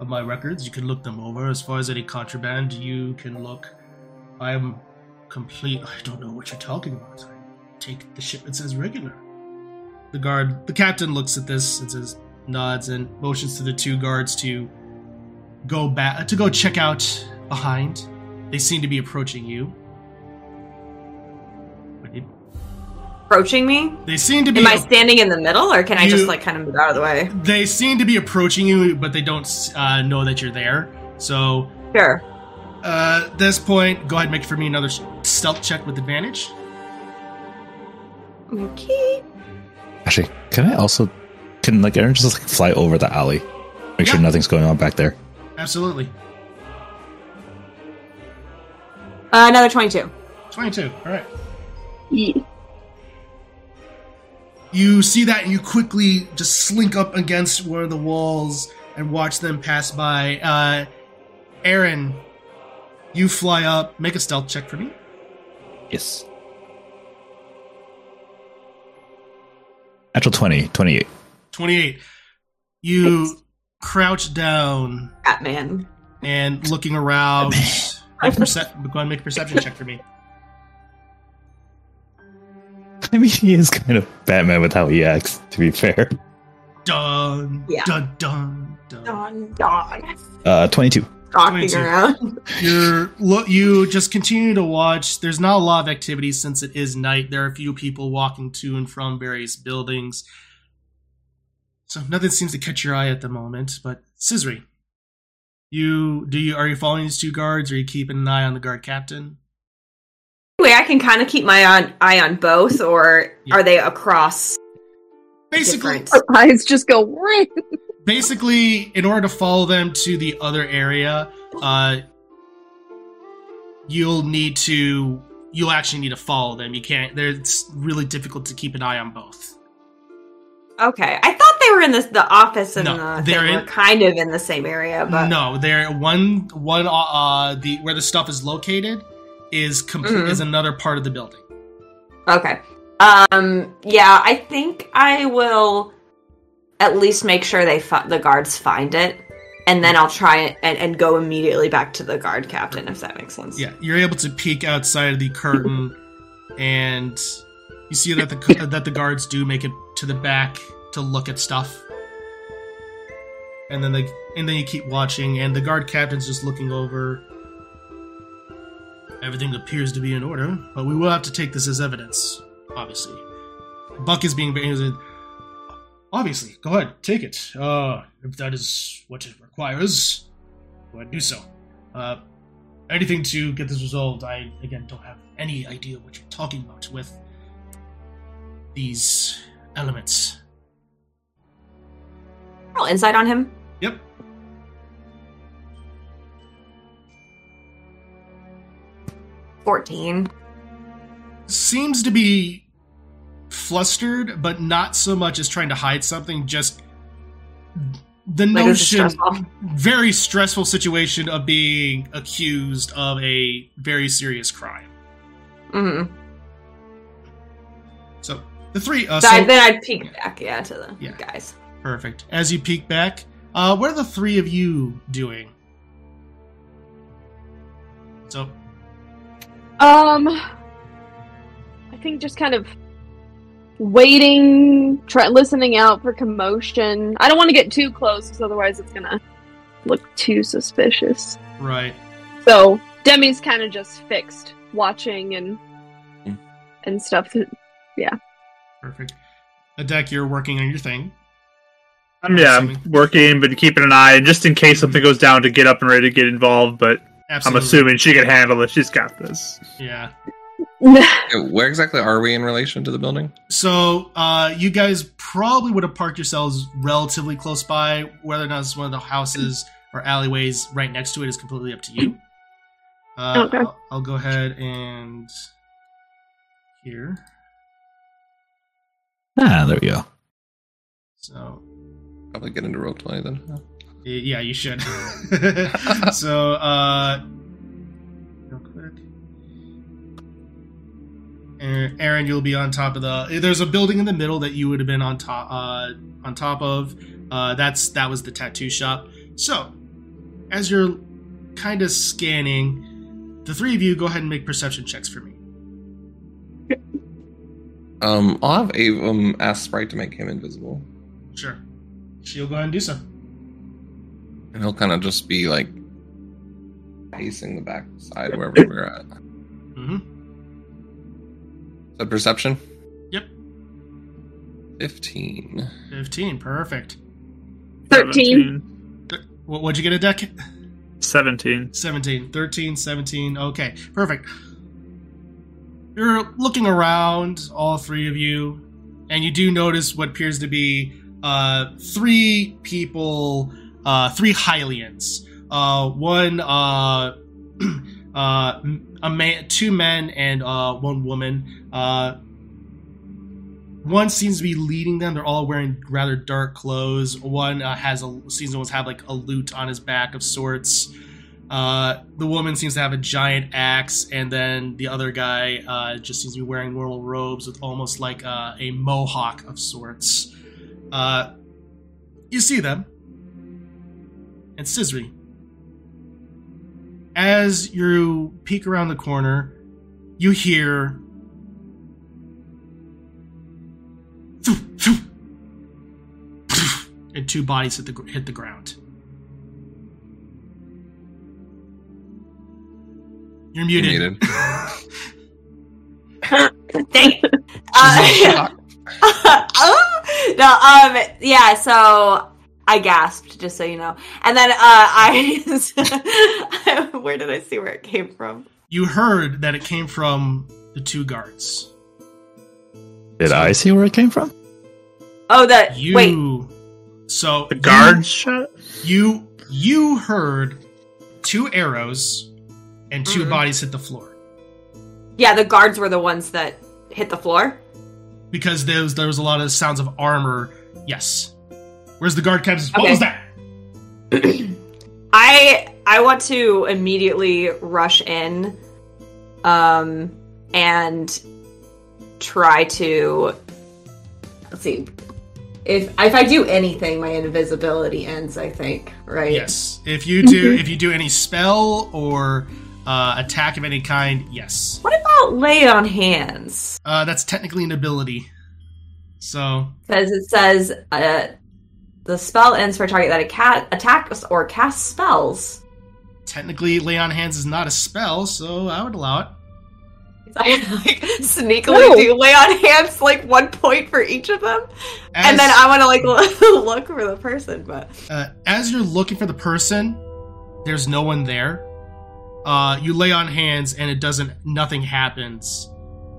of my records. You can look them over. As far as any contraband, you can look. I don't know what you're talking about. I take the shipments as regular. The captain looks at this and says, nods and motions to the two guards to go back to go check out behind. They seem to be approaching you. Approaching me? They seem to be. Am I standing in the middle, or can I just kind of move out of the way? They seem to be approaching you, but they don't know that you're there. So sure. At this point, go ahead and make for me another stealth check with advantage. Okay. Actually, can I also Aaron just fly over the alley, make sure nothing's going on back there? Absolutely. Another 22. 22, all right. Yeah. You see that, and you quickly just slink up against one of the walls and watch them pass by. Aaron, you fly up. Make a stealth check for me. Yes. Natural 20, 28. 28. You crouch down. Batman. And looking around... Batman. Go and make a perception check for me. I mean, he is kind of Batman with how he acts, to be fair. Dun, dun, dun. 22. You just continue to watch. There's not a lot of activity since it is night. There are a few people walking to and from various buildings. So nothing seems to catch your eye at the moment, but Scizori. Are you following these two guards, or are you keeping an eye on the guard captain? Anyway, I can kind of keep my eye on both, or are they across? Basically, our eyes just go. Basically, in order to follow them to the other area, you'll actually need to follow them. You can't. It's really difficult to keep an eye on both. Okay, I thought they were in the office and were kind of in the same area, but no, they're one where the stuff is located is is another part of the building. Okay, yeah, I think I will at least make sure the guards find it, and then I'll try and go immediately back to the guard captain if that makes sense. Yeah, you're able to peek outside of the curtain, and you see that the guards do make it to the back to look at stuff, and then you keep watching, and the guard captain's just looking over. Everything appears to be in order, but we will have to take this as evidence. Obviously, Buck is being obviously. Go ahead, take it. If that is what it requires, go ahead, do so. anything to get this resolved. I, again, don't have any idea what you're talking about with these elements. Roll insight on him. Yep. $14. Seems to be flustered, but not so much as trying to hide something, just the notion, very stressful situation of being accused of a very serious crime. Mm-hmm. So, the three... Then I'd peek back, to the guys. Perfect. As you peek back, what are the three of you doing? So... I think just kind of waiting, listening out for commotion. I don't want to get too close, because otherwise it's going to look too suspicious. Right. So Demi's kind of just fixed, watching and stuff. Yeah. Perfect. Adek, you're working on your thing. I'm working, but keeping an eye, and just in case something goes down, to get up and ready to get involved, but... Absolutely. I'm assuming she can handle it. She's got this. Yeah. Where exactly are we in relation to the building? So, you guys probably would have parked yourselves relatively close by. Whether or not it's one of the houses or alleyways right next to it is completely up to you. Okay. I'll go ahead and... Here. There we go. So... Probably get into roleplay then. Huh? Yeah, you should. So, real quick, Aaron, you'll be on top of the. There's a building in the middle that you would have been on top of. That was the tattoo shop. So, as you're kind of scanning, the three of you go ahead and make perception checks for me. I'll have Avum ask Sprite to make him invisible. Sure, she'll go ahead and do so. And he'll kind of just be, like, pacing the back side wherever we're at. Mm-hmm. Is that perception? Yep. 15. 15, perfect. 13. What'd you get, Adek? 17. 17. 13, 17. Okay, perfect. You're looking around, all three of you, and you do notice what appears to be three people... three Hylians. One, a man, two men, and one woman. One seems to be leading them. They're all wearing rather dark clothes. One seems to almost have like a lute on his back of sorts. The woman seems to have a giant axe, and then the other guy just seems to be wearing normal robes with almost like a mohawk of sorts. You see them. And Scizori, as you peek around the corner, you hear and two bodies hit the ground. You're muted. Dang. So I gasped, just so you know. And then I... Where did I see where it came from? You heard that it came from the two guards. I see where it came from? Oh, that... Wait. So... The guards shot? You heard two arrows and two bodies hit the floor. Yeah, the guards were the ones that hit the floor? Because there was a lot of sounds of armor. Yes. Where's the guard captain? What was that? I want to immediately rush in and try to... Let's see. If I do anything, my invisibility ends, I think, right? Yes. If you do any spell or attack of any kind, yes. What about lay on hands? That's technically an ability. So... Because it says... the spell ends for a target that attacks or casts spells. Technically, lay on hands is not a spell, so I would allow it. I sneakily do lay on hands, 1 point for each of them, and then I want to look for the person. But as you're looking for the person, there's no one there. You lay on hands and it doesn't, nothing happens.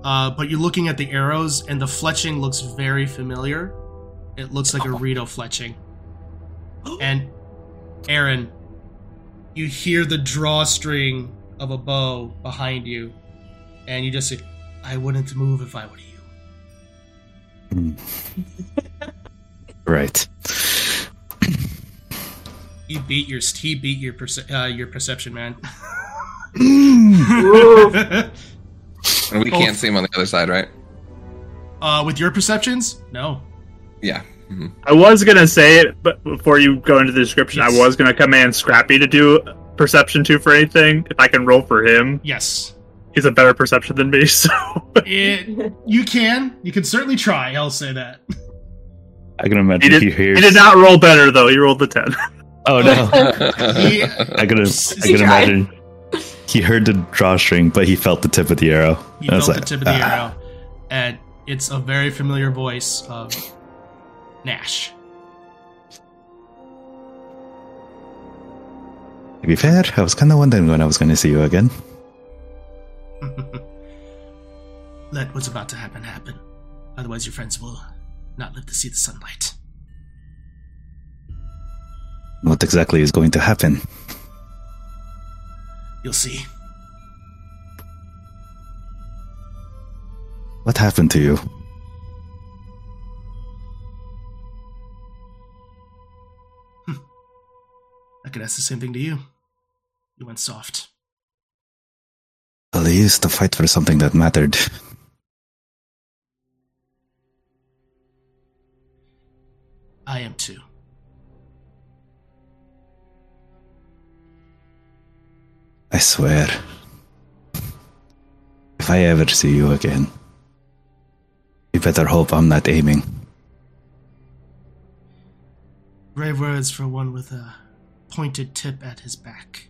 But you're looking at the arrows and the fletching looks very familiar. It looks like a Rito fletching. And Aaron, you hear the drawstring of a bow behind you and you just say, I wouldn't move if I were you. Right. He beat your perception, man. And we can't see him on the other side, right? With your perceptions? No. Yeah. Mm-hmm. I was going to say it, but before you go into the description, yes. I was going to command Scrappy to do Perception 2 for anything, if I can roll for him. Yes. He's a better perception than me, so... You can certainly try, I'll say that. I can imagine he did not roll better, though. He rolled the 10. Oh, no. I can imagine... He heard the drawstring, but he felt the tip of the arrow. He felt the tip of the arrow. And it's a very familiar voice of Nash. To be fair, I was kind of wondering when I was going to see you again. Let what's about to happen. Otherwise your friends will not live to see the sunlight. What exactly is going to happen? You'll see. What happened to you? I could ask the same thing to you. You went soft. Well, you used to fight for something that mattered. I am too. I swear, if I ever see you again, you better hope I'm not aiming. Brave words for one with a pointed tip at his back.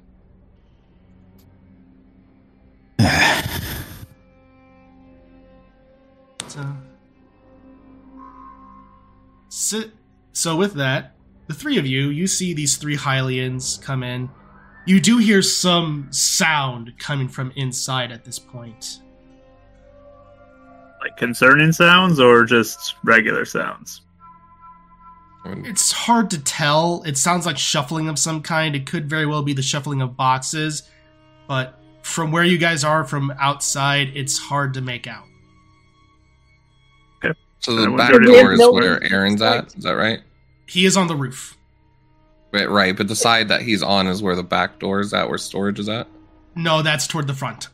So with that, the three of you, you see these three Hylians come in. You do hear some sound coming from inside at this point. Like concerning sounds or just regular sounds? It's hard to tell. It sounds like shuffling of some kind. It could very well be the shuffling of boxes. But from where you guys are from outside, it's hard to make out. Okay. So the back door is where Aaron's at? Is that right? He is on the roof. Right, but the side that he's on is where the back door is at, where storage is at? No, that's toward the front.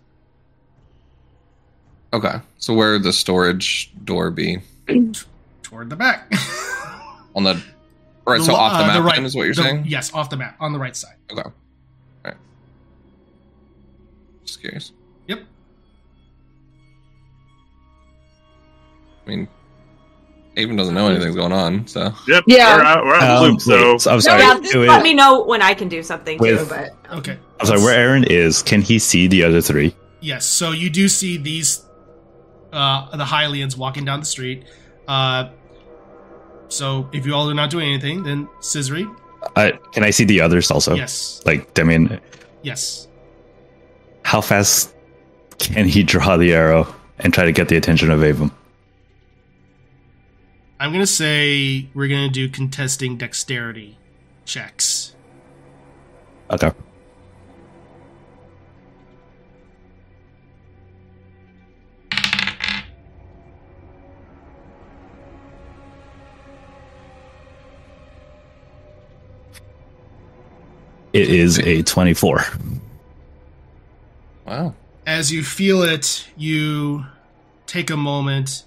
Okay, so where would the storage door be? Toward the back. On the... All right, so off the map the right, then, is what you're saying? Yes, off the map, on the right side. Okay. All right. Just curious. Yep. I mean... Avum doesn't know anything's going on, so... Yep, yeah. we're out of the loop, so... I'm sorry. No, yeah, just let me know when I can do something, too, but... Okay. I'm sorry, where Aaron is, can he see the other three? Yes, so you do see these... the Hylians walking down the street. So, if you all are not doing anything, then Scizori... can I see the others also? Yes. Like, I mean... Yes. How fast can he draw the arrow and try to get the attention of Avum? I'm going to say we're going to do contesting dexterity checks. Okay. It is a 24. Wow. As you feel it, you take a moment...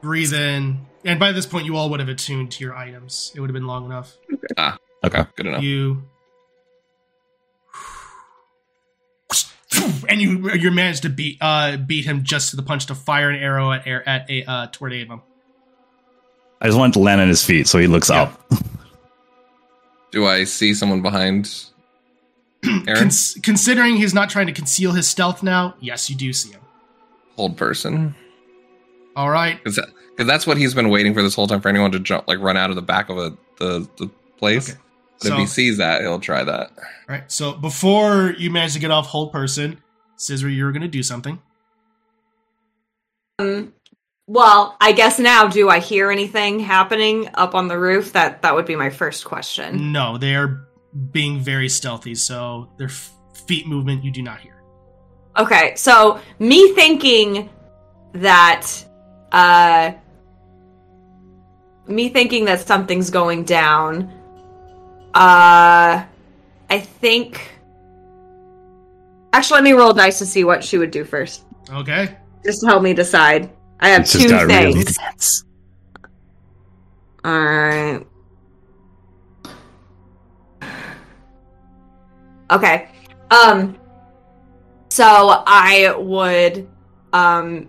Breathe in, and by this point, you all would have attuned to your items. It would have been long enough. Okay, good enough. You managed to beat him just to the punch to fire an arrow toward Avum. I just wanted to land on his feet, so he looks up. Do I see someone behind Aaron? Considering he's not trying to conceal his stealth now, yes, you do see him. Old person. All right. Because that's what he's been waiting for this whole time, for anyone to jump, like run out of the back of the place. Okay. So if he sees that, he'll try that. All right. So before you manage to get off whole person, Scizori, you were going to do something. Well, I guess now, do I hear anything happening up on the roof? That would be my first question. No, they are being very stealthy, so their feet movement you do not hear. Okay, so me thinking that... me thinking that something's going down... I think... Actually, let me roll dice to see what she would do first. Okay. Just to help me decide. I have two things. Alright. Okay. So I would, so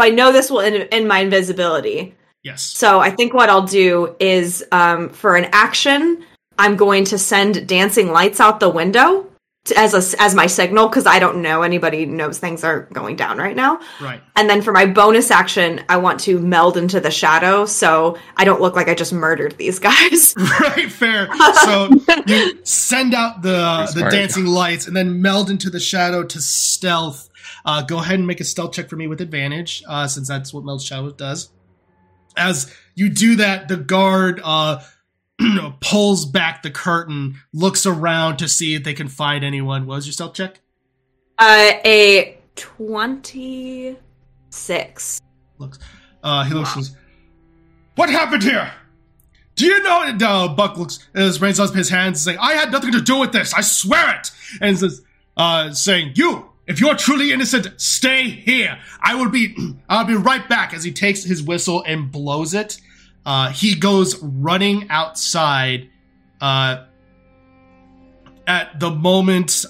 I know this will end my invisibility. Yes. So I think what I'll do is, for an action, I'm going to send dancing lights out the window as my signal, because I don't know. Anybody knows things are going down right now. Right. And then for my bonus action, I want to meld into the shadow so I don't look like I just murdered these guys. Right, fair. So you send out the dancing lights and then meld into the shadow to stealth. Go ahead and make a stealth check for me with advantage, since that's what meld shadow does. As you do that, the guard... pulls back the curtain, looks around to see if they can find anyone. What was your stealth check? A 26. He looks. What happened here? Do you know? And Buck looks. Brings up his hands, saying, "I had nothing to do with this. I swear it." And says, "Saying you, if you're truly innocent, stay here. I'll be right back." As he takes his whistle and blows it. He goes running outside. At the moment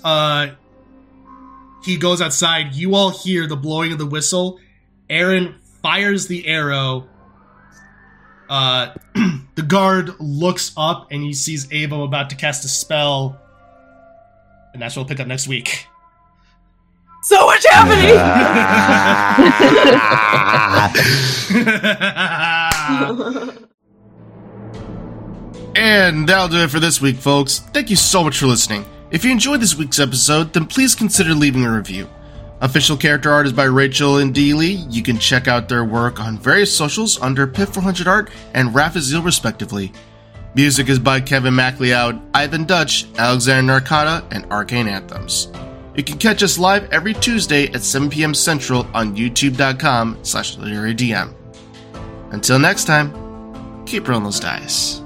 he goes outside, you all hear the blowing of the whistle. Aaron fires the arrow. The guard looks up and he sees Avum about to cast a spell. And that's what we'll pick up next week. So much happening! And that'll do it for this week, folks. Thank you so much for listening. If you enjoyed this week's episode, then please consider leaving a review. Official character art is by Rachel and Dee Lee. You can check out their work on various socials under Pit400Art and Raphaziel, respectively. Music is by Kevin MacLeod, Ivan Dutch, Alexander Narcata, and Arcane Anthems. You can catch us live every Tuesday at 7 p.m. Central on youtube.com/LiterDM. Until next time, keep rolling those dice.